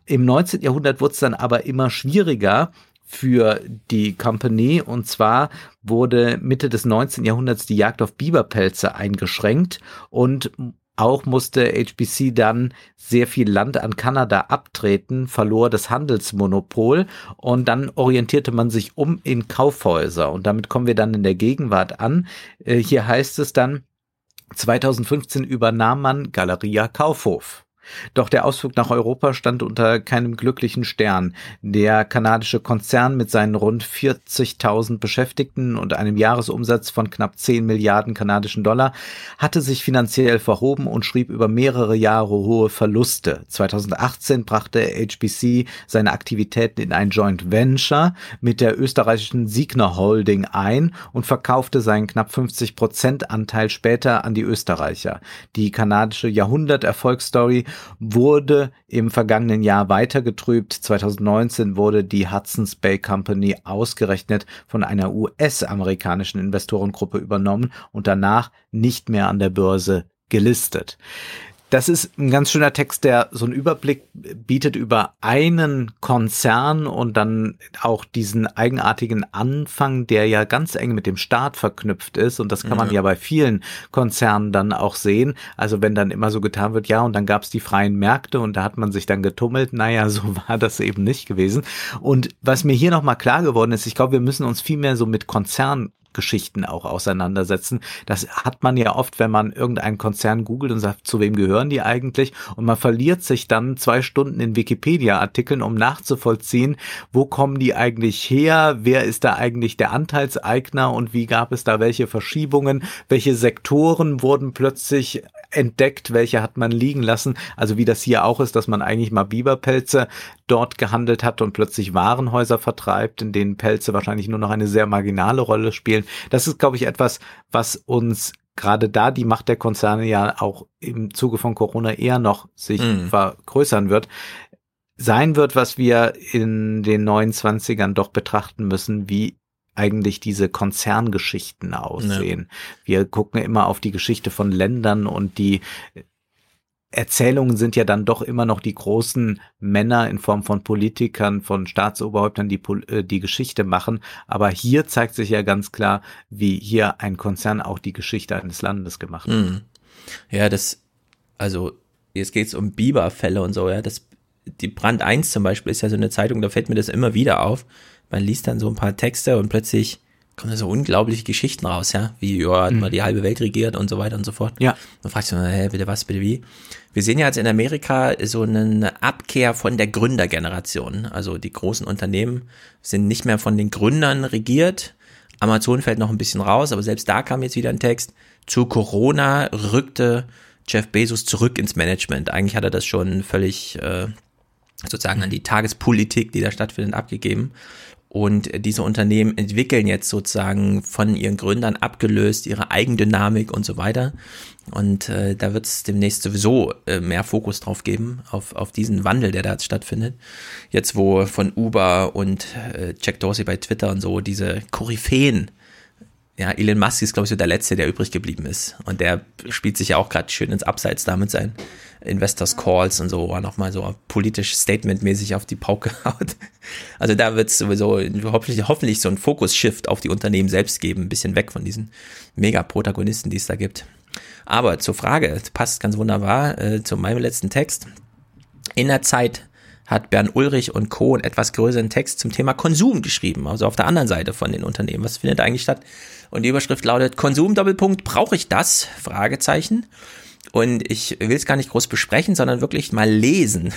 Im neunzehnten Jahrhundert wurde es dann aber immer schwieriger für die Company, und zwar wurde Mitte des neunzehnten Jahrhunderts die Jagd auf Biberpelze eingeschränkt und auch musste H B C dann sehr viel Land an Kanada abtreten, verlor das Handelsmonopol und dann orientierte man sich um in Kaufhäuser. Und damit kommen wir dann in der Gegenwart an. Äh, hier heißt es dann, zweitausendfünfzehn übernahm man Galeria Kaufhof. Doch der Ausflug nach Europa stand unter keinem glücklichen Stern. Der kanadische Konzern mit seinen rund vierzigtausend Beschäftigten und einem Jahresumsatz von knapp zehn Milliarden kanadischen Dollar hatte sich finanziell verhoben und schrieb über mehrere Jahre hohe Verluste. zweitausendachtzehn brachte H B C seine Aktivitäten in ein Joint Venture mit der österreichischen Signer Holding ein und verkaufte seinen knapp fünfzig Prozent Anteil später an die Österreicher. Die kanadische Jahrhundert-Erfolgsstory wurde im vergangenen Jahr weitergetrübt. zweitausendneunzehn wurde die Hudson's Bay Company ausgerechnet von einer U S-amerikanischen Investorengruppe übernommen und danach nicht mehr an der Börse gelistet. Das ist ein ganz schöner Text, der so einen Überblick bietet über einen Konzern und dann auch diesen eigenartigen Anfang, der ja ganz eng mit dem Staat verknüpft ist. Und das kann man ja, ja bei vielen Konzernen dann auch sehen. Also wenn dann immer so getan wird, ja, und dann gab es die freien Märkte und da hat man sich dann getummelt. Naja, so war das eben nicht gewesen. Und was mir hier nochmal klar geworden ist, ich glaube, wir müssen uns viel mehr so mit Konzernen Geschichten auch auseinandersetzen. Das hat man ja oft, wenn man irgendeinen Konzern googelt und sagt, zu wem gehören die eigentlich? Und man verliert sich dann zwei Stunden in Wikipedia-Artikeln, um nachzuvollziehen, wo kommen die eigentlich her? Wer ist da eigentlich der Anteilseigner? Und wie gab es da welche Verschiebungen? Welche Sektoren wurden plötzlich entdeckt? Welche hat man liegen lassen? Also wie das hier auch ist, dass man eigentlich mal Biberpelze dort gehandelt hat und plötzlich Warenhäuser vertreibt, in denen Pelze wahrscheinlich nur noch eine sehr marginale Rolle spielen. Das ist, glaube ich, etwas, was uns gerade da die Macht der Konzerne ja auch im Zuge von Corona eher noch sich mm. vergrößern wird, sein wird, was wir in den neunundzwanzigern doch betrachten müssen, wie eigentlich diese Konzerngeschichten aussehen. Ja. Wir gucken immer auf die Geschichte von Ländern und die Erzählungen sind ja dann doch immer noch die großen Männer in Form von Politikern, von Staatsoberhäuptern, die die Geschichte machen. Aber hier zeigt sich ja ganz klar, wie hier ein Konzern auch die Geschichte eines Landes gemacht hat. Mhm. Ja, das, also jetzt geht es um Biberfälle und so, ja. Das, die Brand eins zum Beispiel ist ja so eine Zeitung, da fällt mir das immer wieder auf. Man liest dann so ein paar Texte und plötzlich kommen so unglaubliche Geschichten raus, ja, wie, ja, hat man die halbe Welt regiert und so weiter und so fort. Ja. Dann fragst du, hä, bitte was, bitte wie? Wir sehen ja jetzt in Amerika so eine Abkehr von der Gründergeneration. Also die großen Unternehmen sind nicht mehr von den Gründern regiert. Amazon fällt noch ein bisschen raus, aber selbst da kam jetzt wieder ein Text. Zu Corona rückte Jeff Bezos zurück ins Management. Eigentlich hat er das schon völlig äh, sozusagen an die Tagespolitik, die da stattfindet, abgegeben. Und diese Unternehmen entwickeln jetzt sozusagen von ihren Gründern abgelöst ihre Eigendynamik und so weiter. Und äh, da wird es demnächst sowieso äh, mehr Fokus drauf geben, auf auf diesen Wandel, der da jetzt stattfindet. Jetzt, wo von Uber und äh, Jack Dorsey bei Twitter und so diese Koryphäen, ja, Elon Musk ist, glaube ich, so der Letzte, der übrig geblieben ist. Und der spielt sich ja auch gerade schön ins Abseits damit sein. Investors Calls und so, war nochmal so politisch statementmäßig auf die Pauke haut. Also da wird es sowieso hoffentlich, hoffentlich so ein Fokus-Shift auf die Unternehmen selbst geben, ein bisschen weg von diesen Mega-Protagonisten, die es da gibt. Aber zur Frage, passt ganz wunderbar äh, zu meinem letzten Text. In der Zeit hat Bernd Ulrich und Co. einen etwas größeren Text zum Thema Konsum geschrieben, also auf der anderen Seite von den Unternehmen. Was findet eigentlich statt? Und die Überschrift lautet: Konsum, Doppelpunkt, brauche ich das? Fragezeichen. Und ich will es gar nicht groß besprechen, sondern wirklich mal lesen.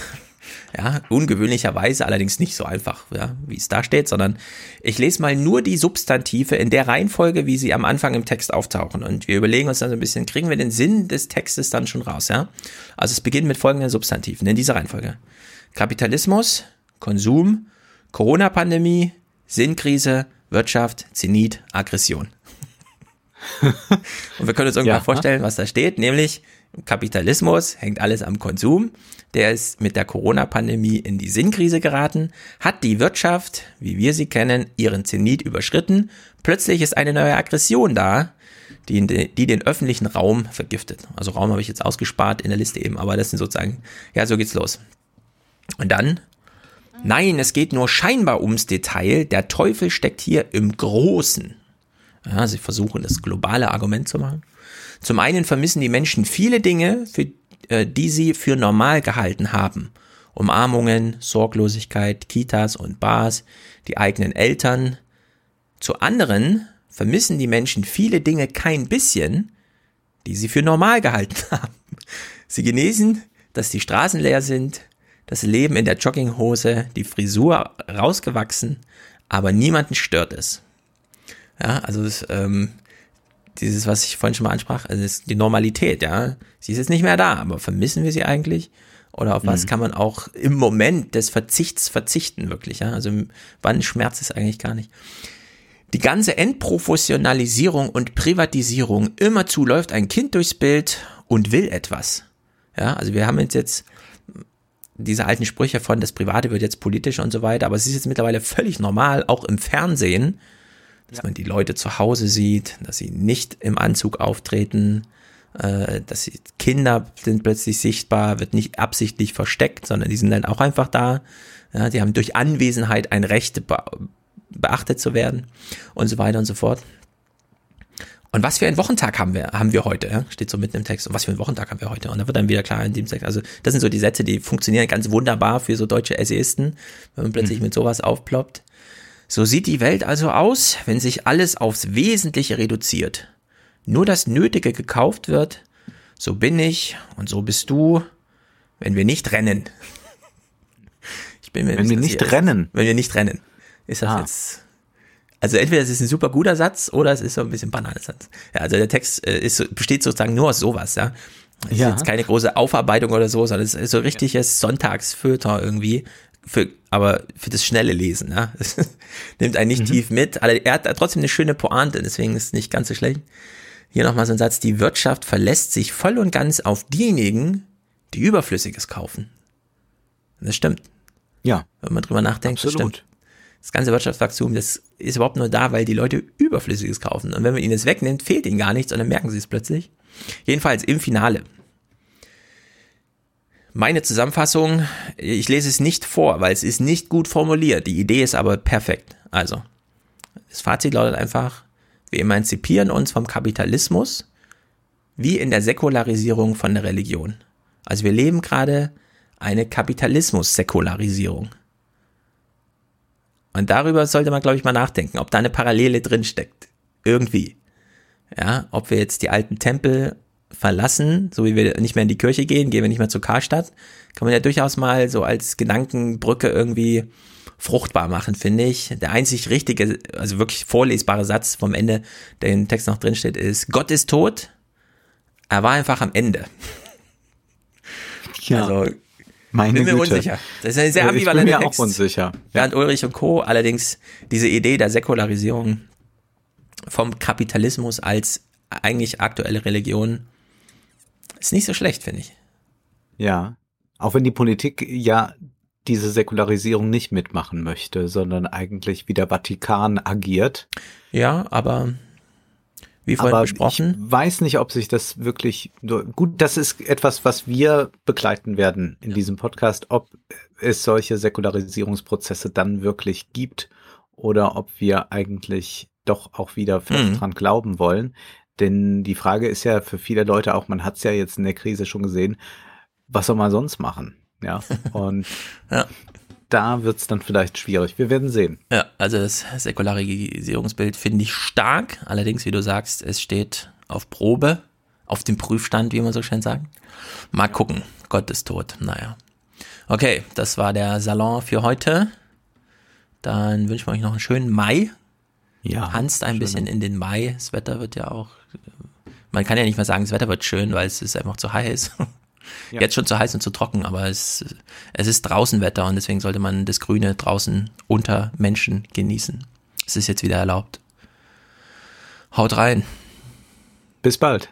Ja, ungewöhnlicherweise, allerdings nicht so einfach, ja, wie es da steht, sondern ich lese mal nur die Substantive in der Reihenfolge, wie sie am Anfang im Text auftauchen. Und wir überlegen uns dann so ein bisschen, kriegen wir den Sinn des Textes dann schon raus, ja? Also es beginnt mit folgenden Substantiven in dieser Reihenfolge: Kapitalismus, Konsum, Corona-Pandemie, Sinnkrise, Wirtschaft, Zenit, Aggression. Und wir können uns irgendwann ja, vorstellen, was da steht, nämlich Kapitalismus hängt alles am Konsum, der ist mit der Corona-Pandemie in die Sinnkrise geraten, hat die Wirtschaft, wie wir sie kennen, ihren Zenit überschritten, plötzlich ist eine neue Aggression da, die, die den öffentlichen Raum vergiftet. Also Raum habe ich jetzt ausgespart in der Liste eben, aber das sind sozusagen, ja, so geht's los. Und dann, nein, es geht nur scheinbar ums Detail, der Teufel steckt hier im Großen. Ja, sie versuchen, das globale Argument zu machen. Zum einen vermissen die Menschen viele Dinge, für, äh, die sie für normal gehalten haben. Umarmungen, Sorglosigkeit, Kitas und Bars, die eigenen Eltern. Zu anderen vermissen die Menschen viele Dinge kein bisschen, die sie für normal gehalten haben. Sie genießen, dass die Straßen leer sind, das Leben in der Jogginghose, die Frisur rausgewachsen, aber niemanden stört es. Ja, also das, ähm, dieses, was ich vorhin schon mal ansprach, also das ist die Normalität, ja. Sie ist jetzt nicht mehr da, aber vermissen wir sie eigentlich? Oder auf was mhm. kann man auch im Moment des Verzichts verzichten, wirklich, ja? Also wann schmerzt es eigentlich gar nicht? Die ganze Entprofessionalisierung und Privatisierung, immerzu läuft ein Kind durchs Bild und will etwas. Ja, also wir haben jetzt jetzt diese alten Sprüche von, das Private wird jetzt politisch und so weiter, aber es ist jetzt mittlerweile völlig normal, auch im Fernsehen, dass man die Leute zu Hause sieht, dass sie nicht im Anzug auftreten, äh, dass sie, Kinder sind plötzlich sichtbar, wird nicht absichtlich versteckt, sondern die sind dann auch einfach da. Ja, die haben durch Anwesenheit ein Recht, beachtet zu werden und so weiter und so fort. Und was für einen Wochentag haben wir, haben wir heute, ja? Steht so mitten im Text. Und was für einen Wochentag haben wir heute? Und da wird dann wieder klar in dem Text. Also das sind so die Sätze, die funktionieren ganz wunderbar für so deutsche Essayisten, wenn man plötzlich mhm. mit sowas aufploppt. So sieht die Welt also aus, wenn sich alles aufs Wesentliche reduziert. Nur das Nötige gekauft wird, so bin ich und so bist du, wenn wir nicht rennen. Ich bin mir wenn wir nicht rennen. Wenn wir nicht rennen. Ist das ah. jetzt... Also entweder es ist ein super guter Satz oder es ist so ein bisschen Bananensatz. Ja, also der Text ist, besteht sozusagen nur aus sowas, ja. Es ja. ist jetzt keine große Aufarbeitung oder so, sondern es ist so richtiges Sonntagsfeuilleton irgendwie. Für, aber für das schnelle Lesen, ja. Es nimmt einen nicht mhm. tief mit, aber er hat trotzdem eine schöne Pointe, deswegen ist es nicht ganz so schlecht. Hier nochmal so ein Satz: Die Wirtschaft verlässt sich voll und ganz auf diejenigen, die Überflüssiges kaufen. Und das stimmt. Ja. Wenn man drüber nachdenkt, absolut. Das stimmt. Das ganze Wirtschaftswachstum, das ist überhaupt nur da, weil die Leute Überflüssiges kaufen. Und wenn man ihnen das wegnimmt, fehlt ihnen gar nichts und dann merken sie es plötzlich. Jedenfalls im Finale. Meine Zusammenfassung, ich lese es nicht vor, weil es ist nicht gut formuliert. Die Idee ist aber perfekt. Also, das Fazit lautet einfach: Wir emanzipieren uns vom Kapitalismus wie in der Säkularisierung von der Religion. Also wir leben gerade eine Kapitalismus-Säkularisierung. Und darüber sollte man, glaube ich, mal nachdenken, ob da eine Parallele drin steckt. Irgendwie. Ja, ob wir jetzt die alten Tempel verlassen, so wie wir nicht mehr in die Kirche gehen, gehen wir nicht mehr zur Karstadt, kann man ja durchaus mal so als Gedankenbrücke irgendwie fruchtbar machen, finde ich. Der einzig richtige, also wirklich vorlesbare Satz vom Ende, der im Text noch drinsteht, ist: Gott ist tot, er war einfach am Ende. Ja, also, meine bin mir Güte. Unsicher. Das ist ein sehr ja, ambivalenter Text. Ich bin mir auch unsicher. Ja. Bernd Ulrich und Co. Allerdings diese Idee der Säkularisierung vom Kapitalismus als eigentlich aktuelle Religion ist nicht so schlecht, finde ich. Ja, auch wenn die Politik ja diese Säkularisierung nicht mitmachen möchte, sondern eigentlich wie der Vatikan agiert. Ja, aber wie vorhin aber besprochen. Ich weiß nicht, ob sich das wirklich, gut, das ist etwas, was wir begleiten werden in diesem Podcast, ob es solche Säkularisierungsprozesse dann wirklich gibt oder ob wir eigentlich doch auch wieder fest mhm. dran glauben wollen. Denn die Frage ist ja für viele Leute auch, man hat es ja jetzt in der Krise schon gesehen, was soll man sonst machen? Ja, und ja. Da wird es dann vielleicht schwierig. Wir werden sehen. Ja, also das Säkularisierungsbild finde ich stark. Allerdings, wie du sagst, es steht auf Probe, auf dem Prüfstand, wie man so schön sagt. Mal gucken. Gott ist tot. Naja. Okay, das war der Salon für heute. Dann wünschen wir euch noch einen schönen Mai. Ja, tanzt ein schön. bisschen in den Mai. Das Wetter wird ja auch, man kann ja nicht mehr sagen, das Wetter wird schön, weil es ist einfach zu heiß. Ja. Jetzt schon zu heiß und zu trocken, aber es, es ist draußen Wetter und deswegen sollte man das Grüne draußen unter Menschen genießen. Es ist jetzt wieder erlaubt. Haut rein. Bis bald.